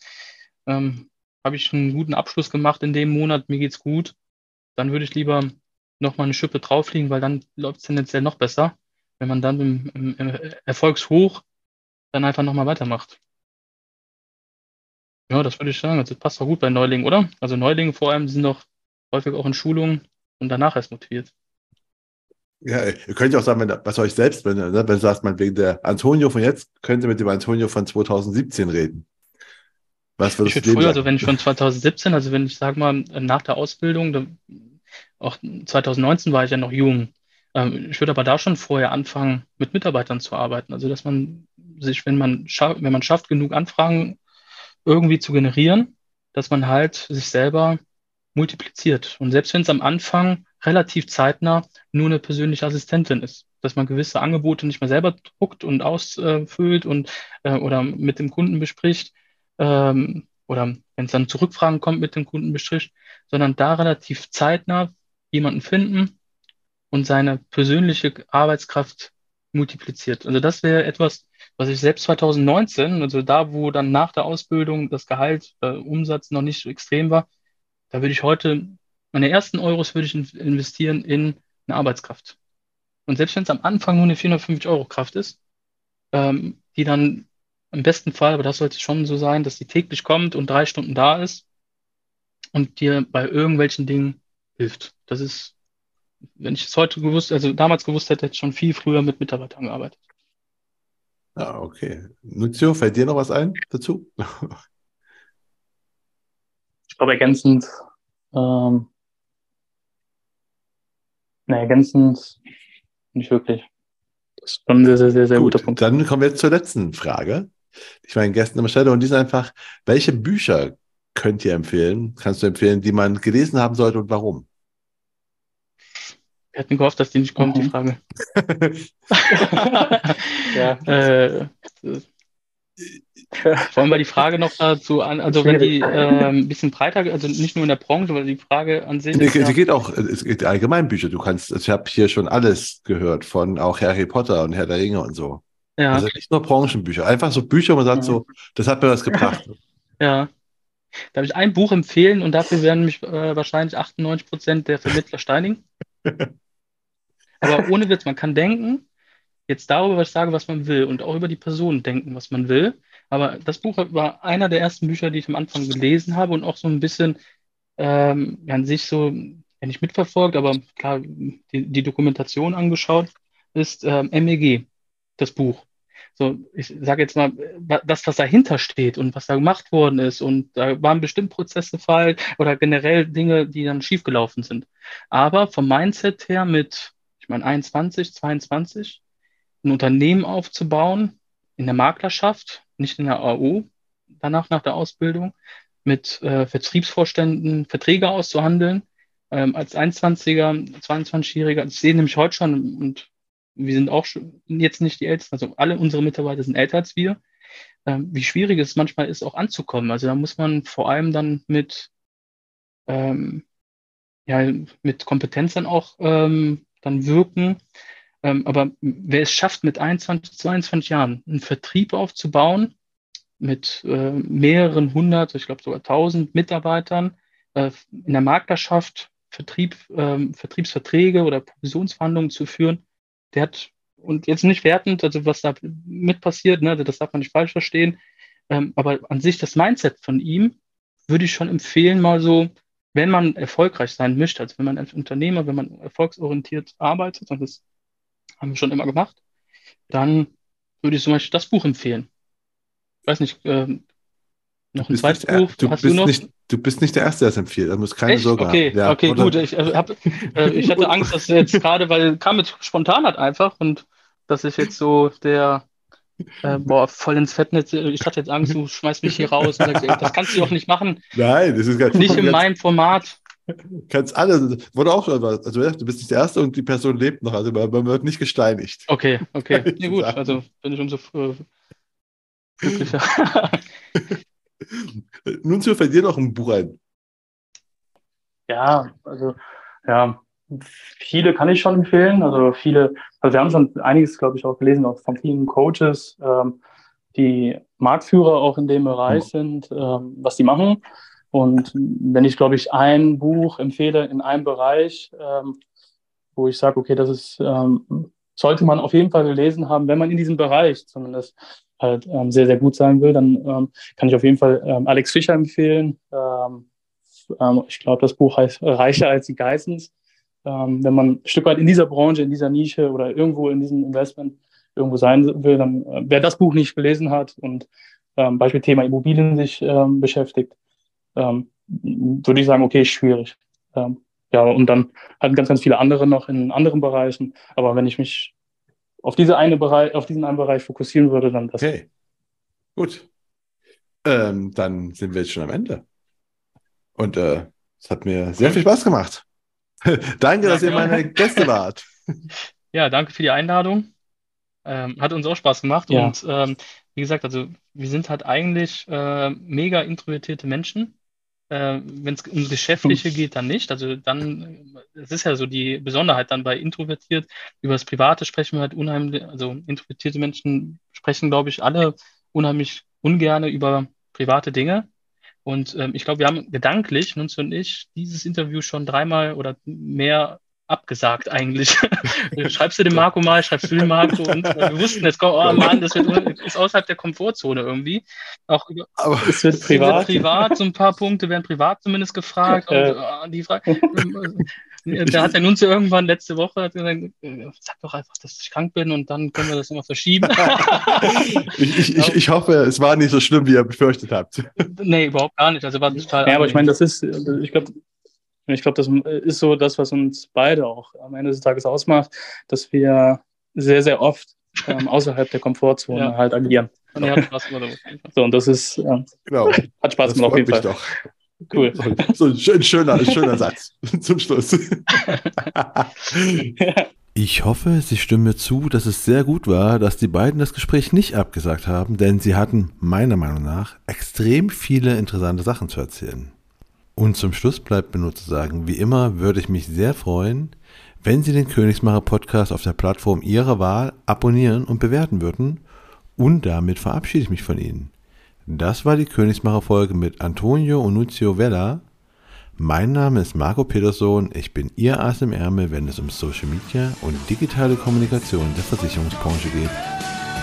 habe ich einen guten Abschluss gemacht in dem Monat, mir geht's gut, dann würde ich lieber nochmal eine Schippe drauflegen, weil dann läuft es tendenziell noch besser, wenn man dann im Erfolgshoch dann einfach nochmal weitermacht. Ja, das würde ich sagen. Also das passt doch gut bei Neulingen, oder? Also Neulinge vor allem sind doch häufig auch in Schulungen und danach erst motiviert. Ja, ihr könnt ja auch sagen, was euch selbst, wenn du sagst, meinetwegen der Antonio von jetzt, könnt ihr mit dem Antonio von 2017 reden. Was würdest du früher sagen? Also wenn ich von 2017, also wenn ich sag mal nach der Ausbildung, auch 2019 war ich ja noch jung. Ich würde aber da schon vorher anfangen, mit Mitarbeitern zu arbeiten. Also dass man sich, wenn man schafft, genug Anfragen irgendwie zu generieren, dass man halt sich selber multipliziert. Und selbst wenn es am Anfang relativ zeitnah nur eine persönliche Assistentin ist, dass man gewisse Angebote nicht mehr selber druckt und ausfüllt und oder mit dem Kunden bespricht, oder wenn es dann zu Rückfragen kommt, mit dem Kunden bespricht, sondern da relativ zeitnah jemanden finden und seine persönliche Arbeitskraft multipliziert. Also das wäre etwas, was ich selbst 2019, also da, wo dann nach der Ausbildung das Gehalt, Umsatz noch nicht so extrem war, da würde ich heute, meine ersten Euros würde ich investieren in eine Arbeitskraft. Und selbst wenn es am Anfang nur eine 450-Euro-Kraft ist, die dann im besten Fall, aber das sollte schon so sein, dass die täglich kommt und 3 Stunden da ist und dir bei irgendwelchen Dingen hilft. Das ist, wenn ich es heute gewusst, also damals gewusst hätte, hätte ich schon viel früher mit Mitarbeitern gearbeitet. Ah, okay. Nunzio, fällt dir noch was ein dazu? Ich glaube, ergänzend nicht wirklich. Das ist schon ein sehr, sehr, sehr, sehr guter Punkt. Dann kommen wir jetzt zur letzten Frage. Ich meine, Gästen immer stelle und die sind einfach, welche Bücher könnt ihr empfehlen, kannst du empfehlen, die man gelesen haben sollte und warum? Wir hatten gehofft, dass die nicht kommt, die Frage. Ja. Wollen wir die Frage noch dazu an, also wenn die ein bisschen breiter, also nicht nur in der Branche, aber die Frage an sich. Es geht allgemein Bücher. Du kannst, ich habe hier schon alles gehört von auch Harry Potter und Herr der Ringe und so. Ja. Also nicht nur Branchenbücher, einfach so Bücher, wo man sagt so, das hat mir was gebracht. Ja. Darf ich ein Buch empfehlen und dafür werden mich wahrscheinlich 98% der Vermittler steinigen. Aber ohne Witz, man kann denken, jetzt darüber was sagen, was man will und auch über die Person denken, was man will. Aber das Buch war einer der ersten Bücher, die ich am Anfang gelesen habe und auch so ein bisschen an sich so, ja nicht mitverfolgt, aber klar, die Dokumentation angeschaut, ist MEG, das Buch. So, ich sage jetzt mal, das, was dahinter steht und was da gemacht worden ist, und da waren bestimmt Prozesse falsch oder generell Dinge, die dann schiefgelaufen sind. Aber vom Mindset her mit, ich meine, 21, 22, ein Unternehmen aufzubauen in der Maklerschaft, nicht in der AU, danach nach der Ausbildung, mit Vertriebsvorständen Verträge auszuhandeln, als 21er, 22-Jähriger, das sehen nämlich heute schon, und wir sind auch schon jetzt nicht die Ältesten, also alle unsere Mitarbeiter sind älter als wir, wie schwierig es manchmal ist, auch anzukommen. Also da muss man vor allem dann mit Kompetenz dann auch dann wirken. Aber wer es schafft, mit 21, 22 Jahren einen Vertrieb aufzubauen, mit mehreren hundert, ich glaube sogar 1000 Mitarbeitern, in der Maklerschaft Vertriebsverträge oder Provisionsverhandlungen zu führen, der hat, und jetzt nicht wertend, also was da mit passiert, ne, das darf man nicht falsch verstehen, aber an sich das Mindset von ihm würde ich schon empfehlen, mal so, wenn man erfolgreich sein möchte, also wenn man als Unternehmer, wenn man erfolgsorientiert arbeitet, und das haben wir schon immer gemacht, dann würde ich zum Beispiel das Buch empfehlen. Ich weiß nicht, noch ein zweites Buch, hast du noch? Du bist nicht der Erste, der es empfiehlt. Da muss keine Sorge haben. Ja, okay, oder? Gut. Ich hatte Angst, dass jetzt gerade, weil kam jetzt spontan halt einfach und dass ich jetzt so der voll ins Fettnetz. Ich hatte jetzt Angst, du schmeißt mich hier raus und sagst, ey, das kannst du doch nicht machen. Nein, das ist gar nicht in meinem Format. Kannst alle, wurde auch schon was. Also du bist nicht der Erste und die Person lebt noch. Also man wird nicht gesteinigt. Okay. Ja, gut, also bin ich umso glücklicher. Nun fällt dir noch ein Buch ein. Ja, also ja, viele kann ich schon empfehlen. Also wir haben schon einiges, glaube ich, auch gelesen, auch von vielen Coaches, die Marktführer auch in dem Bereich sind, was die machen. Und wenn ich, glaube ich, ein Buch empfehle in einem Bereich, wo ich sage, okay, das ist, sollte man auf jeden Fall gelesen haben, wenn man in diesem Bereich zumindest halt sehr, sehr gut sein will, dann kann ich auf jeden Fall Alex Fischer empfehlen. Ich glaube, das Buch heißt Reicher als die Geissens. Wenn man ein Stück weit in dieser Branche, in dieser Nische oder irgendwo in diesem Investment irgendwo sein will, dann wer das Buch nicht gelesen hat und Beispiel Thema Immobilien sich beschäftigt, würde ich sagen, okay, schwierig. Ja, und dann hatten ganz, ganz viele andere noch in anderen Bereichen. Aber wenn ich mich auf diesen einen Bereich fokussieren würde, dann das. Okay, gut. Dann sind wir jetzt schon am Ende. Und es hat mir sehr viel Spaß gemacht. Danke, dass ihr meine Gäste wart. Ja, danke für die Einladung. Hat uns auch Spaß gemacht. Ja. Und wie gesagt, also wir sind halt eigentlich mega introvertierte Menschen. Wenn es um Geschäftliche geht, dann nicht. Also dann, das ist ja so die Besonderheit dann bei introvertiert. Über das Private sprechen wir halt unheimlich, also introvertierte Menschen sprechen, glaube ich, alle unheimlich ungerne über private Dinge. Und ich glaube, wir haben gedanklich, Nunzio und ich, dieses Interview schon dreimal oder mehr abgesagt eigentlich. Schreibst du dem Marco und wir wussten jetzt, ist außerhalb der Komfortzone irgendwie. Auch aber es wird privat, so ein paar Punkte werden privat zumindest gefragt. Und die Frage, da hat der Nunzio irgendwann letzte Woche gesagt, sag doch einfach, dass ich krank bin und dann können wir das immer verschieben. Ich hoffe, es war nicht so schlimm, wie ihr befürchtet habt. Nee, überhaupt gar nicht. Also war total. Ja, aber ich meine, ich glaube, das ist so das, was uns beide auch am Ende des Tages ausmacht, dass wir sehr, sehr oft außerhalb der Komfortzone halt agieren. Und er hat Spaß gemacht. So, und das ist, genau. Hat Spaß gemacht auf jeden Fall. Doch. Cool. So ein schöner Satz zum Schluss. Ich hoffe, Sie stimmen mir zu, dass es sehr gut war, dass die beiden das Gespräch nicht abgesagt haben, denn sie hatten meiner Meinung nach extrem viele interessante Sachen zu erzählen. Und zum Schluss bleibt mir nur zu sagen, wie immer würde ich mich sehr freuen, wenn Sie den Königsmacher-Podcast auf der Plattform Ihrer Wahl abonnieren und bewerten würden. Und damit verabschiede ich mich von Ihnen. Das war die Königsmacher-Folge mit Antonio und Nunzio Vella. Mein Name ist Marco Petersohn, ich bin Ihr Ass im Ärmel, wenn es um Social Media und digitale Kommunikation der Versicherungsbranche geht.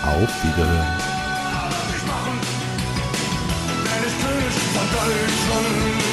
Auf Wiederhören.